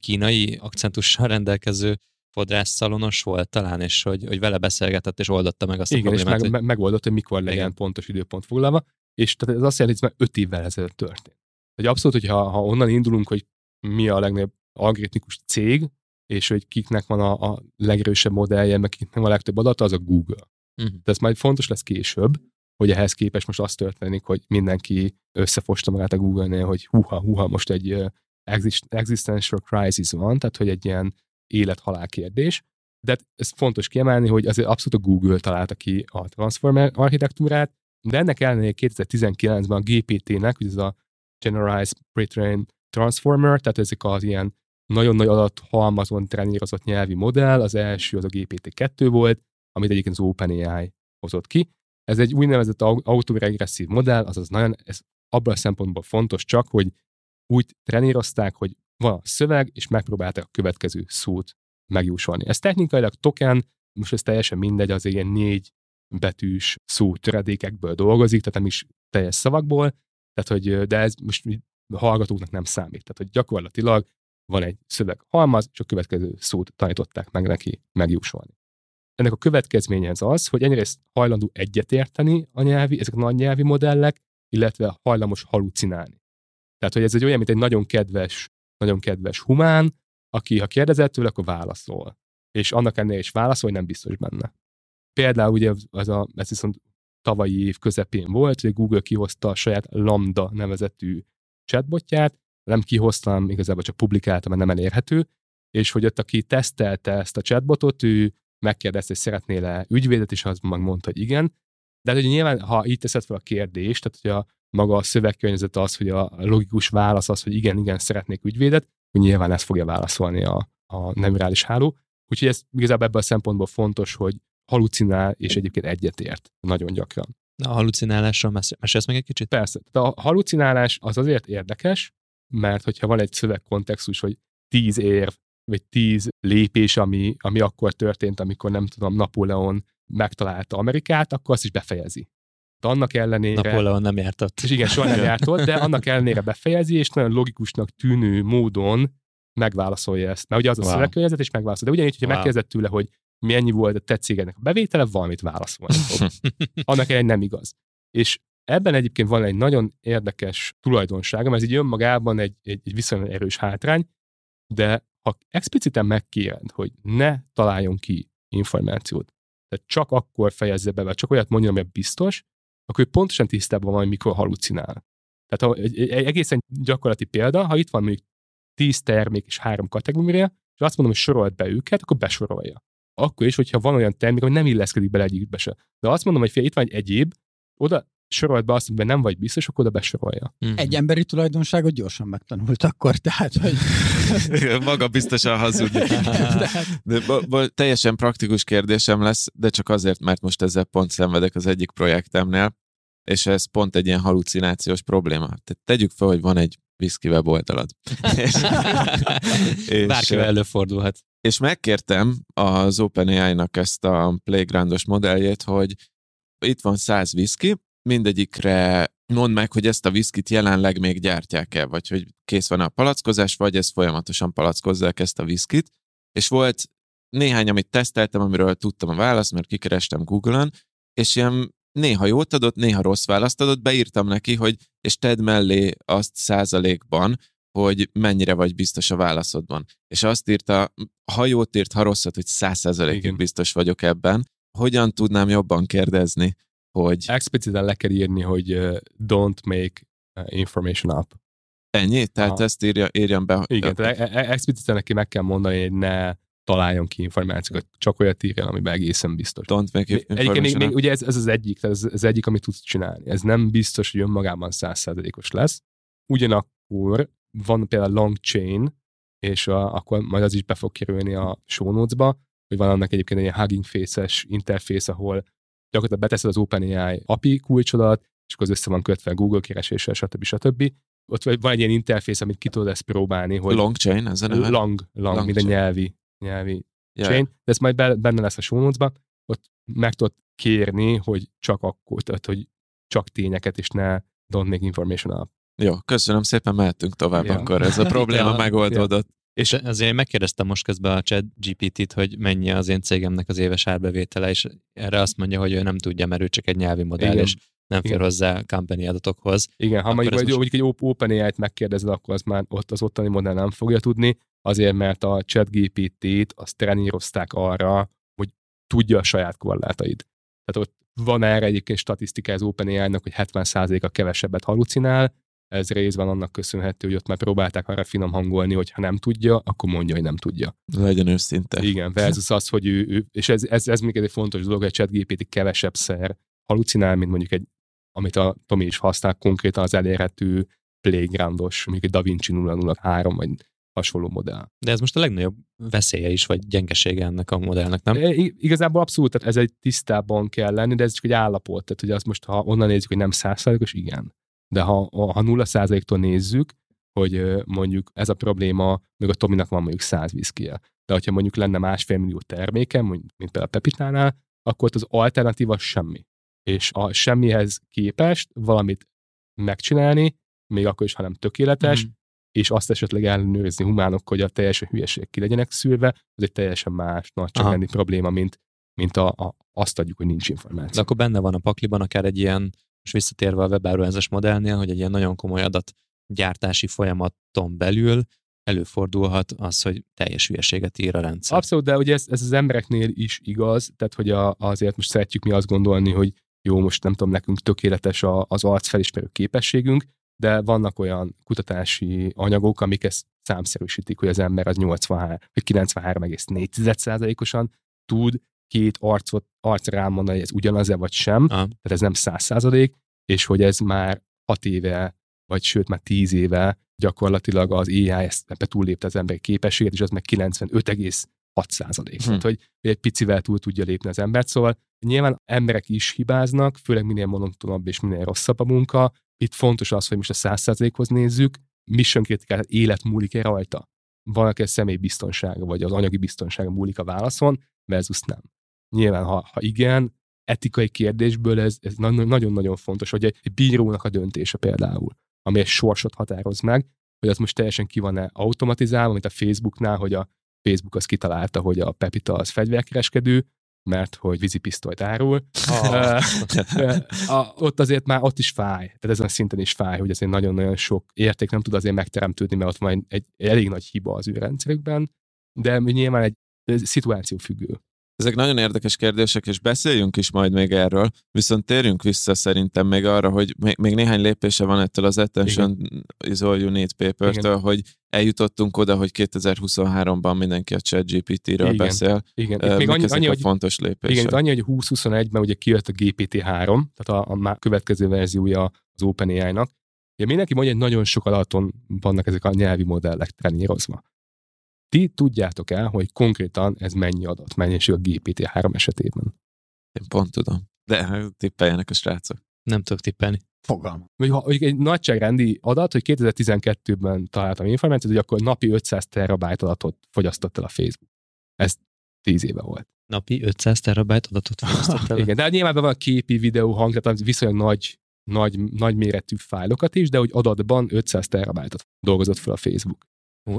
kínai akcentussal rendelkező fodrászszalonos volt talán, és hogy vele beszélgetett, és oldotta meg azt a problémát. Igen, és megoldott, hogy mikor legyen pontos időpont foglalva, és tehát ez azt jelenti, hogy ez már 5 évvel ezelőtt történt. Hogy abszolút, hogy ha onnan indulunk, hogy mi a legnagyobb algoritmikus cég, és hogy kiknek van a legerősebb modellje, meg kiknek van a legtöbb adata, az a Google. Tehát ez majd fontos lesz később, hogy ehhez képest most az történik, hogy mindenki összefosta magát a Google-nél, hogy húha, most egy existential crisis van, tehát hogy egy ilyen élet-halál kérdés. De ez fontos kiemelni, hogy azért abszolút a Google találta ki a Transformer architektúrát, de ennek ellenére 2019-ben a GPT-nek, hogy ez a Generalized Pre-trained Transformer, tehát ezek az ilyen nagyon nagy adathalmazon trenírozott nyelvi modell, az első az a GPT-2 volt, amit egyébként az OpenAI hozott ki. Ez egy úgynevezett autoregresszív modell, azaz nagyon, ez abban a szempontból fontos csak, hogy úgy trenírozták, hogy van a szöveg, és megpróbálták a következő szót megjósolni. Ez technikailag token, most ez teljesen mindegy, az ilyen 4 betűs szó töredékekből dolgozik, tehát nem is teljes szavakból, tehát, hogy, de ez most a hallgatóknak nem számít. Tehát, hogy gyakorlatilag van egy szöveghalmaz, és a következő szót tanították meg neki megjósolni. Ennek a következménye az, hogy egyrészt hajlandó egyetérteni ezek a nagy nyelvi modellek, illetve hajlamos halucinálni. Tehát, hogy ez egy olyan, mint egy nagyon kedves humán, aki, ha kérdezett tőle, akkor válaszol. És annak ennél is válaszol, hogy nem biztos benne. Például ugye ez viszont tavalyi év közepén volt, hogy Google kihozta a saját Lambda nevezetű chatbotját, nem kihoztam, igazából csak publikáltam, mert nem elérhető, és hogy ott, aki tesztelte ezt a chatbotot, ő megkérdezte, hogy szeretnél-e ügyvédet, és azt mondta, hogy igen. De hogy nyilván, ha így teszed fel a kérdést, tehát hogy maga a szövegkörnyezet az, hogy a logikus válasz az, hogy igen, szeretnék ügyvédet, hogy nyilván ezt fogja válaszolni a neurális háló. Úgyhogy ez igazából ebből a szempontból fontos, hogy halucinál, és egyébként egyetért nagyon gyakran. Na, a halucinálásról mesélsz meg egy kicsit? Persze. Tehát a halucinálás az azért érdekes, mert hogyha van egy szövegkontextus, hogy 10 érv vagy 10 lépés, ami akkor történt, amikor nem tudom, Napóleon megtalálta Amerikát, akkor azt is befejezi. De annak ellenére... Napóleon nem járt ott. És igen, soha nem járt ott, de annak ellenére befejezi, és nagyon logikusnak tűnő módon megválaszolja ezt. Mert ugye az a szövegkörnyezet, és megválaszolja. De ugyanígy, hogyha megkérdezett tőle, hogy mennyi volt a te cégednek a bevétele, valamit válaszolni fog. Annak ellenére nem igaz. És ebben egyébként van egy nagyon érdekes tulajdonsága, mert ez így önmagában egy viszonylag erős hátrány, de ha expliciten megkéred, hogy ne találjon ki információt, tehát csak akkor fejezze be, vagy csak olyat mondjon, amire biztos, akkor pontosan tisztában van, hogy mikor halucinál. Tehát egy egészen gyakorlati példa, ha itt van mondjuk 10 termék és 3 kategória, és azt mondom, hogy sorolt be őket, akkor besorolja. Akkor is, hogyha van olyan termék, ami nem illeszkedik bele egyikbe se. De azt mondom, hogy figyelj, itt van egy egyéb, oda sorolt be azt, hogy nem vagy biztos, akkor oda besorolja. Mm. Egy emberi tulajdonságot gyorsan megtanult akkor, tehát, hogy... Maga biztosan hazudni. Teljesen praktikus kérdésem lesz, de csak azért, mert most ezzel pont szenvedek az egyik projektemnél, és ez pont egy ilyen halucinációs probléma. Tehát tegyük fel, hogy van egy viszki weboldalad. Bárkivel előfordulhat. És megkértem az OpenAI-nak ezt a playgroundos modelljét, hogy itt van 100 viszki, mindegyikre mondd meg, hogy ezt a viszkit jelenleg még gyártják-e, vagy hogy kész van a palackozás, vagy ezt folyamatosan palackozzák ezt a viszkit. És volt néhány, amit teszteltem, amiről tudtam a választ, mert kikerestem Google-on, és ilyen néha jót adott, néha rossz választ adott, beírtam neki, hogy és tedd mellé azt százalékban, hogy mennyire vagy biztos a válaszodban. És azt írta, ha jót írt, ha rosszat, hogy 100%-ig biztos vagyok ebben. Hogyan tudnám jobban kérdezni, hogy... Expliciten le kell írni, hogy don't make information up. Ennyi? Tehát ezt írjam be... Igen, expliciten neki meg kell mondani, hogy ne találjon ki információkat, csak olyat írjam, amiben egészen biztos. Don't make information up. Egyébként még ugye ez az egyik, tehát ez egyik, amit tudsz csinálni. Ez nem biztos, hogy önmagában 100%-os lesz. Ugyanakkor van például Langchain, és akkor majd az is be fog kerülni a show notes-ba, hogy van annak egyébként egy ilyen Hugging Face-es interfész, ahol gyakorlatilag beteszed az OpenAI API kulcsodat, és akkor az össze van kötve Google kereséssel, stb. Ott van egy ilyen interfész, amit ki tudod ezt próbálni. Hogy Langchain, ez a neve? Lang, mint a nyelvi chain. De ez majd benne lesz a show notes-ba, ott meg tudod kérni, hogy csak akkor, tehát hogy csak tényeket, és ne don't make information up. Jó, köszönöm szépen, mehetünk tovább akkor. Ez a probléma megoldódott. És azért én megkérdeztem most közben a ChatGPT-t, hogy mennyi az én cégemnek az éves árbevétele, és erre azt mondja, hogy ő nem tudja, mert ő csak egy nyelvi modell, és nem fér hozzá company adatokhoz. Igen, ha mondjuk egy OpenAI-t megkérdezed, akkor az már ott az ottani modell nem fogja tudni, azért mert a ChatGPT-t azt trenírozták arra, hogy tudja a saját korlátaid. Tehát ott van erre egyébként statisztika az OpenAI-nak, hogy 70%-a kevesebbet halucinál. Ez részben annak köszönhető, hogy ott már próbálták arra finom hangolni, hogy ha nem tudja, akkor mondja, hogy nem tudja. Legyen őszinte. Igen, versus az, hogy ő és ez még egy fontos dolog, hogy a ChatGPT kevesebb szer halucinál, mint mondjuk amit a Tomi is használ, konkrétan az elérhető playgroundos, mondjuk egy Da Vinci 003, vagy hasonló modell. De ez most a legnagyobb veszélye is, vagy gyengesége ennek a modellnek, nem? Igazából abszolút, tehát ez egy tisztában kell lenni, de ez csak egy állapot, tehát hogy azt most, ha onnan nézzük, hogy nem 100%-os, igen. De ha 0%-tól nézzük, hogy mondjuk ez a probléma, még a Tominak van mondjuk 100 viszkije. De hogyha mondjuk lenne 1,5 millió terméke, mint például a Pepitánál, akkor az alternatíva semmi. És a semmihez képest valamit megcsinálni, még akkor is, ha nem tökéletes, és azt esetleg ellenőrizni humánok, hogy a teljesen hülyeség ki legyenek szűrve, az egy teljesen más nagyságrendi probléma, mint azt adjuk, hogy nincs információ. De akkor benne van a pakliban akár egy ilyen, és visszatérve a webáruházas modellnél, hogy egy ilyen nagyon komoly adatgyártási folyamaton belül előfordulhat az, hogy teljes hülyeséget ír a rendszer. Abszolút, de ugye ez az embereknél is igaz, tehát hogy azért most szeretjük mi azt gondolni, hogy jó, most nem tudom, nekünk tökéletes az arcfelismerő képességünk, de vannak olyan kutatási anyagok, amik ezt számszerűsítik, hogy az ember az 93,4%-osan tud két arcra elmondani, hogy ez ugyanaz-e vagy sem, tehát ez nem 100%, és hogy ez már 6 éve, vagy sőt már 10 éve gyakorlatilag az AI ezt túllépte az emberi képességet, és az meg 95,6%. Tehát, hogy egy picivel túl tudja lépni az embert, szóval nyilván emberek is hibáznak, főleg minél monotonabb és minél rosszabb a munka. Itt fontos az, hogy most a 100%-hoz nézzük, mission kritikát, élet múlik-e rajta. valaki a személybiztonsága, vagy az anyagi biztonsága múlik a válaszon, versus nem. Nyilván, ha igen, etikai kérdésből ez nagyon-nagyon fontos, hogy egy bírónak a döntése például, ami egy sorsot határoz meg, hogy az most teljesen ki van-e automatizálva, mint a Facebooknál, hogy a Facebook az kitalálta, hogy a Pepita az fegyverkereskedő, mert hogy vízipisztolyt árul. Ott is fáj. Tehát ezen a szinten is fáj, hogy azért nagyon-nagyon sok érték nem tud azért megteremtődni, mert ott van egy elég nagy hiba az ő rendszerükben, de nyilván egy szituáció függő. Ezek nagyon érdekes kérdések, és beszéljünk is majd még erről, viszont térjünk vissza szerintem még arra, hogy még néhány lépése van ettől az Attention is all you need papertől, hogy eljutottunk oda, hogy 2023-ban mindenki a ChatGPT-ről beszél. Igen. Ezek a fontos lépések. Igen, annyi, hogy 2021-ben ugye kijött a GPT-3, tehát a következő verziója az OpenAI-nak. Ugye mindenki mondja, hogy nagyon sok alaton vannak ezek a nyelvi modellek trenírozva. Ti tudjátok el, hogy konkrétan ez mennyi adat, mennyiség a GPT-3 esetében? Én pont tudom. De tippeljenek a srácok. Nem tudok tippelni. Fogalmam. Hogy egy nagyságrendi adat, hogy 2012-ben találtam információt, hogy akkor napi 500 terabájt adatot fogyasztott el a Facebook. Ez 10 éve volt. Napi 500 terabájt adatot fogyasztott el? Igen, de nyilván van a képi, videó, hang, tehát viszonylag nagy méretű fájlokat is, de hogy adatban 500 terabájtot dolgozott fel a Facebook.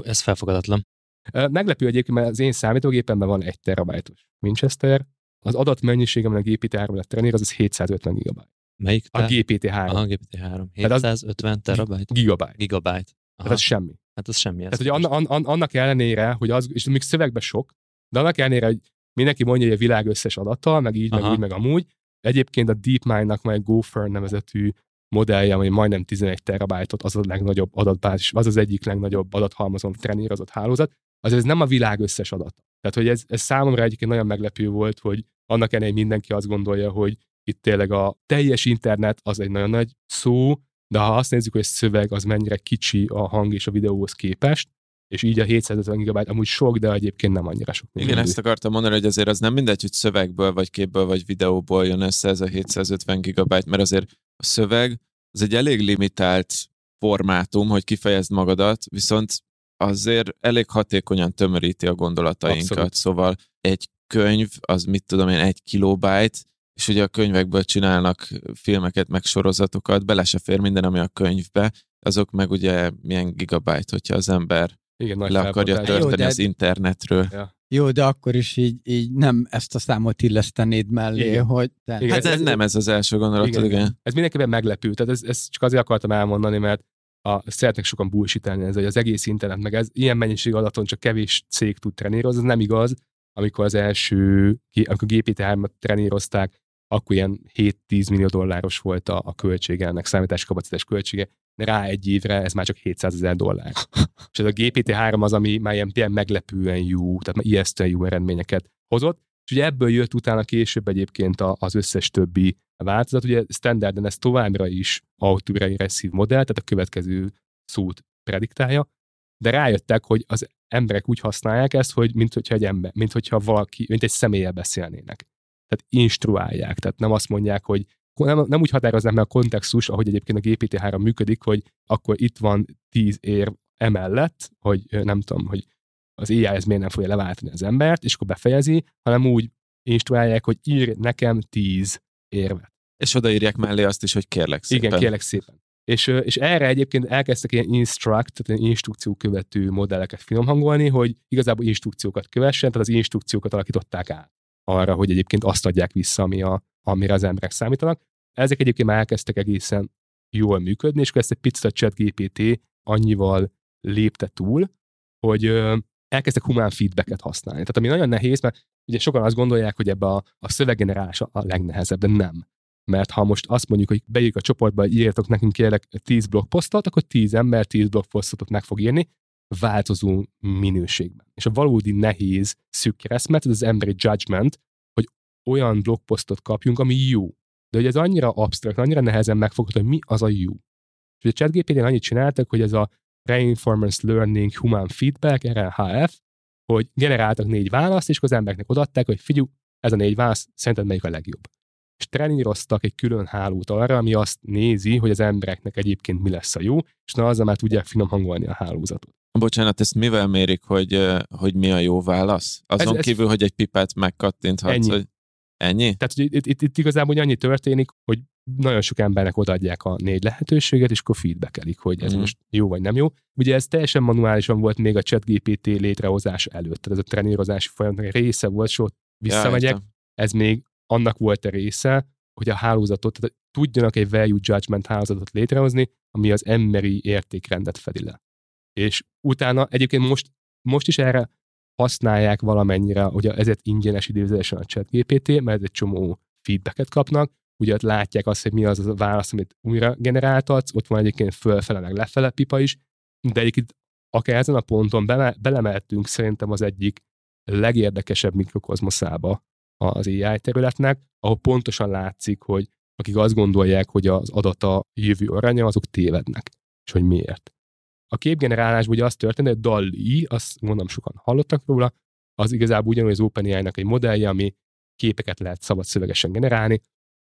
Ez felfogadatlan. Meglepő egyébként, mert az én számítógépemben van 1 terabájtos Winchester. Az adatmennyiség, amin a GPT-3-ra trenír, az 750 gigabyte. Melyik? A GPT-3. A GPT-3. 750 terabájt? Gigabyte. Hát ez semmi. Hát ez semmi. Annak ellenére, hogy az, és még szövegben sok, de annak ellenére, hogy mindenki mondja, hogy a világ összes adattal, meg így, meg úgy, meg amúgy. Egyébként a DeepMind-nak majd Gopher nevezetű modellje, ami majdnem 11 terabájtot, az a legnagyobb adatbázis, az az egyik legnagyobb adathalmazon trenírozott hálózat. Azért ez nem a világ összes adata. Tehát, hogy ez számomra egyébként nagyon meglepő volt, hogy annak ellenére mindenki azt gondolja, hogy itt tényleg a teljes internet az egy nagyon nagy szó, de ha azt nézzük, hogy a szöveg az mennyire kicsi a hang és a videóhoz képest, és így a 750 GB amúgy sok, de egyébként nem annyira sok. Igen, ezt akartam mondani, hogy azért az nem mindegy, hogy szövegből, vagy képből, vagy videóból jön össze ez a 750 GB, mert azért a szöveg az egy elég limitált formátum, hogy kifejezd magadat, viszont azért elég hatékonyan tömöríti a gondolatainkat. Abszolút. Szóval egy könyv, az mit tudom én, 1 kilobájt, és ugye a könyvekből csinálnak filmeket, meg sorozatokat, bele se fér minden, ami a könyvbe, azok meg ugye milyen gigabyte, hogyha az ember le akarja törteni az internetről. Ja. Jó, de akkor is így nem ezt a számot illesztenéd mellé, hogy... Igen, hát ez nem ez az első gondolatod, igen. Ez mindenképpen meglepő, tehát ezt csak azért akartam elmondani, mert szeretnek sokan bullshitálni ez, hogy az egész internet, meg ez ilyen mennyiség adaton csak kevés cég tud trenírozni, ez nem igaz. Amikor az amikor GPT-3-at trenírozták, akkor ilyen 7-10 millió dolláros volt a költsége, ennek számításkapacitás költsége, rá egy évre ez már csak $700,000. És ez a GPT-3 az, ami már ilyen meglepően jó, tehát már ijesztően jó eredményeket hozott, és ugye ebből jött utána később egyébként az összes többi változat, ugye standarden ez továbbra is autoregressív modell, tehát a következő szót prediktálja, de rájöttek, hogy az emberek úgy használják ezt, hogy mint egy személlyel beszélnének. Tehát instruálják, tehát nem azt mondják, hogy nem úgy határoznák meg a kontextus, ahogy egyébként a GPT-3 működik, hogy akkor itt van 10 érv emellett, hogy nem tudom, hogy az AI ez miért nem fogja leváltani az embert, és akkor befejezi, hanem úgy instruálják, hogy ír nekem 10 érvet. És odaírják mellé azt is, hogy kérlek szépen. Igen, kérlek szépen. És erre egyébként elkezdtek ilyen instruct, tehát ilyen instrukciókövető modelleket finomhangolni, hogy igazából instrukciókat kövessen, tehát az instrukciókat alakították át arra, hogy egyébként azt adják vissza, amire az emberek számítanak. Ezek egyébként már elkezdtek egészen jól működni, és akkor ezt egy picit a ChatGPT annyival lépte túl, hogy elkezdtek humán feedbacket használni. Tehát ami nagyon nehéz, mert ugye sokan azt gondolják, hogy ebbe a szöveggenerálás a legnehezebb, de nem. Mert ha most azt mondjuk, hogy beírjuk a csoportba, írjatok nekünk kérlek 10 blogposztot, akkor 10 ember 10 blogposztot meg fog írni, változó minőségben. És a valódi nehéz szűk keresztmet, ez az emberi judgment, hogy olyan blogposztot kapjunk, ami jó. De ugye ez annyira absztrakt, annyira nehezen megfogható, hogy mi az a jó. És a ChatGPT-n annyit csináltak, hogy ez a Reinforcement Learning Human Feedback, RLHF, hogy generáltak 4 választ, és az embereknek odaadták, hogy figyelj, ez a 4 válasz, szerinted melyik a legjobb? és treníroztak egy külön hálót arra, ami azt nézi, hogy az embereknek egyébként mi lesz a jó, és na azzal már tudják finom hangolni a hálózatot. Bocsánat, ezt mivel mérik, hogy mi a jó válasz? Azon kívül, hogy egy pipát megkattinthatsz, ennyi. Hogy ennyi? Tehát, hogy itt igazából annyi történik, hogy nagyon sok embernek odaadják a 4 lehetőséget, és akkor feedbackelik, hogy ez most jó vagy nem jó. Ugye ez teljesen manuálisan volt még a ChatGPT létrehozás előtt, tehát ez a trenírozási folyamatnak része volt, és ott visszamegyek, ez még annak volt a része, hogy a hálózatot, tehát tudjanak egy value judgment hálózatot létrehozni, ami az emberi értékrendet fedi le. És utána egyébként most is erre használják valamennyire, hogy ezért ingyenes idézőjelesen a ChatGPT, mert egy csomó feedbacket kapnak, ugye ott látják azt, hogy mi az a válasz, amit újra generáltatsz, ott van egyébként fölfele, meg lefele pipa is, de egyébként akár ezen a ponton belemeltünk szerintem az egyik legérdekesebb mikrokozmoszába az AI területnek, ahol pontosan látszik, hogy akik azt gondolják, hogy az adata jövő aranya, azok tévednek, és hogy miért. A képgenerálásban ugye az történt, hogy DALL-E, azt mondom sokan hallottak róla, az igazából ugyanúgy az OpenAI-nak egy modellje, ami képeket lehet szabadszövegesen generálni.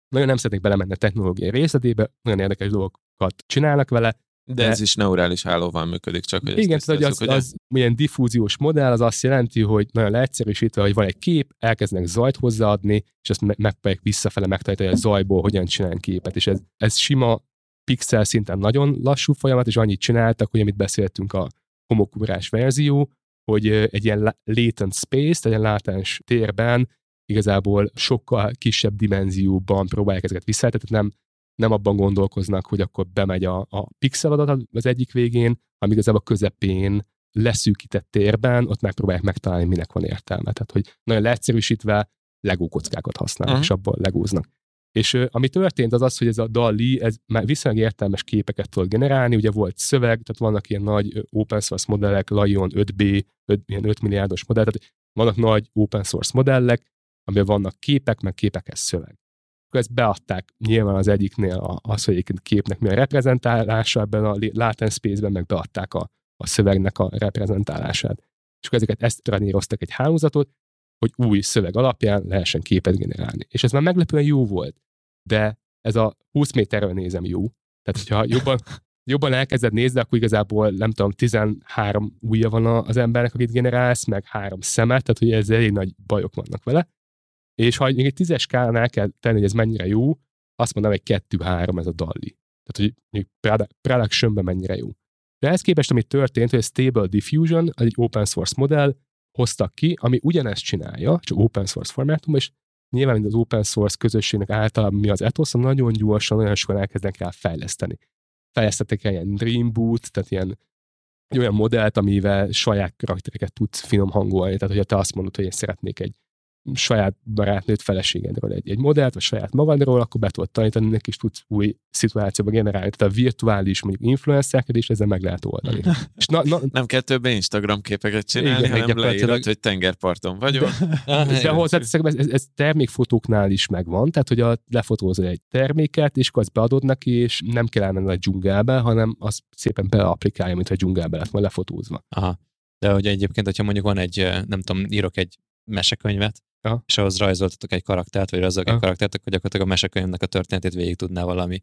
Nagyon nem szeretnék belemenni a technológiai részletébe, nagyon érdekes dolgokat csinálnak vele. De ez is neurális hálóval működik, csak hogy igen, tehát az milyen diffúziós modell, az azt jelenti, hogy nagyon leegyszerűsítve, hogy van egy kép, elkezdenek zajt hozzáadni, és azt megpróbálják visszafele megtanítani, hogy a zajból hogyan csinálni képet. És ez sima pixel szinten nagyon lassú folyamat, és annyit csináltak, hogy amit beszéltünk a homokúrás verzió, hogy egy ilyen latent space, tehát egy látens térben igazából sokkal kisebb dimenzióban próbálják ezeket visszaállítani, tehát nem abban gondolkoznak, hogy akkor bemegy a pixel adat az egyik végén, hanem igazából a közepén leszűkített térben, ott megpróbálják megtalálni, minek van értelme. Tehát, hogy nagyon leegyszerűsítve Lego kockákat használnak, és abban legóznak. És ami történt, az az, hogy ez a DALL-E, ez már viszonylag értelmes képeket tud generálni, ugye volt szöveg, tehát vannak ilyen nagy open source modellek, Lion 5B, ilyen 5 milliárdos modell, tehát vannak nagy open source modellek, amiben vannak képek, meg képekhez szöveg. Akkor ezt beadták nyilván az egyiknél az, hogy egyébként képnek mi a reprezentálása ebben a latent space-ben, meg beadták a szövegnek a reprezentálását. És akkor ezt treníroztak egy hálózatot, hogy új szöveg alapján lehessen képet generálni. És ez már meglepően jó volt, de ez a 20 méterről nézem jó. Tehát, hogyha jobban elkezded nézni, akkor igazából, nem tudom, 13 ujja van az embernek, akit generálsz, meg 3 szemet, tehát, hogy ez elég nagy bajok vannak vele. És ha még egy 10-es skálán el kell tenni, hogy ez mennyire jó, azt mondom, hogy 2-3 ez a DALL-E. Tehát, hogy production-ben mennyire jó. De ehhez képest, amit történt, hogy a Stable Diffusion, az egy open source modell, hoztak ki, ami ugyanezt csinálja, csak open source formátum, és nyilván mint az open source közösségnek általában mi az etosz, nagyon gyorsan, nagyon sokan elkezdenek rá fejleszteni. Fejlesztettek el ilyen dreamboot, tehát ilyen olyan modellt, amivel saját karaktereket tudsz finom hangolni, tehát hogyha te azt mondod, hogy én szeretnék egy saját barátnőt, feleségedről egy modellt, vagy saját magadról, akkor be tudod tanítani, neki is tudsz új szituációba generálni. Tehát a virtuális, mondjuk influencerkedés, ezzel meg lehet oldani. És nem kell többé Instagram képeket csinálni, igen, hanem leírod, hogy tengerparton vagyok. De hozzáteszek, ez termékfotóknál is megvan, tehát hogy lefotózol egy terméket, és akkor azt beadod neki, és nem kell elmenni a dzsungelbe, hanem azt szépen beapplikálja, mintha a dzsungelbe lett majd lefotózva. Aha. De hogy egyébként, hogyha mondjuk van egy, nem tudom, írok egy mesekönyvet, aha, és ahhoz rajzoltatok egy karaktert, vagy rajzoltatok egy karaktert, akkor gyakorlatilag a mesekönyvnek a történetét végig tudná valami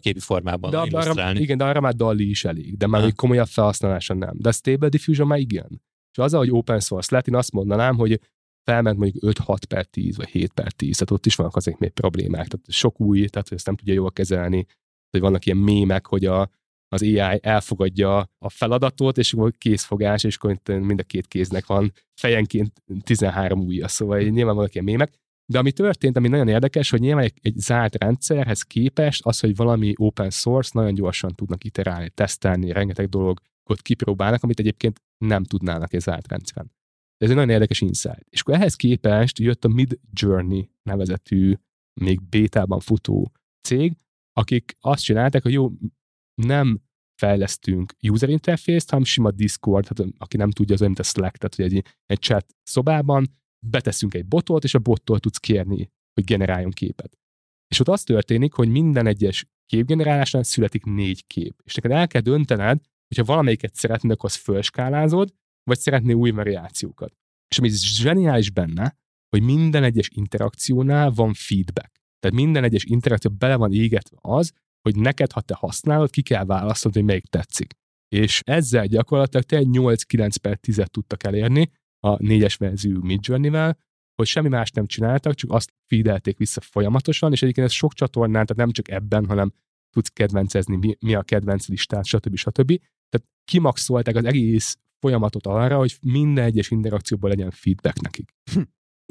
képi formában illusztrálni. De arra már DALL-E is elég, de már még komolyabb felhasználáson nem. De a Stable Diffusion már igen. És az, ahogy open source lett, én azt mondanám, hogy felment mondjuk 5-6/10, vagy 7/10, tehát ott is vannak azért még problémák. Tehát sok új, tehát ezt nem tudja jól kezelni, hogy vannak ilyen mémek, hogy az AI elfogadja a feladatot, és akkor kézfogás, és akkor mind a két kéznek van fejenként 13 ujja, szóval nyilván vannak ilyen mémek. De ami történt, ami nagyon érdekes, hogy nyilván egy zárt rendszerhez képest az, hogy valami open source, nagyon gyorsan tudnak iterálni, tesztelni, rengeteg dologot kipróbálnak, amit egyébként nem tudnának egy zárt rendszeren. Ez egy nagyon érdekes insight. És akkor ehhez képest jött a Midjourney nevezetű, még bétában futó cég, akik azt csinálták, hogy jó, nem fejlesztünk user interface-t, hanem sima Discord, tehát aki nem tudja, az olyan, mint a Slack, tehát hogy egy chat szobában beteszünk egy botot, és a bottól tudsz kérni, hogy generáljon képet. És ott az történik, hogy minden egyes képgenerálásnál születik 4 kép. És neked el kell döntened, hogyha valamelyiket szeretnéd, akkor azt fölskálázod, vagy szeretnél új variációkat. És ami zseniális benne, hogy minden egyes interakciónál van feedback. Tehát minden egyes interakció bele van égetve az, hogy neked, ha te használod, ki kell választod, hogy melyik tetszik. És ezzel gyakorlatilag te 8-9/10-et tudtak elérni a 4-es verzió Midjourney-vel, hogy semmi más nem csináltak, csak azt feedelték vissza folyamatosan, és egyébként ez sok csatornán, tehát nem csak ebben, hanem tudsz kedvencezni, mi a kedvenc listát, stb. Tehát kimaxolták az egész folyamatot arra, hogy minden egyes interakcióban legyen feedback nekik.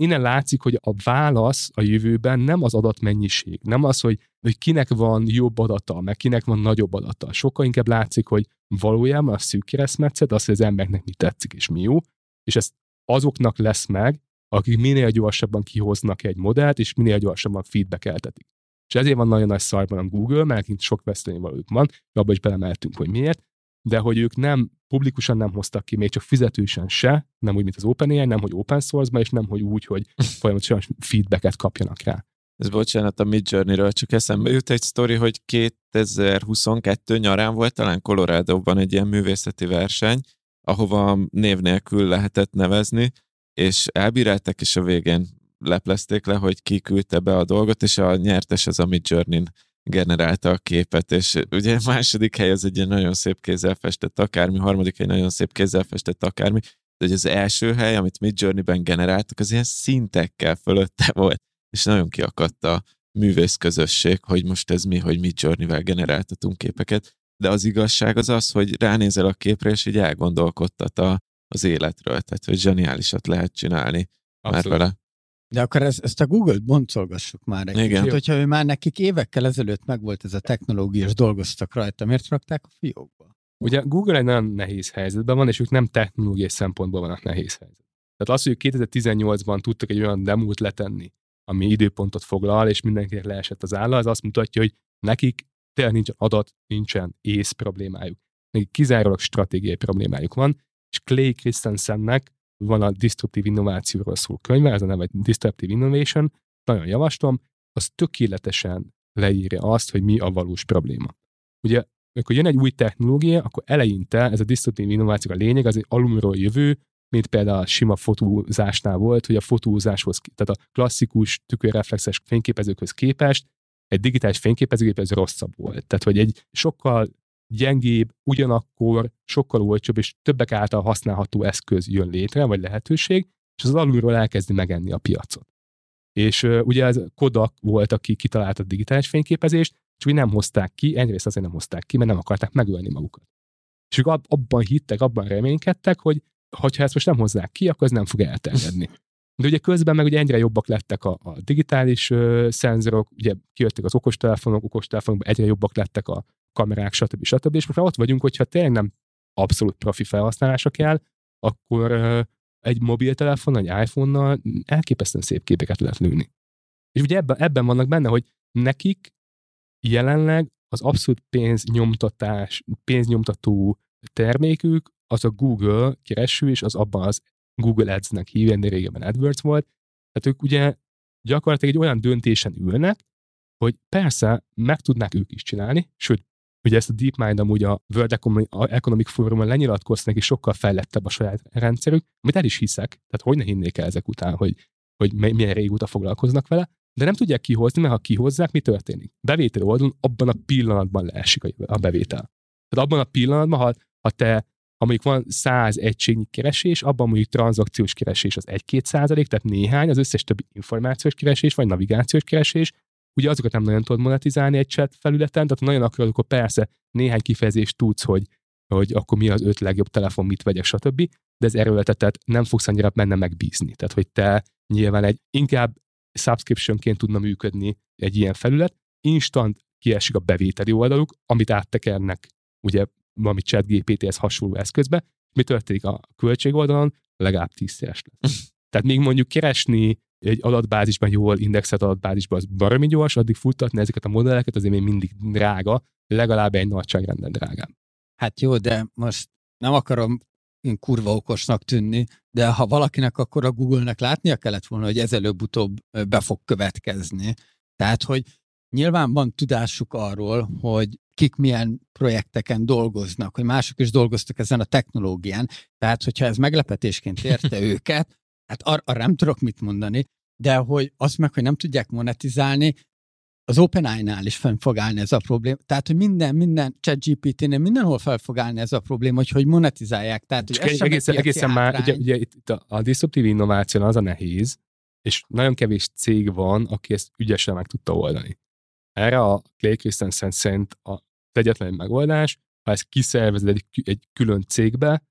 Innen látszik, hogy a válasz a jövőben nem az adatmennyiség, nem az, hogy kinek van jobb adata, meg kinek van nagyobb adata. Sokkal inkább látszik, hogy valójában a szűk keresztmetszet az, hogy az embernek mi tetszik és mi jó, és ez azoknak lesz meg, akik minél gyorsabban kihoznak egy modellt, és minél gyorsabban feedbackeltetik. És ezért van nagyon nagy szarban a Google, mert itt sok vesztőnyvalójuk van, abba is belemeltünk, hogy miért, de hogy ők nem publikusan nem hoztak ki, még csak fizetősen se, nem úgy, mint az OpenAI, nem, hogy open source-ban, és nem, hogy úgy, hogy folyamatosan feedbacket kapjanak rá. Ez bocsánat, a Midjourney-ről csak eszembe jut egy sztori, hogy 2022 nyarán volt talán Colorado-ban egy ilyen művészeti verseny, ahova név nélkül lehetett nevezni, és elbírálták, és a végén leplezték le, hogy ki küldte be a dolgot, és a nyertes az a Midjourney-n generálta a képet, és ugye a második hely az egy nagyon szép kézzel festett akármi, harmadik hely nagyon szép kézzel festett akármi, de hogy az első hely, amit Midjourney-ben generáltak, az ilyen szintekkel fölötte volt, és nagyon kiakadt a művészközösség, hogy most ez mi, hogy Midjourney-vel generáltatunk képeket, de az igazság az az, hogy ránézel a képre, és így elgondolkodtat az életről, tehát hogy zseniálisat lehet csinálni. Abszolút. Már vele. De akkor ezt a Google-t boncolgassuk már egy kicsit, hogyha ő már nekik évekkel ezelőtt megvolt ez a technológia, és dolgoztak rajta, miért rakták a fiókba? Ugye Google egy nagyon nehéz helyzetben van, és ők nem technológiai szempontból vannak nehéz helyzetben. Tehát az, hogy 2018-ban tudtak egy olyan demót letenni, ami időpontot foglal, és mindenkinek leesett az álla, az azt mutatja, hogy nekik tényleg nincsen adat, nincsen ész problémájuk. Nekik kizárólag stratégiai problémájuk van, és Clay Christensennek van a Disruptive Innovációról szóló könyve, ez a neve Disruptive Innovation, nagyon javaslom, az tökéletesen leírja azt, hogy mi a valós probléma. Ugye, amikor jön egy új technológia, akkor eleinte ez a Disruptive Innováció a lényeg, az egy alulról jövő, mint például a sima fotózásnál volt, hogy a fotózáshoz, tehát a klasszikus tükörreflexes fényképezőkhöz képest egy digitális fényképezőgép ez rosszabb volt. Tehát, hogy egy sokkal gyengébb, ugyanakkor sokkal olcsóbb és többek által használható eszköz jön létre, vagy lehetőség, és az alulról elkezdi megenni a piacot. És ugye ez Kodak volt, aki kitalálta a digitális fényképezést, csak nem hozták ki, egyrészt azért nem hozták ki, mert nem akarták megölni magukat. És ők abban hittek, abban reménykedtek, hogy ha ezt most nem hozzák ki, akkor ez nem fog elterjedni. De ugye közben meg ugye egyre jobbak lettek a digitális szenzorok, ugye kijöttek az okostelefonokban egyre jobbak lettek a kamerák, stb. És most már ott vagyunk, hogyha tényleg nem abszolút profi felhasználása kell, akkor egy mobiltelefonnal, egy iPhone-nal elképesztően szép képeket lehet lőni. És ugye ebben vannak benne, hogy nekik jelenleg az abszolút pénznyomtató termékük, az a Google kereső, és az abban az Google Ads-nek hívják, de régebben AdWords volt. Tehát ők ugye gyakorlatilag egy olyan döntésen ülnek, hogy persze meg tudnák ők is csinálni, sőt, ugye ezt a DeepMind amúgy a World Economic Forumon lenyilatkoznak, és sokkal fejlettebb a saját rendszerük, amit el is hiszek, tehát hogy ne hinnék el ezek után, hogy milyen régóta foglalkoznak vele, de nem tudják kihozni, mert ha kihozzák, mi történik? Bevétel oldalon abban a pillanatban leesik a bevétel. Tehát abban a pillanatban, ha mondjuk van 100 egységnyi keresés, abban mondjuk tranzakciós keresés az 1-2%, tehát néhány, az összes többi információs keresés, vagy navigációs keresés, ugye azokat nem nagyon tudod monetizálni egy chat felületen, tehát nagyon akarod, akkor persze néhány kifejezést tudsz, hogy akkor mi az 5 legjobb telefon, mit vegyek, stb. De ez erőltetett, nem fogsz annyira benne megbízni. Tehát, hogy te nyilván inkább subscriptionként tudna működni egy ilyen felület, instant kiesik a bevételi oldaluk, amit áttekernek, ugye valami ChatGPT-hez hasonló eszközbe, mi történik a költség oldalon? Legalább 10-szeres lesz. Tehát még mondjuk keresni egy adatbázisban, jól indexelt adatbázisban, az baromi gyors, addig futtatni ezeket a modelleket, azért még mindig drága, legalább egy nagyságrenden drágább. Hát jó, de most nem akarom én kurva okosnak tűnni, de ha valakinek, akkor a Google-nek látnia kellett volna, hogy ez előbb-utóbb be fog következni. Tehát, hogy nyilván van tudásuk arról, hogy kik milyen projekteken dolgoznak, hogy mások is dolgoztak ezen a technológián. Tehát, hogyha ez meglepetésként érte őket, Hát arra nem tudok mit mondani, de hogy azt meg, hogy nem tudják monetizálni, az OpenAI-nál is fenn fog állni ez a probléma. Tehát, hogy minden ChatGPT-nél mindenhol fel fog állni ez a probléma, hogy monetizálják. Tehát, hogy ez egészen már, ugye itt a diszruptív innováció az a nehéz, és nagyon kevés cég van, aki ezt ügyesen meg tudta oldani. Erre a Clay Christensen szerint az egyetlen megoldás, ha ezt kiszervezed egy külön cégbe,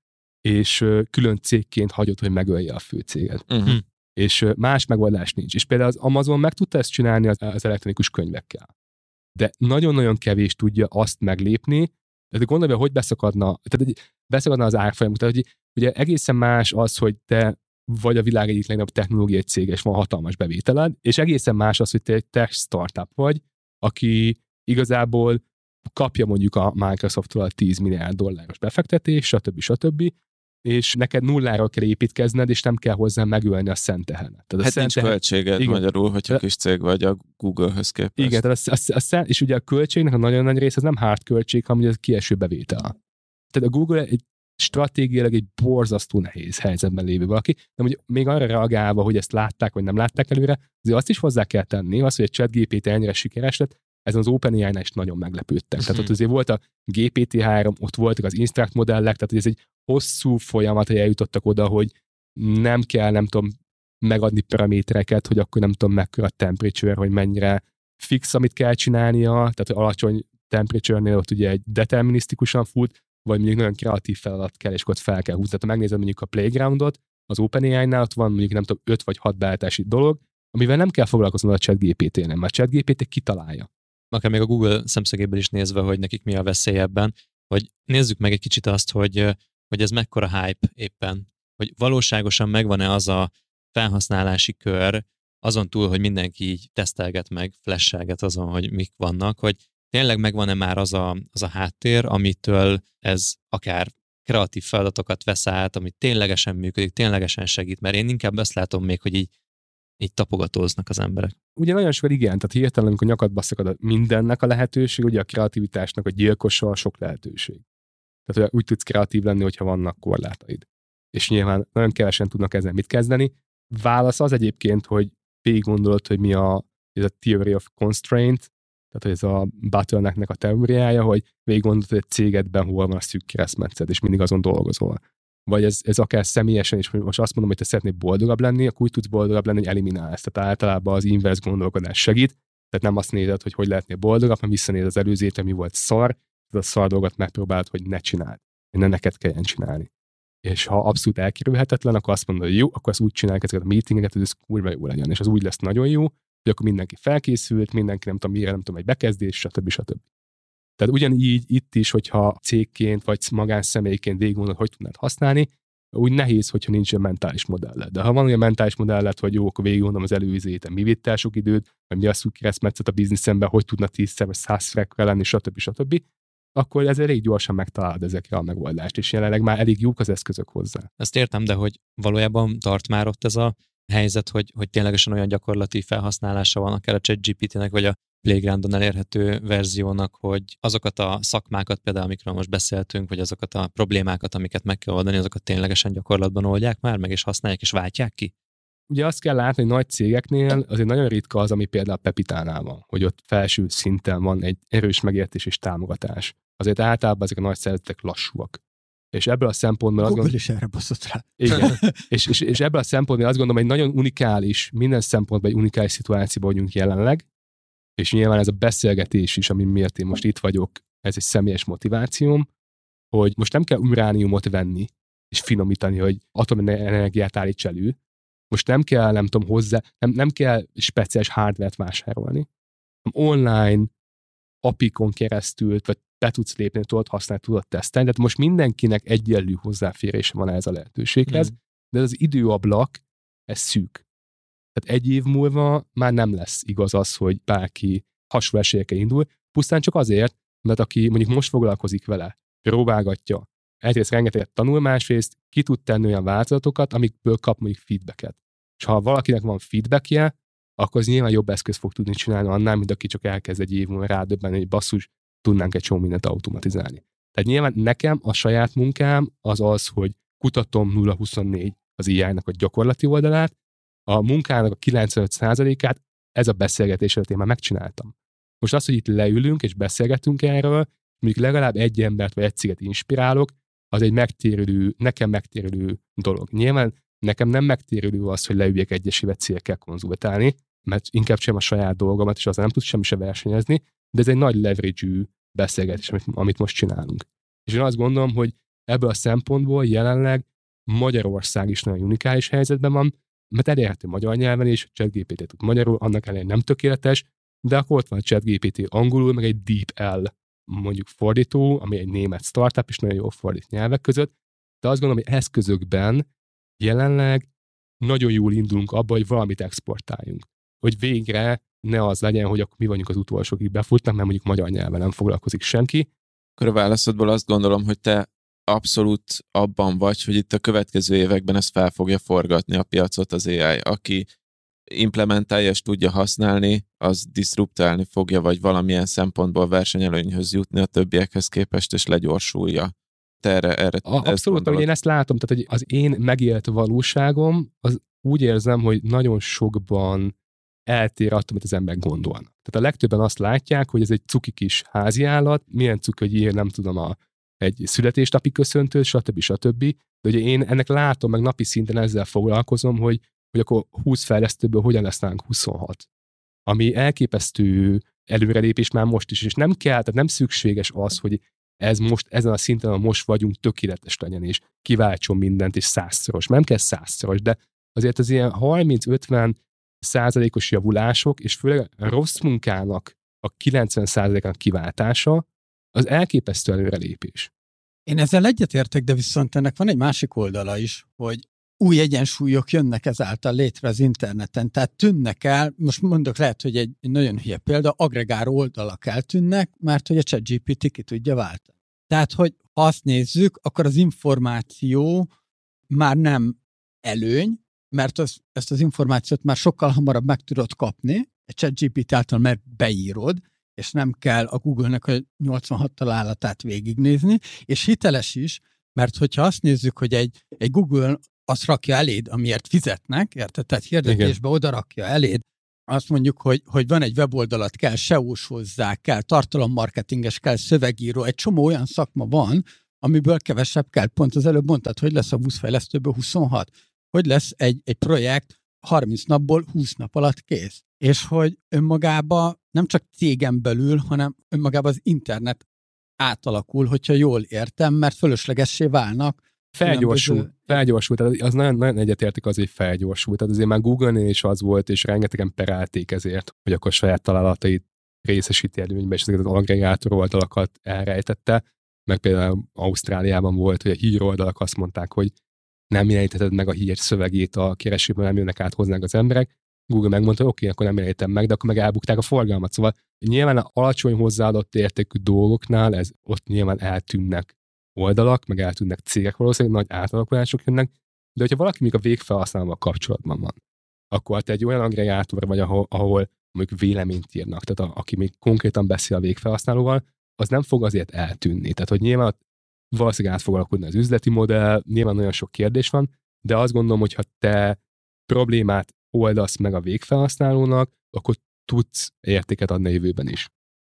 és külön cégként hagyod, hogy megölje a főcéget. Uh-huh. És más megoldás nincs. És például az Amazon meg tudta ezt csinálni az elektronikus könyvekkel. De nagyon-nagyon kevés tudja azt meglépni, tehát gondolj, hogy beszakadna az árfolyamuk. Tehát ugye egészen más az, hogy te vagy a világ egyik legnagyobb technológiai cég, és van hatalmas bevételed, és egészen más az, hogy te egy tech startup vagy, aki igazából kapja mondjuk a Microsoft-tól a $10 milliárd befektetés, stb. És neked nulláról kell építkezned, és nem kell hozzá megölni a szent tehenet. Hát nincs költséged magyarul, hogyha kis cég vagy a Google-höz képest. Igen, és ugye a költségnek a nagyon nagy része az nem hard költség, hanem ugye az kieső bevétel. Tehát a Google egy stratégiailag egy borzasztó nehéz helyzetben lévő valaki, de ugye még arra reagálva, hogy ezt látták, vagy nem látták előre, azért azt is hozzá kell tenni, az, hogy a ChatGPT ennyire sikeres lett, ezen az OpenAI-nál is nagyon meglepődtek. Tehát ott azért volt a GPT-3, ott voltak az instruct modellek, tehát ez egy hosszú folyamat, hogy eljutottak oda, hogy nem kell, nem tudom, megadni paramétereket, hogy akkor nem tudom mekkora temperature, hogy mennyire fix, amit kell csinálnia, tehát alacsony temperature-nél ott ugye egy determinisztikusan fut, vagy mondjuk nagyon kreatív feladat kell, és ott fel kell húzni. Tehát ha megnézed mondjuk a Playgroundot, az OpenAI-nál ott van mondjuk nem tudom 5 vagy 6 beállítási dolog, amivel nem kell foglalkoznod a ChatGPT-nél, mert a ChatGPT kitalálja. Akár még a Google szemszögéből is nézve, hogy nekik mi a veszély ebben, hogy nézzük meg egy kicsit azt, hogy ez mekkora hype éppen, hogy valóságosan megvan-e az a felhasználási kör, azon túl, hogy mindenki így tesztelget meg, flashelget azon, hogy mik vannak, hogy tényleg megvan-e már az a háttér, amitől ez akár kreatív feladatokat vesz át, ami ténylegesen működik, ténylegesen segít, mert én inkább azt látom még, hogy így tapogatóznak az emberek. Ugye nagyon sokan igen, tehát hirtelen, amikor nyakadba szakad mindennek a lehetőség, ugye a kreativitásnak a gyilkosa a sok lehetőség. Tehát úgy tudsz kreatív lenni, hogyha vannak korlátaid. És nyilván nagyon kevesen tudnak ezzel mit kezdeni. Válasz az egyébként, hogy végig gondolod, hogy mi ez a theory of constraint, tehát ez a bottlenecknek a teóriája, hogy végig gondolod, hogy egy cégedben hol van a szűk keresztmetszet, és mindig azon dolgozol. Vagy ez akár személyesen is, hogy most azt mondom, hogy te szeretnél boldogabb lenni, akkor úgy tudsz boldogabb lenni, hogy eliminálsz. Tehát általában az inverse gondolkodás segít, tehát nem azt nézed, hogy lehetnél boldogabb, hanem visszanézed az előző évre, mi volt szar, ez a szar dolgot megpróbált, hogy ne csináld, hogy ne neked kelljen csinálni. És ha abszolút elkerülhetetlen, akkor azt mondod, hogy jó, akkor azt úgy csinálják ezeket a meetingeket, hogy ez kurva jó legyen, és az úgy lesz nagyon jó, hogy akkor mindenki felkészült, mindenki nem tudom mire, nem tudom, egy bekezdés, stb. Tehát ugyanígy itt is, hogyha cégként vagy magánszemélyként végigmondod, hogy tudnád használni, úgy nehéz, hogyha nincs ilyen mentális modelled. De ha van olyan mentális modelled, hogy jó, akkor végigmondom az előző héten, mi vitt el sok időt, vagy mi a szűk keresztmetszet a bizniszemben, hogy tudna 10-100 lenni, stb. Akkor ezért elég gyorsan megtalálod ezekre a megoldást, és jelenleg már elég jók az eszközök hozzá. Ezt értem, de hogy valójában tart már ott ez a helyzet, hogy ténylegesen olyan gyakorlati felhasználása van akár a ChatGPT-nek, vagy a Playgroundon elérhető verziónak, hogy azokat a szakmákat, például amikről most beszéltünk, vagy azokat a problémákat, amiket meg kell oldani, azokat ténylegesen gyakorlatban oldják már meg, és használják, és váltják ki? Ugye azt kell látni, hogy nagy cégeknél azért nagyon ritka az, ami például a Pepitánál van, hogy ott felső szinten van egy erős megértés és támogatás. Azért általában ezek a nagy szervezetek lassúak. És ebből a szempontból azt gondolom... Google is erre baszott rá. Igen. És ebből a szempontból azt gondolom, hogy nagyon unikális, minden szempontból egy unikális szituációban vagyunk jelenleg, és nyilván ez a beszélgetés is, ami miért én most itt vagyok, ez egy személyes motivációm, hogy most nem kell urániumot venni, és finomítani, hogy atomenergiát állíts elő, most nem kell, nem tudom, hozzá, nem kell speciális hardware-t vásárolni, online apikon keresztül, vagy be tudsz lépni, tudod használni, tudod tesztelni, tehát most mindenkinek egyenlő hozzáférése van ez a lehetőséghez, de ez az időablak, ez szűk. Tehát egy év múlva már nem lesz igaz az, hogy bárki hasonló esélyekkel indul, pusztán csak azért, mert aki mondjuk most foglalkozik vele, próbálgatja, egyrészt rengeteget tanul, másrészt ki tud tenni olyan változatokat, amikből kap mondjuk feedbacket. És ha valakinek van feedbackje, akkor az nyilván jobb eszköz fog tudni csinálni annál, mint aki csak elkezd egy év múlva rádöbbenni, hogy basszus, tudnánk egy csomó mindent automatizálni. Tehát nyilván nekem a saját munkám az, hogy kutatom 0-24 az AI-nak a gyakorlati oldalát, a munkának a 95%-át ez a beszélgetés előtt én már megcsináltam. Most az, hogy itt leülünk és beszélgetünk erről, mondjuk legalább egy embert vagy egy céget inspirálok, az egy megtérülő, nekem megtérülő dolog. Nyilván nekem nem megtérülő az, hogy leüljek egyesével cégekkel konzultálni, mert inkább sem a saját dolgomat, és azzal nem tudsz semmi se versenyezni, de ez egy nagy leverage-ű beszélgetés, amit most csinálunk. És én azt gondolom, hogy ebből a szempontból jelenleg Magyarország is nagyon unikális helyzetben van, mert elérhető magyar nyelven is, ChatGPT tud magyarul, annak ellenére nem tökéletes, de akkor ott van ChatGPT angolul, meg egy DeepL mondjuk fordító, ami egy német startup, és nagyon jól fordít nyelvek között, de azt gondolom, hogy eszközökben jelenleg nagyon jól indulunk abba, hogy valamit exportáljunk. Hogy végre ne az legyen, hogy akkor mi vagyunk az utolsók, akik befutnak, mert mondjuk magyar nyelven nem foglalkozik senki. Akkor a válaszodból azt gondolom, hogy te abszolút abban vagy, hogy itt a következő években ezt fel fogja forgatni a piacot az AI. Aki implementálja és tudja használni, az diszruptálni fogja, vagy valamilyen szempontból versenyelőnyhöz jutni a többiekhez képest, és legyorsulja. Te erre abszolút, ahogy én ezt látom, tehát hogy az én megélt valóságom, az úgy érzem, hogy nagyon sokban eltér attól, amit az ember gondolnak. Tehát a legtöbben azt látják, hogy ez egy cuki kis háziállat, milyen cuki, hogy ír, nem tudom, egy születésnapi köszöntőt, stb. De ugye én ennek látom, meg napi szinten ezzel foglalkozom, hogy akkor 20 fejlesztőből hogyan lesz nálunk 26. Ami elképesztő előrelépés már most is, és nem kell, tehát nem szükséges az, hogy ez most ezen a szinten, ahol most vagyunk, tökéletes legyen, és kiváltson mindent, és 100-szoros. Nem kell 100-szoros, de azért az ilyen 30-50% javulások, és főleg a rossz munkának a 90%-ának kiváltása, az elképesztő előrelépés. Én ezzel egyetértek, de viszont ennek van egy másik oldala is, hogy új egyensúlyok jönnek ezáltal létre az interneten, tehát tűnnek el, most mondok, lehet, hogy egy nagyon hülye példa, agregáló oldalak eltűnnek, mert hogy a ChatGPT ki tudja váltani. Tehát, hogy ha azt nézzük, akkor az információ már nem előny, mert ezt az információt már sokkal hamarabb meg tudod kapni, a ChatGPT által már beírod, és nem kell a Google-nek a 86 találatát végignézni, és hiteles is, mert hogyha azt nézzük, hogy egy Google azt rakja eléd, amiért fizetnek, érted? Tehát hirdetésbe oda rakja eléd, azt mondjuk, hogy van egy weboldalat, kell SEO-s hozzá, kell tartalommarketinges, kell szövegíró, egy csomó olyan szakma van, amiből kevesebb kell. Pont az előbb mondtad, hogy lesz a 20 fejlesztőből 26, hogy lesz egy projekt 30 napból 20 nap alatt kész. És hogy önmagában nem csak cégen belül, hanem önmagában az internet átalakul, hogyha jól értem, mert fölöslegessé válnak. Felgyorsul, tehát az nagyon, nagyon egyetértek az, hogy felgyorsul. Tehát azért már Google-nél is az volt, és rengetegen perálték ezért, hogy akkor saját találatait részesíti előnybe, és ezeket az aggregátor oldalakat elrejtette, meg például Ausztráliában volt, hogy a híroldalak azt mondták, hogy nem jelentheted meg a hír szövegét a keresőben, nem jönnek át hozzánk az emberek. Google megmondta, hogy oké, akkor nem jelentem meg, de akkor meg elbukták a forgalmat. Szóval nyilván az alacsony hozzáadott értékű dolgoknál ott nyilván eltűnnek oldalak, meg eltűnnek cégek, valószínűleg nagy átalakulások jönnek, de hogyha valaki még a végfelhasználóval kapcsolatban van, akkor te egy olyan aggregátor vagy, ahol mondjuk véleményt írnak, tehát aki még konkrétan beszél a végfelhasználóval, az nem fog azért eltűnni. Tehát, hogy nyilván valószínűleg át fog alakulni az üzleti modell, nyilván nagyon sok kérdés van, de azt gondolom, hogy ha te problémát oldasz meg a végfelhasználónak, akkor tudsz értéket adni a jövőben is.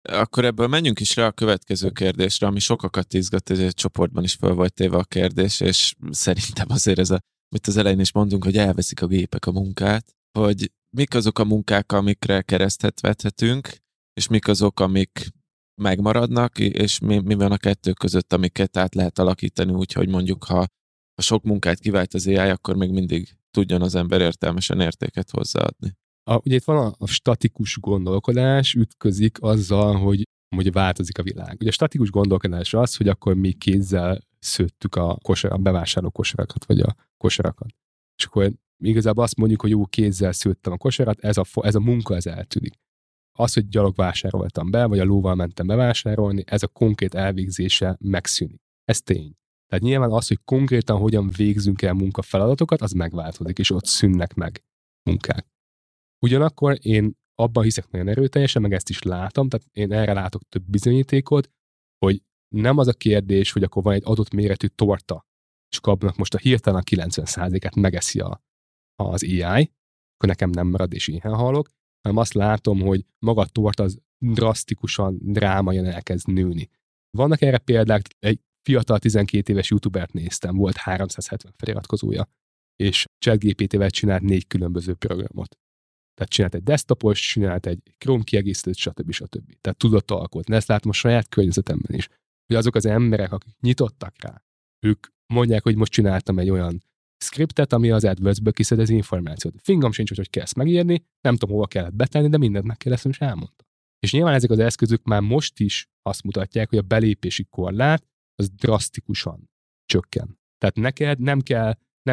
Akkor ebből menjünk is rá a következő kérdésre, ami sokakat izgat, és egy csoportban is fel volt téve a kérdés, és szerintem azért ez amit az elején is mondunk, hogy elveszik a gépek a munkát, hogy mik azok a munkák, amikre keresztet vethetünk, és mik azok, amik megmaradnak, és mi van a kettő között, amiket át lehet alakítani, úgyhogy mondjuk, ha sok munkát kivált az AI, akkor még mindig tudjon az ember értelmesen értéket hozzáadni. Ugye itt van a statikus gondolkodás, ütközik azzal, hogy változik a világ. Ugye a statikus gondolkodás az, hogy akkor mi kézzel szőttük a bevásárló kosarakat, vagy a kosarakat. És akkor igazából azt mondjuk, hogy jó, kézzel szőttem a kosarat, ez a munka, ez eltűnik. Az, hogy gyalog vásároltam be, vagy a lóval mentem bevásárolni, ez a konkrét elvégzése megszűnik. Ez tény. Tehát nyilván az, hogy konkrétan hogyan végzünk el munkafeladatokat, az megváltozik, és ott szűnnek meg munkák. Ugyanakkor én abban hiszek nagyon erőteljesen, meg ezt is látom, tehát én erre látok több bizonyítékot, hogy nem az a kérdés, hogy akkor van egy adott méretű torta, és kapnak most a hirtelen a 90%-át megeszi az AI, akkor nekem nem marad, és ilyen halok, hanem azt látom, hogy maga a torta az drasztikusan, drámaian elkezd nőni. Vannak erre példák, egy fiatal 12 éves youtubert néztem, volt 370 feliratkozója, és ChatGPT-vel csinált 4 különböző programot. Tehát csinált egy desktopos, csinált egy Chrome kiegészítőt, stb. Stb. Tehát tudott alkotni. Ezt látom a saját környezetemben is. Hogy azok az emberek, akik nyitottak rá, ők mondják, hogy most csináltam egy olyan scriptet, ami az AdWords-ből kiszed az információt. Fingom sincs, hogy kell ezt megírni, nem tudom, hova kellett betenni, de mindent meg kell, ezt is elmondta. És nyilván ezek az eszközök már most is azt mutatják, hogy a belépési korlát az drasztikusan csökken. Tehát neked nem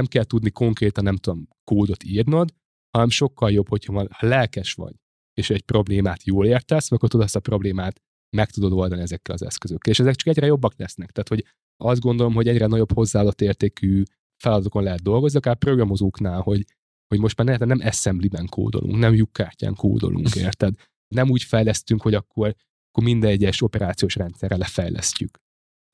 kell tudni konkrétan, nem tudom, kódot írnod, hanem sokkal jobb, hogyha lelkes vagy, és egy problémát jól értesz, akkor tudod azt a problémát meg tudod oldani ezekkel az eszközökkel. És ezek csak egyre jobbak lesznek. Tehát, hogy azt gondolom, hogy egyre nagyobb hozzáadott értékű feladatokon lehet dolgozni, akár programozóknál, hogy most már nem assemblyben kódolunk, nem lyukkártyán kódolunk, érted? Nem úgy fejlesztünk, hogy akkor minden egyes operációs rendszerre lefejlesztjük,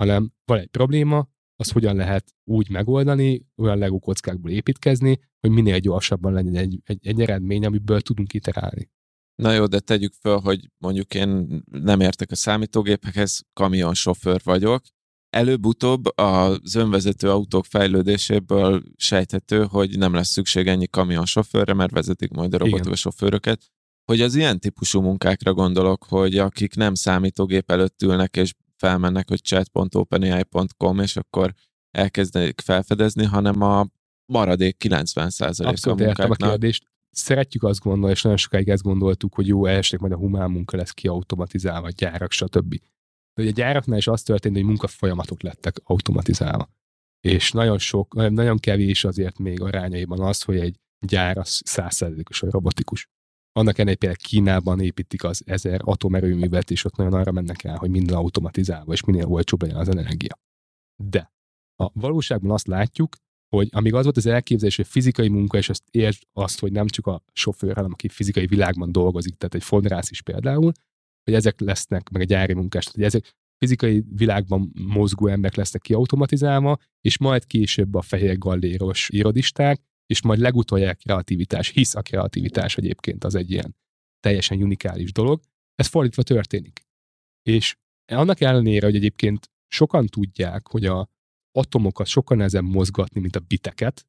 hanem van egy probléma, az hogyan lehet úgy megoldani, olyan LEGO kockákból építkezni, hogy minél gyorsabban legyen egy eredmény, amiből tudunk iterálni. Na jó, de tegyük föl, hogy mondjuk én nem értek a számítógépekhez, kamionsofőr vagyok. Előbb-utóbb az önvezető autók fejlődéséből sejthető, hogy nem lesz szükség ennyi kamionsofőrre, mert vezetik majd a robotos sofőröket. Hogy az ilyen típusú munkákra gondolok, hogy akik nem számítógép előtt ülnek, és felmennek, hogy chat.openai.com, és akkor elkezdenek felfedezni, hanem a maradék 90% a munkáknak. A kérdést. Szeretjük azt gondolni, és nagyon sokáig ezt gondoltuk, hogy jó, elsőleg majd a humán munka lesz kiautomatizálva, gyárak, stb. De ugye a gyáraknál is az történt, hogy munkafolyamatok lettek automatizálva. És nagyon kevés azért még arányaiban az, hogy egy gyár az 100%-os, vagy robotikus. Annak ennél például Kínában építik az 1000 atomerőművet, és ott nagyon arra mennek el, hogy minden automatizálva, és minél olcsóbb legyen az energia. De a valóságban azt látjuk, hogy amíg az volt az elképzelés, hogy fizikai munka, és azt értsd azt, hogy nem csak a sofőr, hanem aki fizikai világban dolgozik, tehát egy fodrász is például, hogy ezek lesznek, meg a gyári munkás, hogy ezek fizikai világban mozgó emberek lesznek kiautomatizálva, és majd később a fehér galléros irodisták, és majd legutolja a kreativitás, hisz a kreativitás egyébként az egy ilyen teljesen unikális dolog. Ez fordítva történik. És annak ellenére, hogy egyébként sokan tudják, hogy a atomokat sokkal nehezebb mozgatni, mint a biteket,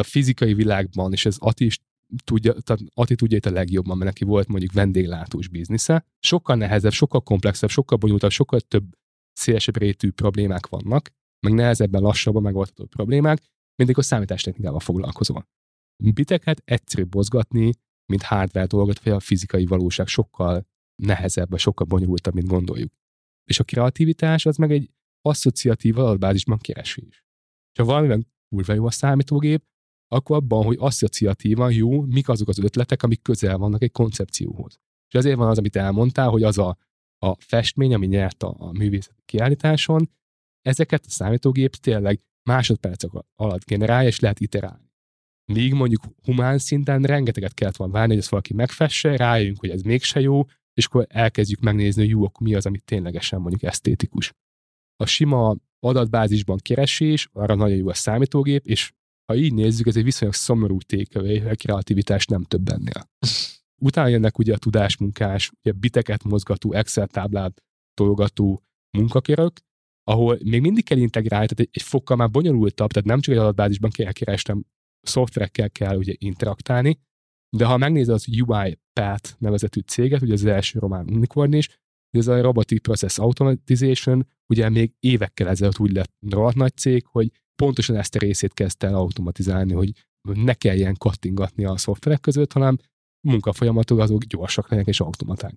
a fizikai világban, és ez Ati tudja itt a legjobban, mert neki volt mondjuk vendéglátós biznisze, sokkal nehezebb, sokkal komplexebb, sokkal bonyolultabb, sokkal több szélesebb rétű problémák vannak, meg nehezebben, lassabban megoldható problémák, mindig a számítástechnikával foglalkozom. Biteket egyszerűbb mozgatni, mint hardware dolgot, vagy a fizikai valóság sokkal nehezebb, sokkal bonyolultabb, mint gondoljuk. És a kreativitás az meg egy asszociatív adatbázisban keresés. Ha valamiben kurva jó a számítógép, akkor abban, hogy asszociatívan jó, mik azok az ötletek, amik közel vannak egy koncepcióhoz. És azért van az, amit elmondtál, hogy az a festmény, ami nyert a művészeti kiállításon, ezeket a számítógép tényleg másodpercek alatt generálja, és lehet iterálni. Míg mondjuk humán szinten rengeteget kellett volna várni, hogy ezt valaki megfesse, rájönk, hogy ez mégse jó, és akkor elkezdjük megnézni, hogy jó, akkor mi az, amit ténylegesen mondjuk esztétikus. A sima adatbázisban keresés, arra nagyon jó a számítógép, és ha így nézzük, ez egy viszonylag szomorú tékövé, a kreativitás nem több ennél. Utána jönnek ugye a tudásmunkás, ugye biteket mozgató, Excel táblát tologató munkakörök, ahol még mindig kell integrálni, tehát egy fokkal már bonyolultabb, tehát nem csak egy adatbázisban kell keresnem, szoftverekkel kell ugye interaktálni, de ha megnézed az UiPath nevezetű céget, ugye az első román unicorn is, ez a Robotic Process Automation, ugye még évekkel ezelőtt úgy lett rohadt nagy cég, hogy pontosan ezt a részét kezdte el automatizálni, hogy ne kelljen kattingatni a szoftverek között, hanem munkafolyamatok azok gyorsak legyenek és automaták.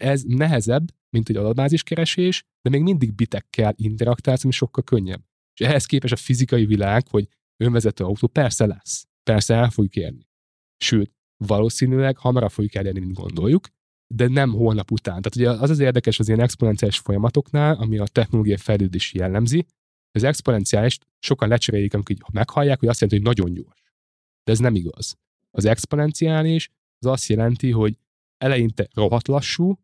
Ez nehezebb, mint egy adatbáziskeresés, de még mindig bitekkel interaktálsz, ami sokkal könnyebb. És ehhez képest a fizikai világ, hogy önvezető autó persze lesz, persze el fogjuk érni. Sőt, valószínűleg hamarabb fogjuk elérni, mint gondoljuk, de nem holnap után. Tehát ugye az az érdekes az ilyen exponenciális folyamatoknál, ami a technológiai fejlődés jellemzi, az exponenciális sokan lecserélik, amikor meghallják, hogy azt jelenti, hogy nagyon gyors. De ez nem igaz. Az exponenciális az azt jelenti, hogy eleinte rohadt lassú,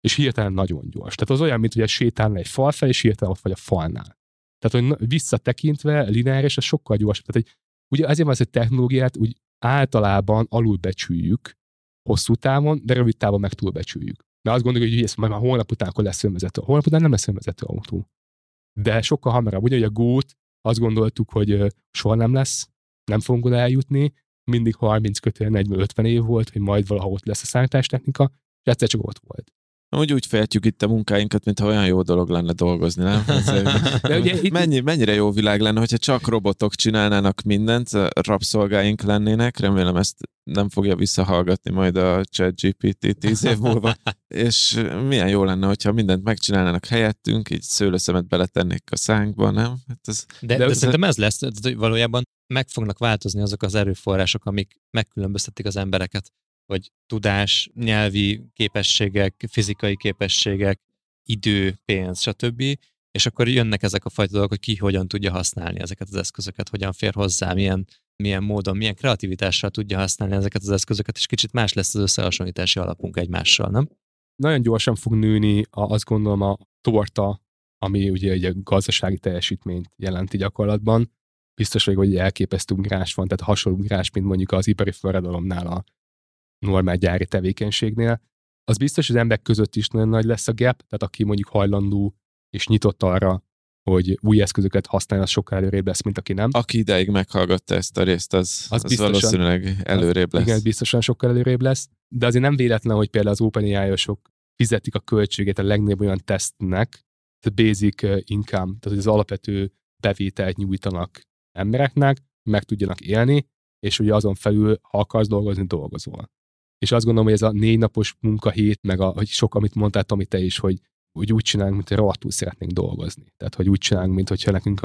és hirtelen nagyon gyors. Tehát az olyan, mint hogy sétálnál egy fal fel, és hirtelen ott vagy a falnál. Tehát, hogy visszatekintve, lineáris, ez sokkal gyorsabb. Tehát, hogy ugye azért van az, hogy technológiát úgy általában alulbecsüljük hosszú távon, de rövid távon meg túlbecsüljük. Mert azt gondoljuk, hogy ezt majd már holnap után akkor lesz önvezető. Holnap után nem lesz önvezető autó. De sokkal hamarabb. Ugye, hogy a Go-t azt gondoltuk, hogy soha nem lesz, nem fogunk oda eljutni, mindig 30-40-50 év volt, hogy majd valahol ott lesz a számítástechnika, és egyszer csak ott volt. Amúgy úgy fejtjük itt a munkáinkat, mintha olyan jó dolog lenne dolgozni, nem? De ugye itt... Mennyire jó világ lenne, hogyha csak robotok csinálnának mindent, rabszolgáink lennének, remélem ezt nem fogja visszahallgatni majd a ChatGPT 10 év múlva, és milyen jó lenne, hogyha mindent megcsinálnának helyettünk, így szőlőszemet beletennék a szánkba, nem? Hát ez, de szerintem ez lesz, hogy valójában meg fognak változni azok az erőforrások, amik megkülönböztetik az embereket. Vagy tudás, nyelvi képességek, fizikai képességek, idő, pénz, stb. És akkor jönnek ezek a fajta dolgok, hogy ki hogyan tudja használni ezeket az eszközöket, hogyan fér hozzá, milyen módon, milyen kreativitással tudja használni ezeket az eszközöket, és kicsit más lesz az összehasonlítási alapunk egymással, nem? Nagyon gyorsan fog nőni, azt gondolom, a torta, ami ugye egy gazdasági teljesítményt jelenti gyakorlatban. Biztos vagyok, hogy elképesztő ugrás van, tehát hasonló ugrás, mint mondjuk az ipari forradalomnál a normál gyári tevékenységnél. Az biztos, hogy az emberek között is nagyon nagy lesz a gap, tehát aki mondjuk hajlandó és nyitott arra, hogy új eszközöket használja, az sokkal előrébb lesz, mint aki nem. Aki ideig meghallgatta ezt a részt, az valószínűleg előrébb lesz. Igen, biztosan sokkal előrébb lesz, de azért nem véletlen, hogy például az OpenAI-osok fizetik a költségét a legnagyobb olyan tesztnek, a basic income, tehát az alapvető bevételt nyújtanak embereknek, meg tudjanak élni, és ugye azon felül, ha akarsz dolgozni, dolgozol. És azt gondolom, hogy ez a 4 napos munkahét, meg hogy sok, amit mondtál, Tomi, te is, hogy úgy csinálunk, mint hogy rohadtul szeretnénk dolgozni. Tehát, hogy úgy csinálunk, mint hogyha nekünk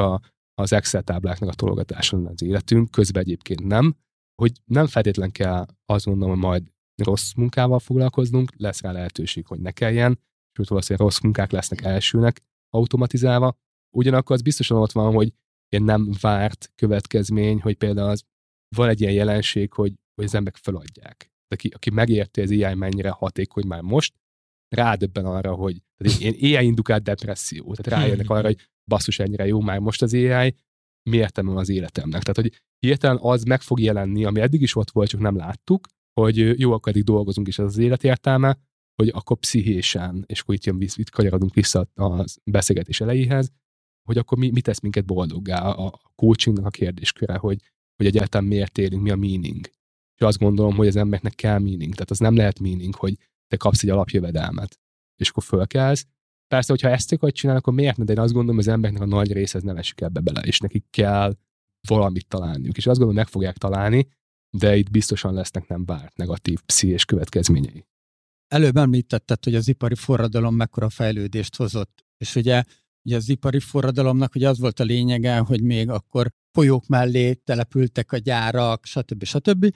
az Excel tábláknak a tologatása lenne az életünk, közben egyébként nem. Hogy nem feltétlen kell, azt gondolom, hogy majd rossz munkával foglalkoznunk, lesz rá lehetőség, hogy ne kelljen, sőt valószínűleg rossz munkák lesznek elsőnek automatizálva. Ugyanakkor az biztosan ott van, hogy ilyen nem várt következmény, hogy például van egy ilyen jelenség, hogy az emberek feladják. Aki megérti az AI mennyire hatékony már most, rádöbben arra, hogy AI indukált depresszió, tehát rájönnek arra, hogy basszus, ennyire jó már most az AI, mi értelme van az életemnek. Tehát, hogy hirtelen az meg fog jelenni, ami eddig is ott volt, csak nem láttuk, hogy jó, akkor eddig dolgozunk, és ez az élet értelme, hogy akkor pszichésen, és akkor itt kanyarodunk vissza a beszélgetés elejéhez, hogy akkor mi tesz minket boldoggá a coachingnak a kérdésköre, hogy egyáltalán miért élünk, mi a meaning. És azt gondolom, hogy az embereknek kell meaning. Tehát az nem lehet meaning, hogy te kapsz egy alapjövedelmet, és akkor fölkelsz. Persze, hogyha ezt hogy csinál, akkor miért ne? De én azt gondolom, hogy az embereknek a nagy része nem esik ebbe bele, és nekik kell valamit találniuk. És azt gondolom, meg fogják találni, de itt biztosan lesznek nem várt negatív pszichés következményei. Előbb említetted, hogy az ipari forradalom mekkora fejlődést hozott. És ugye az ipari forradalomnak ugye az volt a lényege, hogy még akkor folyók mellé települtek a gyárak, stb.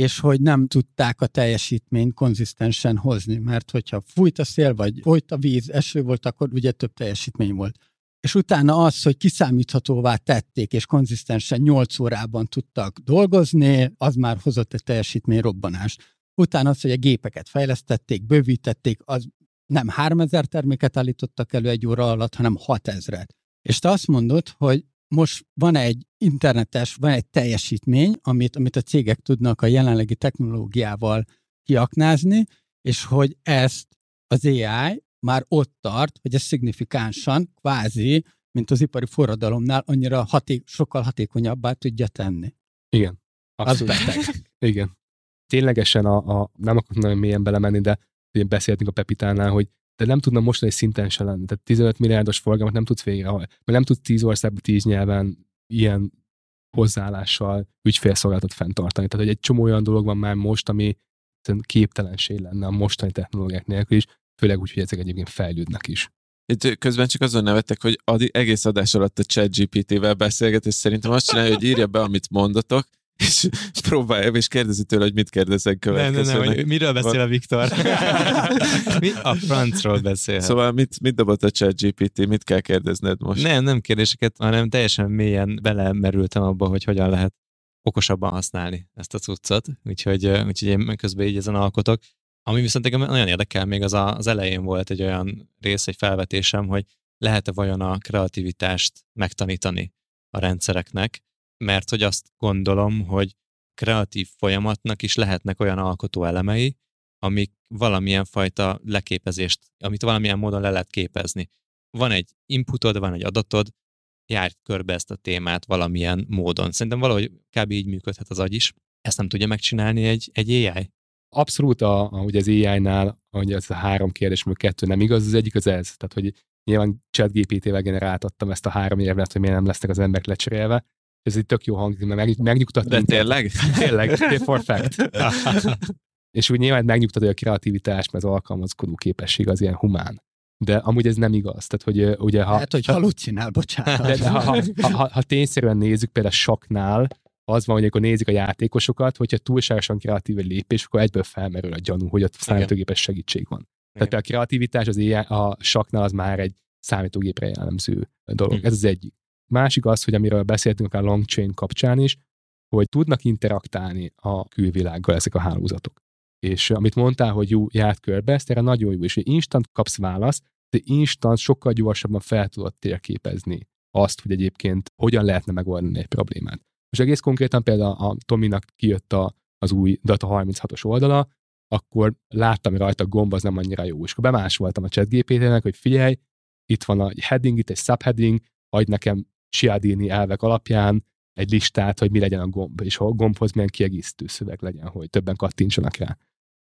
És hogy nem tudták a teljesítményt konzisztensen hozni, mert hogyha fújt a szél, vagy folyt a víz, eső volt, akkor ugye több teljesítmény volt. És utána az, hogy kiszámíthatóvá tették, és konzisztensen 8 órában tudtak dolgozni, az már hozott egy teljesítményrobbanást. Utána az, hogy a gépeket fejlesztették, bővítették, az nem 3000 terméket állítottak elő egy óra alatt, hanem 6000-et. És te azt mondod, hogy most van egy internetes, van egy teljesítmény, amit a cégek tudnak a jelenlegi technológiával kiaknázni, és hogy ezt az AI már ott tart, hogy ez szignifikánsan, kvázi, mint az ipari forradalomnál, annyira sokkal hatékonyabbá tudja tenni. Igen. Abszolút. Az beteg. Igen. Ténylegesen nem akarok nagyon mélyen belemenni, de beszéltünk a Pepitánál, hogy de nem tudna mostani szinten se lenni. Tehát 15 milliárdos forgalmat nem tudsz végrehajtani, mert nem tudsz 10 országban, 10 nyelven ilyen hozzáállással ügyfélszolgálatot fenntartani. Tehát, hogy egy csomó olyan dolog van már most, ami képtelenség lenne a mostani technológiák nélkül is, főleg úgy, hogy ezek egyébként fejlődnek is. Itt közben csak azon nevettek, hogy egész adás alatt a ChatGPT-vel beszélget, és szerintem azt csinálja, hogy írja be, amit mondatok, és próbálja, és kérdezi tőle, hogy mit kérdezek következőnek. Nem, miről beszél a Viktor? Mi a francról beszél? Szóval mit dobott a ChatGPT, mit kell kérdezned most? Nem kérdéseket, hanem teljesen mélyen belemerültem abba, hogy hogyan lehet okosabban használni ezt a cuccot, úgyhogy én közben így ezen alkotok. Ami viszont nagyon érdekel, még az elején volt egy olyan rész, egy felvetésem, hogy lehet-e vajon a kreativitást megtanítani a rendszereknek, mert hogy azt gondolom, hogy kreatív folyamatnak is lehetnek olyan alkotó elemei, amik valamilyen fajta leképezést, amit valamilyen módon le lehet képezni. Van egy inputod, van egy adatod, járj körbe ezt a témát valamilyen módon. Szerintem valahogy kb. Így működhet az agy is. Ezt nem tudja megcsinálni egy AI? Abszolút, ugye az AI-nál ugye ez a három kérdés, mert kettő nem igaz, az egyik az ez. Tehát, hogy nyilván ChatGPT-vel generáltattam ezt a három érvet, hogy miért nem lesznek az emberek lecserélve. Ez így tök jó hangzik, mert megnyugtat. De tényleg? Tényleg, for fact. És úgy nyilván megnyugtat, hogy a kreativitás, mert az alkalmazkodó képesség az ilyen humán. De amúgy ez nem igaz. Tehát, hogy ugye, ha... Hát, hogy halucinál, bocsánat. De ha tényszerűen nézzük, például saknál, az van, hogy akkor nézik a játékosokat, hogyha túlságosan kreatív egy lépés, akkor egyből felmerül a gyanú, hogy a számítógépes segítség van. Igen. Tehát például a kreativitás az AI, a saknál az már egy számítógépre jellemző dolog. Igen. Ez az egyik. Másik az, hogy amiről beszéltünk a Langchain kapcsán is, hogy tudnak interaktálni a külvilággal ezek a hálózatok. És amit mondtál, hogy jó, járt körbe, ez erre nagyon jó, és hogy instant kapsz választ, de instant sokkal gyorsabban fel tudod térképezni azt, hogy egyébként hogyan lehetne megoldani egy problémát. Most egész konkrétan például a Tominak kijött az új Data 36-os oldala, akkor láttam rajta gomb, az nem annyira jó, és akkor bemásoltam a ChatGPT-nek, hogy figyelj, itt van egy heading, itt egy subheading, adj nekem Cialdini elvek alapján egy listát, hogy mi legyen a gomb, és a gombhoz milyen kiegészítő szöveg legyen, hogy többen kattintsanak rá.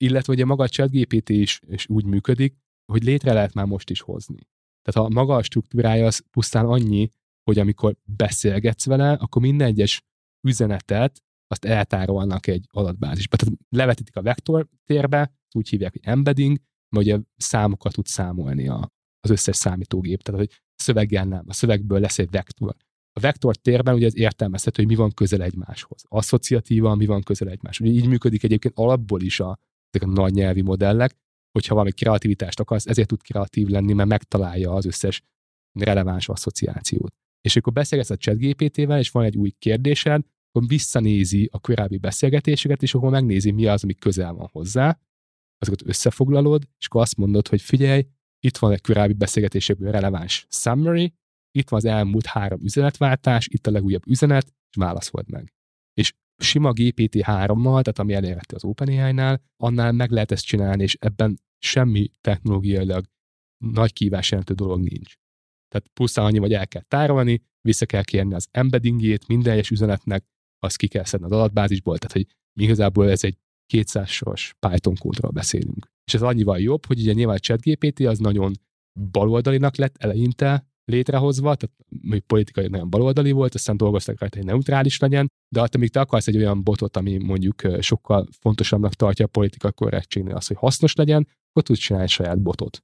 Illetve ugye maga a ChatGPT is úgy működik, hogy létre lehet már most is hozni. Tehát ha maga a struktúrája az pusztán annyi, hogy amikor beszélgetsz vele, akkor minden egyes üzenetet azt eltárolnak egy adatbázisba. Tehát levetítik a vektor térbe, úgy hívják, hogy embedding, mert ugye számokat tud számolni az összes számítógép, tehát hogy szöveggel nem, a szövegből lesz egy vektor. A vektor térben ugye az értelmezhető, hogy mi van közel egymáshoz. Asszociatívan mi van közel egymáshoz. Ugye így működik egyébként alapból is ezek a nagy nyelvi modellek, hogyha valami kreativitást akarsz, ezért tud kreatív lenni, mert megtalálja az összes releváns asszociációt. És akkor beszélgetsz a ChatGPT-vel, és van egy új kérdésed, akkor visszanézi a korábbi beszélgetéseket, és akkor megnézi, mi az, ami közel van hozzá, azokat összefoglalod, és akkor azt mondod, hogy figyelj, itt van egy korábbi beszélgetésekből releváns summary, itt van az elmúlt 3 üzenetváltás, itt a legújabb üzenet, és válaszold meg. És sima GPT-3-mal, tehát ami elérhető az OpenAI-nál, annál meg lehet ezt csinálni, és ebben semmi technológiailag nagy kihívás jelentő dolog nincs. Tehát pusztán annyi, hogy el kell tárolni, vissza kell kérni az embeddingjét, minden egyes üzenetnek, azt ki kell szedni az adatbázisból, tehát hogy igazából ez egy 200 soros Python kódról beszélünk. És ez annyival jobb, hogy ugye nyilván a ChatGPT az nagyon baloldalinak lett eleinte létrehozva, tehát hogy politikai nagyon baloldali volt, aztán dolgoztak rajta, hogy neutrális legyen, de attól, amíg te akarsz egy olyan botot, ami mondjuk sokkal fontosabbnak tartja a politikai korrektségnél azt, hogy hasznos legyen, akkor tudsz csinálni saját botot.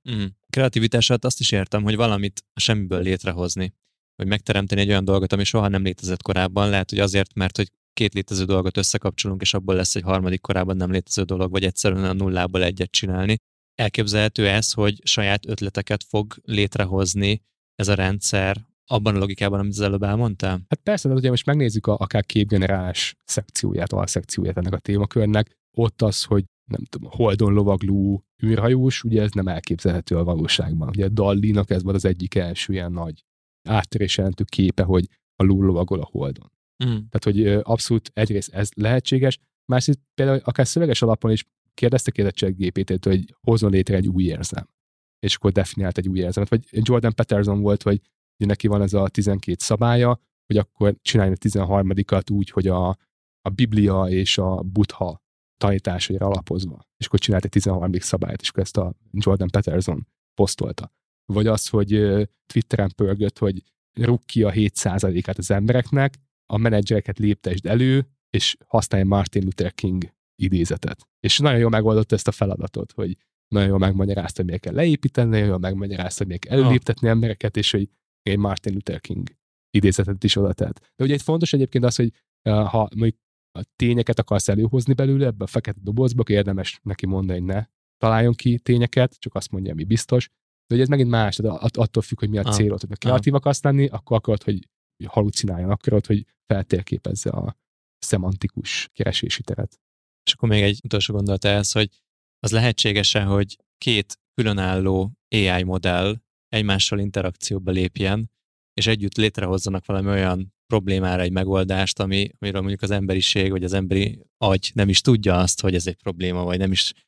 Kreativitását azt is értem, hogy valamit semmiből létrehozni, hogy megteremteni egy olyan dolgot, ami soha nem létezett korábban, lehet, hogy azért, mert hogy 2 létező dolgot összekapcsolunk, és abból lesz egy harmadik korábban nem létező dolog, vagy egyszerűen a nullából egyet csinálni. Elképzelhető ez, hogy saját ötleteket fog létrehozni ez a rendszer abban a logikában, amit az előbb elmondtál? Hát persze, de ugye most megnézzük akár képgenerálás szekcióját, alszekcióját ennek a témakörnek. Ott az, hogy nem tudom, holdon lovagló űrhajós, ugye ez nem elképzelhető a valóságban. Ugye a DALL-E-nak ez volt az egyik első ilyen nagy áttörés jelentő képe, hogy a ló lovagol a holdon. Tehát, hogy abszolút egyrészt ez lehetséges, másrészt például akár szöveges alapon is kérdeztek a ChatGPT-től, hogy hozzon létre egy új érzem, és akkor definiált egy új érzemet. Vagy Jordan Peterson volt, hogy neki van ez a 12 szabálya, hogy akkor csináljon a 13-at úgy, hogy a Biblia és a Buddha tanításaira alapozva. És akkor csinált egy 13. szabályt, és ezt a Jordan Peterson posztolta. Vagy az, hogy Twitteren pörgött, hogy rúgd ki a 7%-át az embereknek, a menedzsereket léptesd elő, és használj Martin Luther King idézetet. És nagyon jól megoldott ezt a feladatot, hogy nagyon jól megmagyarázta, hogy miért kell leépíteni, nagyon jól megmagyarázta, hogy miért kell előléptetni embereket, és hogy egy Martin Luther King idézetet is oda tett. De ugye itt fontos egyébként az, hogy ha mondjuk a tényeket akarsz előhozni belőle ebbe a fekete dobozba, akkor érdemes neki mondani, hogy ne találjon ki tényeket, csak azt mondja, ami biztos. De ugye ez megint más, attól függ, hogy mi a célod, hogy kreatív akarsz lenni, akkor akarod, hogy halucináljon, akarod, hogy feltérképezze a szemantikus keresési teret. És akkor még egy utolsó gondolat ehhez, hogy az lehetséges-e, hogy 2 különálló AI modell egymással interakcióba lépjen, és együtt létrehozzanak valami olyan problémára egy megoldást, amiről mondjuk az emberiség, vagy az emberi agy nem is tudja azt, hogy ez egy probléma, vagy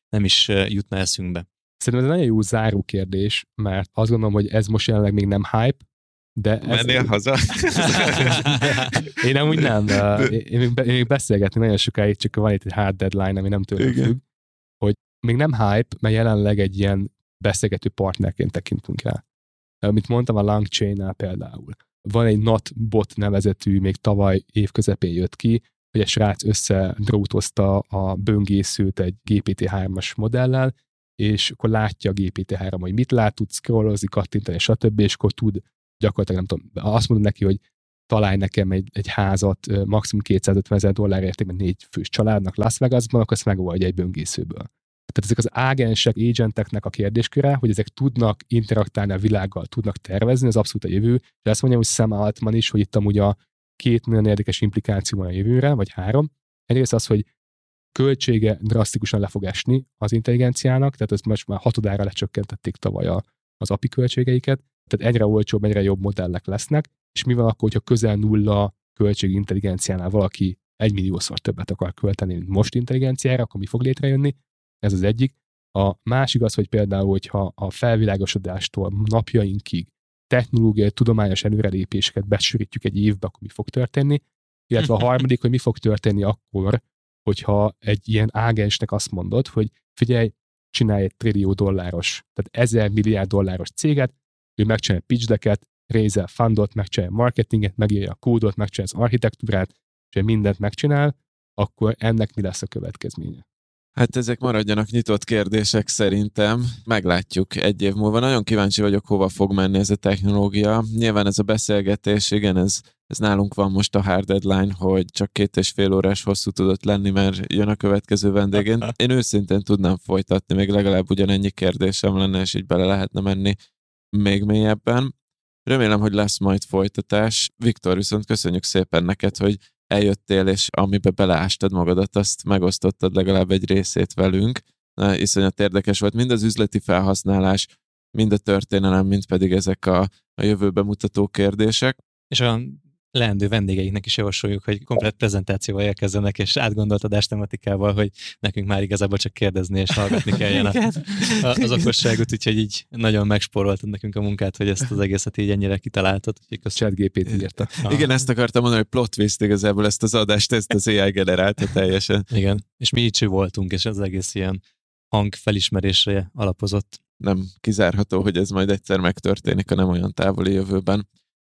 nem is jutna eszünkbe. Szerintem ez egy nagyon jó záró kérdés, mert azt gondolom, hogy ez most jelenleg még nem hype, de... Mennél haza? Én nem úgy nem. Én még beszélgetni nagyon sokáig, csak van itt egy hard deadline, ami nem tőlem függ, hogy még nem hype, mert jelenleg egy ilyen beszélgető partnerként tekintünk el. Amit mondtam a Langchainnál például. Van egy NotBot nevezetű, még tavaly évközepén jött ki, hogy a srác összedrótozta a böngészőt egy GPT-3-as modellel, és akkor látja a GPT-3, hogy mit lát, tud scrollozni, kattintani, stb., és akkor tud gyakorlatilag, nem tudom, azt mondod neki, hogy találj nekem egy házat maximum $250,000 értékben 4 fős családnak Las Vegasban, akkor ezt megoldja egy böngészőből. Tehát ezek az ágensek, agenteknek a kérdésköre, hogy ezek tudnak interaktálni a világgal, tudnak tervezni, az abszolút a jövő. De azt mondjam, hogy Sam Altman is, hogy itt amúgy a 2 nagyon érdekes implikáció van a jövőre, vagy 3. Egyrészt az, hogy költsége drasztikusan le fog esni az intelligenciának, tehát ezt most már 6-odára lecsökkentették tavaly az API költségeiket, tehát egyre olcsóbb, egyre jobb modellek lesznek, és mi van akkor, hogyha közel nulla költség intelligenciánál valaki 1 milliószor többet akar költeni, mint most intelligenciára, akkor mi fog létrejönni? Ez az egyik. A másik az, hogy például, hogyha a felvilágosodástól napjainkig technológiai, tudományos előrelépéseket besűrítjük egy évbe, akkor mi fog történni, illetve a harmadik, hogy mi fog történni akkor, hogyha egy ilyen ágensnek azt mondod, hogy figyelj, csinálj egy $1 trillió, tehát $1000 milliárd céget, ő megcsinálja pitch decket, rézel fundot, megcsinálja marketinget, megírja a kódot, megcsinálja az architektúrát, és mindent megcsinál, akkor ennek mi lesz a következménye? Hát ezek maradjanak nyitott kérdések szerintem. Meglátjuk 1 év múlva. Nagyon kíváncsi vagyok, hova fog menni ez a technológia. Nyilván ez a beszélgetés, igen, ez nálunk van most a hard deadline, hogy csak 2,5 órás hosszú tudott lenni, mert jön a következő vendégén. Én őszintén tudnám folytatni, még legalább ugyanennyi kérdésem lenne, és így bele lehetne menni még mélyebben. Remélem, hogy lesz majd folytatás. Viktor, viszont köszönjük szépen neked, hogy eljöttél, és amiben beleástad magadat, azt megosztottad legalább egy részét velünk. Iszonyat érdekes volt mind az üzleti felhasználás, mind a történelem, mind pedig ezek a jövőbe mutató kérdések. És olyan leendő vendégeinknek is javasoljuk, hogy komplett prezentációval érkezzenek, és átgondolt adás tematikával, hogy nekünk már igazából csak kérdezni és hallgatni kelljen az okosságot, úgyhogy így nagyon megspóroltad nekünk a munkát, hogy ezt az egészet így ennyire kitaláltad. ChatGPT írta. Igen, ezt akartam mondani, hogy plot twist igazából ezt az adást, ezt az AI generálta teljesen. Igen, és mi így voltunk, és az egész ilyen hangfelismerésre alapozott. Nem kizárható, hogy ez majd egyszer megtörténik, a nem olyan távoli jövőben.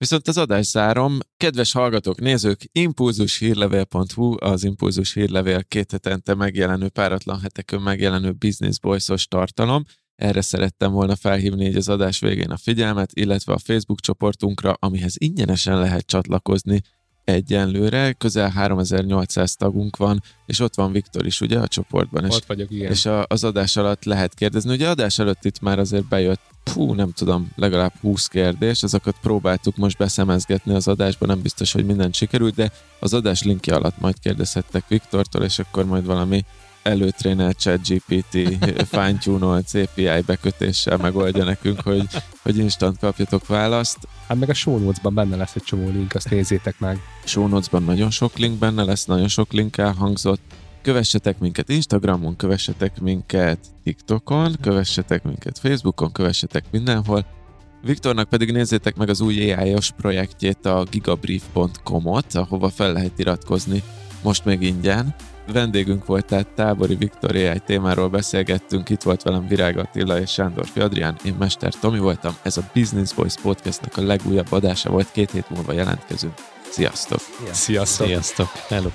Viszont az adást zárom. Kedves hallgatók, nézők, impulzushírlevél.hu, az Impulzus Hírlevél 2 hetente megjelenő, páratlan hetekön megjelenő Business Boys-os tartalom. Erre szerettem volna felhívni így az adás végén a figyelmet, illetve a Facebook csoportunkra, amihez ingyenesen lehet csatlakozni egyenlőre. Közel 3800 tagunk van, és ott van Viktor is, ugye, a csoportban. Ott vagyok, igen. És az adás alatt lehet kérdezni. Ugye adás előtt itt már azért bejött nem tudom, legalább 20 kérdés, azokat próbáltuk most beszemezgetni az adásban, nem biztos, hogy mindent sikerült, de az adás linkje alatt majd kérdezhettek Viktortól, és akkor majd valami előtrénelt ChatGPT fine-tunolt API bekötéssel megoldja nekünk, hogy instant kapjatok választ. Hát meg a show notes-ban benne lesz egy csomó link, azt nézzétek meg. Show notes-ban nagyon sok link benne lesz, nagyon sok link elhangzott. Kövessetek minket Instagramon, kövessetek minket TikTokon, kövessetek minket Facebookon, kövessetek mindenhol. Viktornak pedig nézzétek meg az új AI-os projektjét, a gigabrief.com-ot, ahova fel lehet iratkozni most még ingyen. Vendégünk volt, tehát Tábori Viktor, AI témáról beszélgettünk, itt volt velem Virág Attila és Sándorfi Adrian, én Mester Tomi voltam, ez a Business Boys Podcastnak a legújabb adása volt, 2 hét múlva jelentkezünk. Sziasztok! Sziasztok! Sziasztok! Hello.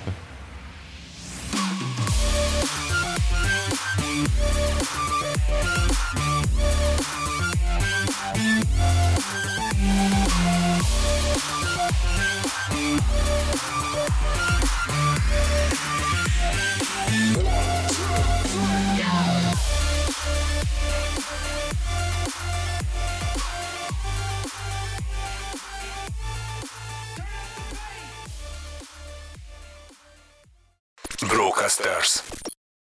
Brocasters.